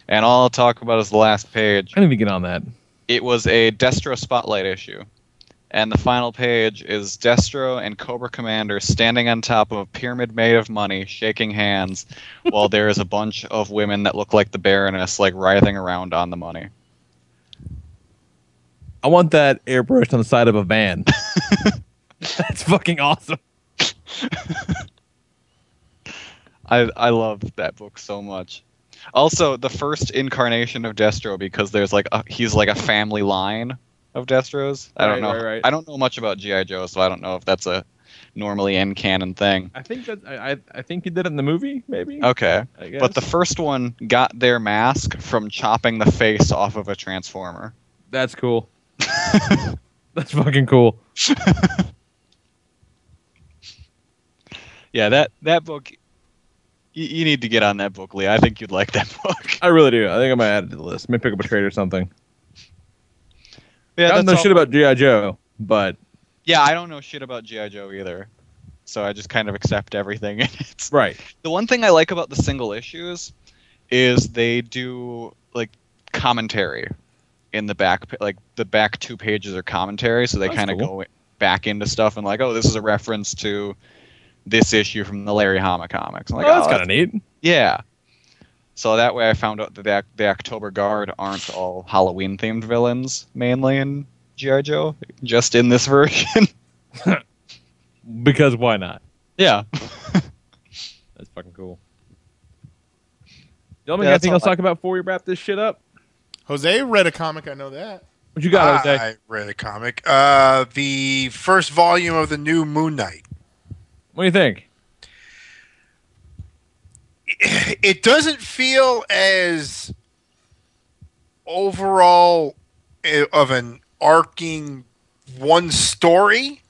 And all I'll talk about is the last page. I didn't even get on that. It was a Destro Spotlight issue. And the final page is Destro and Cobra Commander standing on top of a pyramid made of money, shaking hands, while there is a bunch of women that look like the Baroness, like, writhing around on the money. I want that airbrushed on the side of a van. That's fucking awesome. I love that book so much. Also, the first incarnation of Destro, because there's like he's like a family line of Destros. I don't know. Right. I don't know much about G.I. Joe, so I don't know if that's a normally in canon thing. I think that I think he did it in the movie, maybe. Okay, but the first one got their mask from chopping the face off of a Transformer. That's cool. That's fucking cool. Yeah, that book. You need to get on that book, Lee. I think you'd like that book. I really do. I think I might add it to the list. Maybe pick up a trade or something. Yeah, I don't know shit about G.I. Joe, but... Yeah, I don't know shit about G.I. Joe either. So I just kind of accept everything. Right. The one thing I like about the single issues is they do, like, commentary in the back. Like, the back two pages are commentary, so they kind of go back into stuff and like, oh, this is a reference to... this issue from the Larry Hama comics. I'm like, that's kind of neat. Yeah. So that way I found out that the October Guard aren't all Halloween-themed villains, mainly in G.I. Joe, just in this version. Because why not? Yeah. That's fucking cool. Gentlemen, anything else to talk about before we wrap this shit up? Jose read a comic, I know that. What you got, Jose? I read a comic. The first volume of the new Moon Knight. What do you think? It doesn't feel as overall of an arcing one story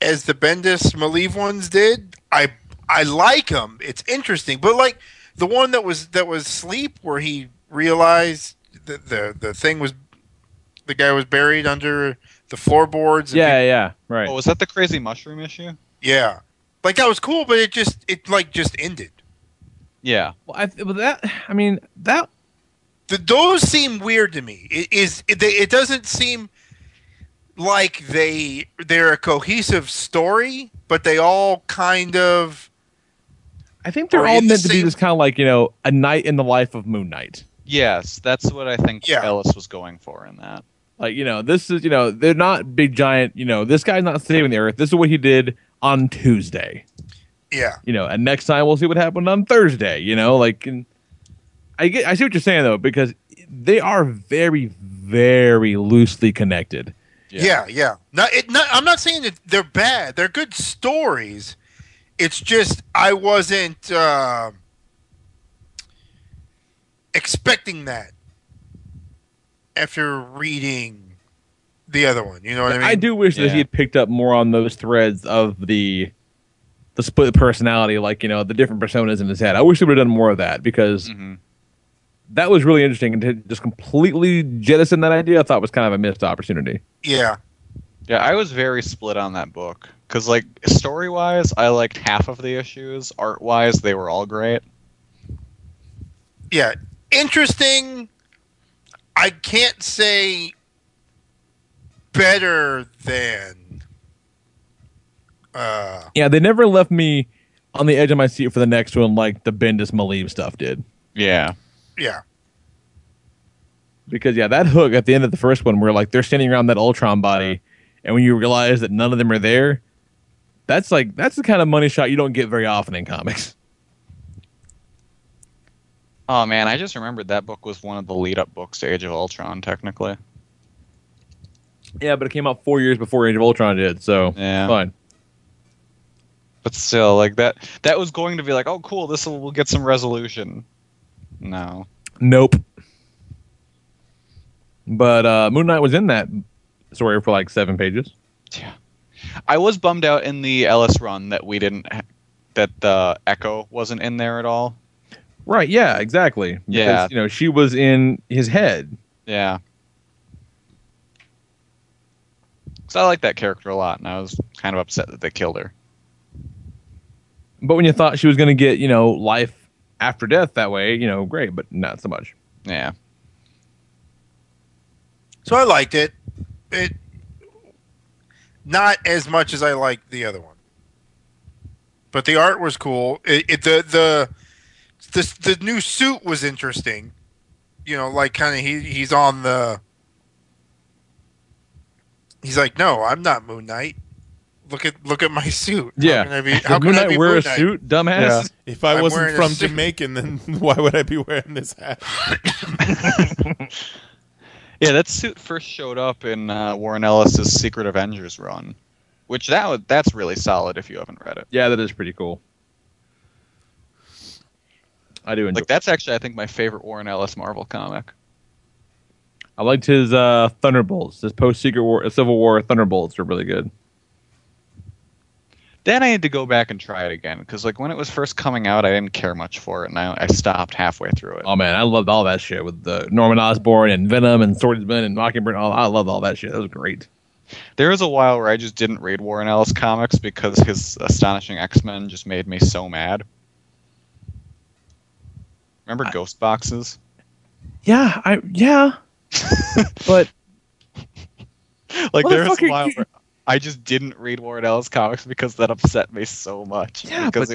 as the Bendis Maliv ones did. I like them. It's interesting, but like the one that was Sleep, where he realized that the thing was the guy was buried under the floorboards. Yeah, right. Oh, was that the crazy mushroom issue? Yeah. Like, that was cool, but it just ended. Yeah. Well, those seem weird to me. It doesn't seem like they're a cohesive story, but they all kind of. I think they're all meant to be this kind of like, you know, a night in the life of Moon Knight. Yes, that's what I think Ellis was going for in that. Like, you know, this is, you know, they're not big giant. You know, this guy's not saving the earth. This is what he did on Tuesday. Yeah. You know, and next time we'll see what happened on Thursday, you know, like, and I see what you're saying though, because they are very, very loosely connected. Yeah. I'm not saying that they're bad. They're good stories. It's just, I wasn't expecting that after reading the other one, you know what I mean? I do wish that he had picked up more on those threads of the split personality, like, you know, the different personas in his head. I wish they would have done more of that, because that was really interesting, and to just completely jettison that idea I thought was kind of a missed opportunity. Yeah. Yeah, I was very split on that book, because, like, story-wise, I liked half of the issues. Art-wise, they were all great. Yeah. Interesting. I can't say... better than yeah, they never left me on the edge of my seat for the next one like the Bendis Maliv stuff did. Yeah. Because that hook at the end of the first one where like they're standing around that Ultron body and when you realize that none of them are there, that's the kind of money shot you don't get very often in comics. Oh man, I just remembered that book was one of the lead up books to Age of Ultron technically. Yeah, but it came out 4 years before Age of Ultron did, so fine. But still, like that was going to be like, oh, cool, this will get some resolution. No. Nope. But Moon Knight was in that story for like 7 pages. Yeah. I was bummed out in the Ellis run that we didn't, that the Echo wasn't in there at all. Right, yeah, exactly. Because, you know, she was in his head. Yeah. Because I like that character a lot, and I was kind of upset that they killed her. But when you thought she was going to get, you know, life after death that way, you know, great, but not so much. Yeah. So I liked it. It not as much as I liked the other one, but the art was cool. The new suit was interesting. You know, like kind of he's on the. He's like, no, I'm not Moon Knight. Look at my suit. Yeah, how can I wear a suit, dumbass? Yeah. If I wasn't from Jamaican, then why would I be wearing this hat? Yeah, that suit first showed up in Warren Ellis's Secret Avengers run, which that's really solid if you haven't read it. Yeah, that is pretty cool. I do enjoy. Like that's actually I think my favorite Warren Ellis Marvel comic. I liked his Thunderbolts. His Civil War Thunderbolts were really good. Then I had to go back and try it again because, like, when it was first coming out, I didn't care much for it, and I stopped halfway through it. Oh man, I loved all that shit with the Norman Osborn and Venom and Swordsman and Mockingbird. And all I loved all that shit. That was great. There was a while where I just didn't read Warren Ellis comics because his Astonishing X-Men just made me so mad. Remember Ghost Boxes? Yeah, but like there was a while where I just didn't read Warren Ellis comics because that upset me so much. Yeah, because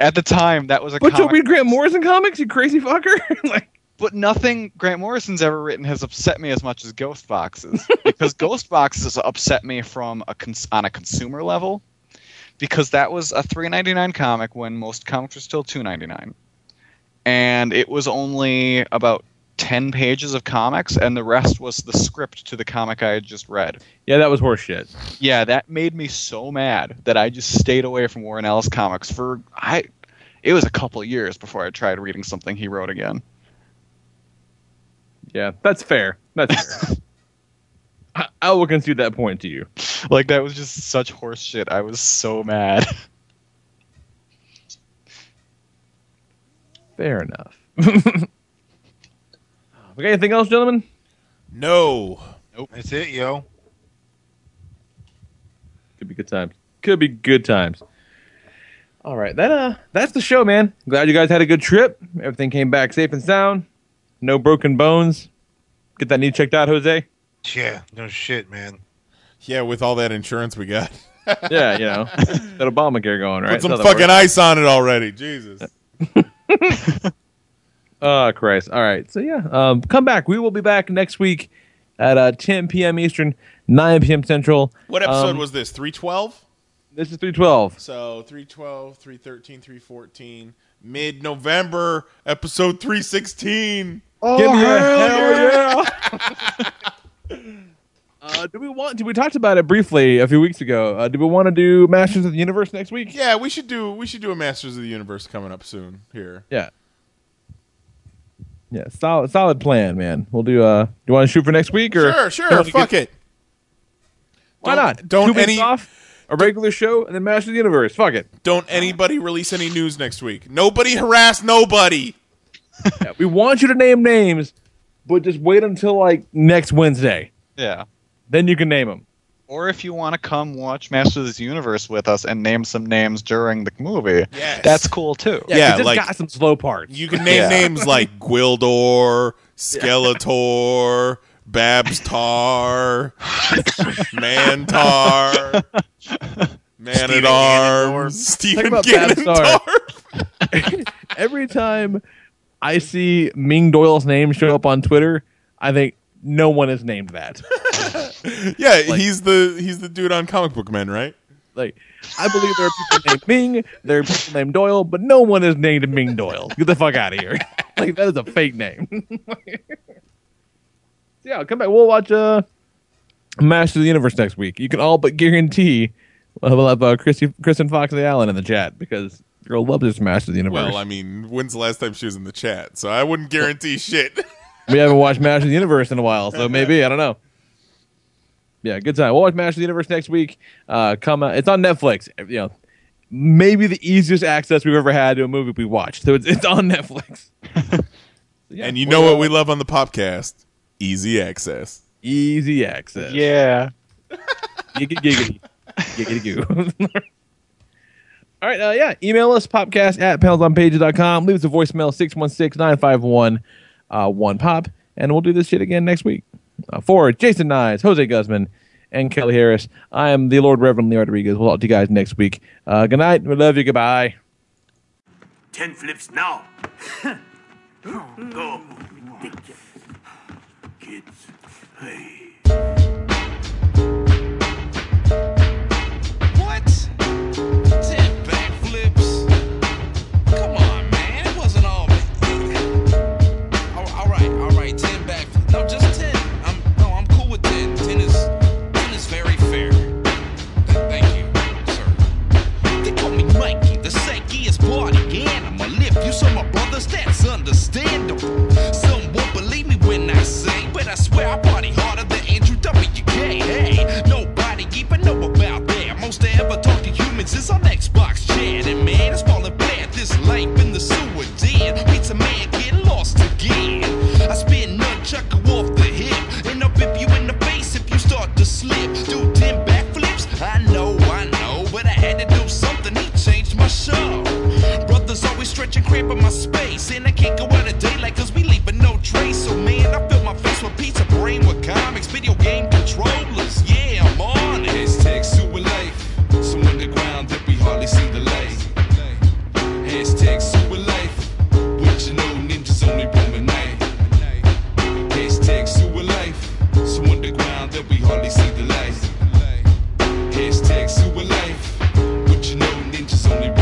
at the time that was a. But you'll read Grant Morrison comics, you crazy fucker! But nothing Grant Morrison's ever written has upset me as much as Ghost Boxes, because Ghost Boxes upset me from on a consumer level, because that was a $3.99 comic when most comics were still $2.99, and it was only about 10 pages of comics, and the rest was the script to the comic I had just read. Yeah, that was horseshit. Yeah, that made me so mad that I just stayed away from Warren Ellis comics for... It was a couple years before I tried reading something he wrote again. Yeah, that's fair. That's fair. I will concede that point to you. Like, that was just such horseshit. I was so mad. Fair enough. We got anything else, gentlemen? No. Nope. That's it, yo. Could be good times. All right. That's the show, man. Glad you guys had a good trip. Everything came back safe and sound. No broken bones. Get that knee checked out, Jose. Yeah. No shit, man. Yeah, with all that insurance we got. Yeah, you know. That Obamacare going, right? Put some fucking ice on it already. Jesus. Oh, Christ. All right. So, yeah, come back. We will be back next week at 10 p.m. Eastern, 9 p.m. Central. What episode was this? 312? This is 312. So, 312, 313, 314. Mid-November, episode 316. Oh, hell yeah. We talked about it briefly a few weeks ago. Do we want to do Masters of the Universe next week? Yeah, we should do a Masters of the Universe coming up soon here. Yeah. Yeah, solid plan, man. We'll do. Do you want to shoot for next week or? Sure. Fuck it. Why not? Don't 2 weeks off a regular show and then Master of the Universe. Fuck it. Don't anybody release any news next week. Nobody harass nobody. Yeah, we want you to name names, but just wait until like next Wednesday. Yeah. Then you can name them. Or if you want to come watch Master of the Universe with us and name some names during the movie, yes. That's cool too. Yeah, it's got some slow parts. You can name names like Gwildor, Skeletor, Babstar, Mantar, Man-at-Arms, Steven Ganondorf. Every time I see Ming Doyle's name show up on Twitter, I think, no one is named that. Yeah, like, he's the dude on Comic Book Men, right? Like, I believe there are people named Ming, there are people named Doyle, but no one is named Ming Doyle. Get the fuck out of here! Like, that is a fake name. Yeah, I'll come back. We'll watch Masters of the Universe next week. You can all but guarantee we'll have Kristen Foxley Allen in the chat because girl loves this Masters of the Universe. Well, I mean, when's the last time she was in the chat? So I wouldn't guarantee shit. We haven't watched Masters of the Universe in a while, so maybe. I don't know. Yeah, good time. We'll watch Masters of the Universe next week. It's on Netflix. You know, maybe the easiest access we've ever had to a movie we watched. So it's on Netflix. Yeah, and you know what we love on the podcast? Easy access. Yeah. Giggity, giggity, goo. All right, yeah, email us, popcast@panelsonpages.com. Leave us a voicemail, 616-951-1POP, and we'll do this shit again next week. For Jason Nyze, Jose Guzman, and Kelly Harris, I am the Lord Reverend Lee Rodriguez. We'll talk to you guys next week. Good night. We love you. Goodbye. 10 flips now. Go. Kids. Hey. That's understandable. Some won't believe me when I say, but I swear I party harder than Andrew W.K. Hey, nobody even know about that. Most I ever talk to humans is on Xbox chat. And man, it's falling flat, this life in the sewer den. Pizza man get lost again. I spin nunchuck off the hip, and I'll bip you in the face if you start to slip. Do 10 backflips? I know, but I had to do something. He changed my show. Brothers always stretching, cramping my space, and I can't go out a day like cause we leaving no trace. So man, I fill my face with pizza, brain with comics, video game controllers. Yeah, I'm on it. Hashtag sewer life, so underground that we hardly see the light. Hashtag sewer life, with your no ninjas only roam at night. Hashtag sewer life, so underground that we hardly see the light. Hashtag sewer life, with your no ninjas only roam.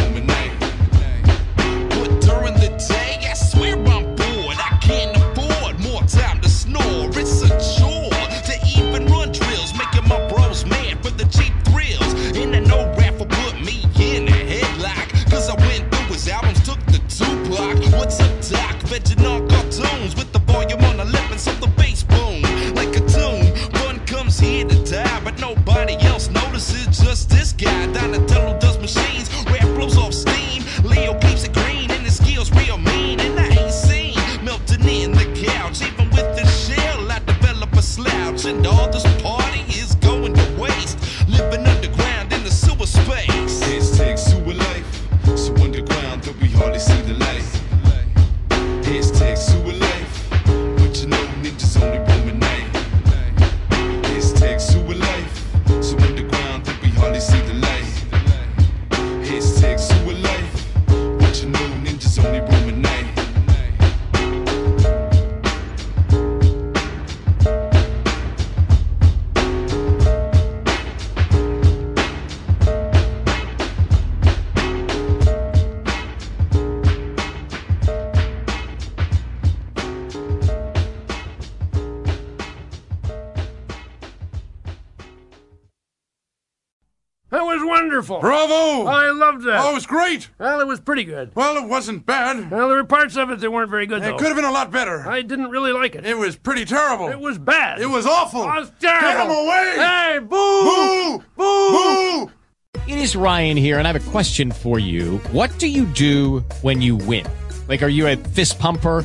Bravo! I loved that. Oh, it was great. Well, it was pretty good. Well, it wasn't bad. Well, there were parts of it that weren't very good, though. It could have been a lot better. I didn't really like it. It was pretty terrible. It was bad. It was awful. It was terrible. Get him away! Hey, boo! Boo! Boo! Boo! It is Ryan here, and I have a question for you. What do you do when you win? Like, are you a fist pumper?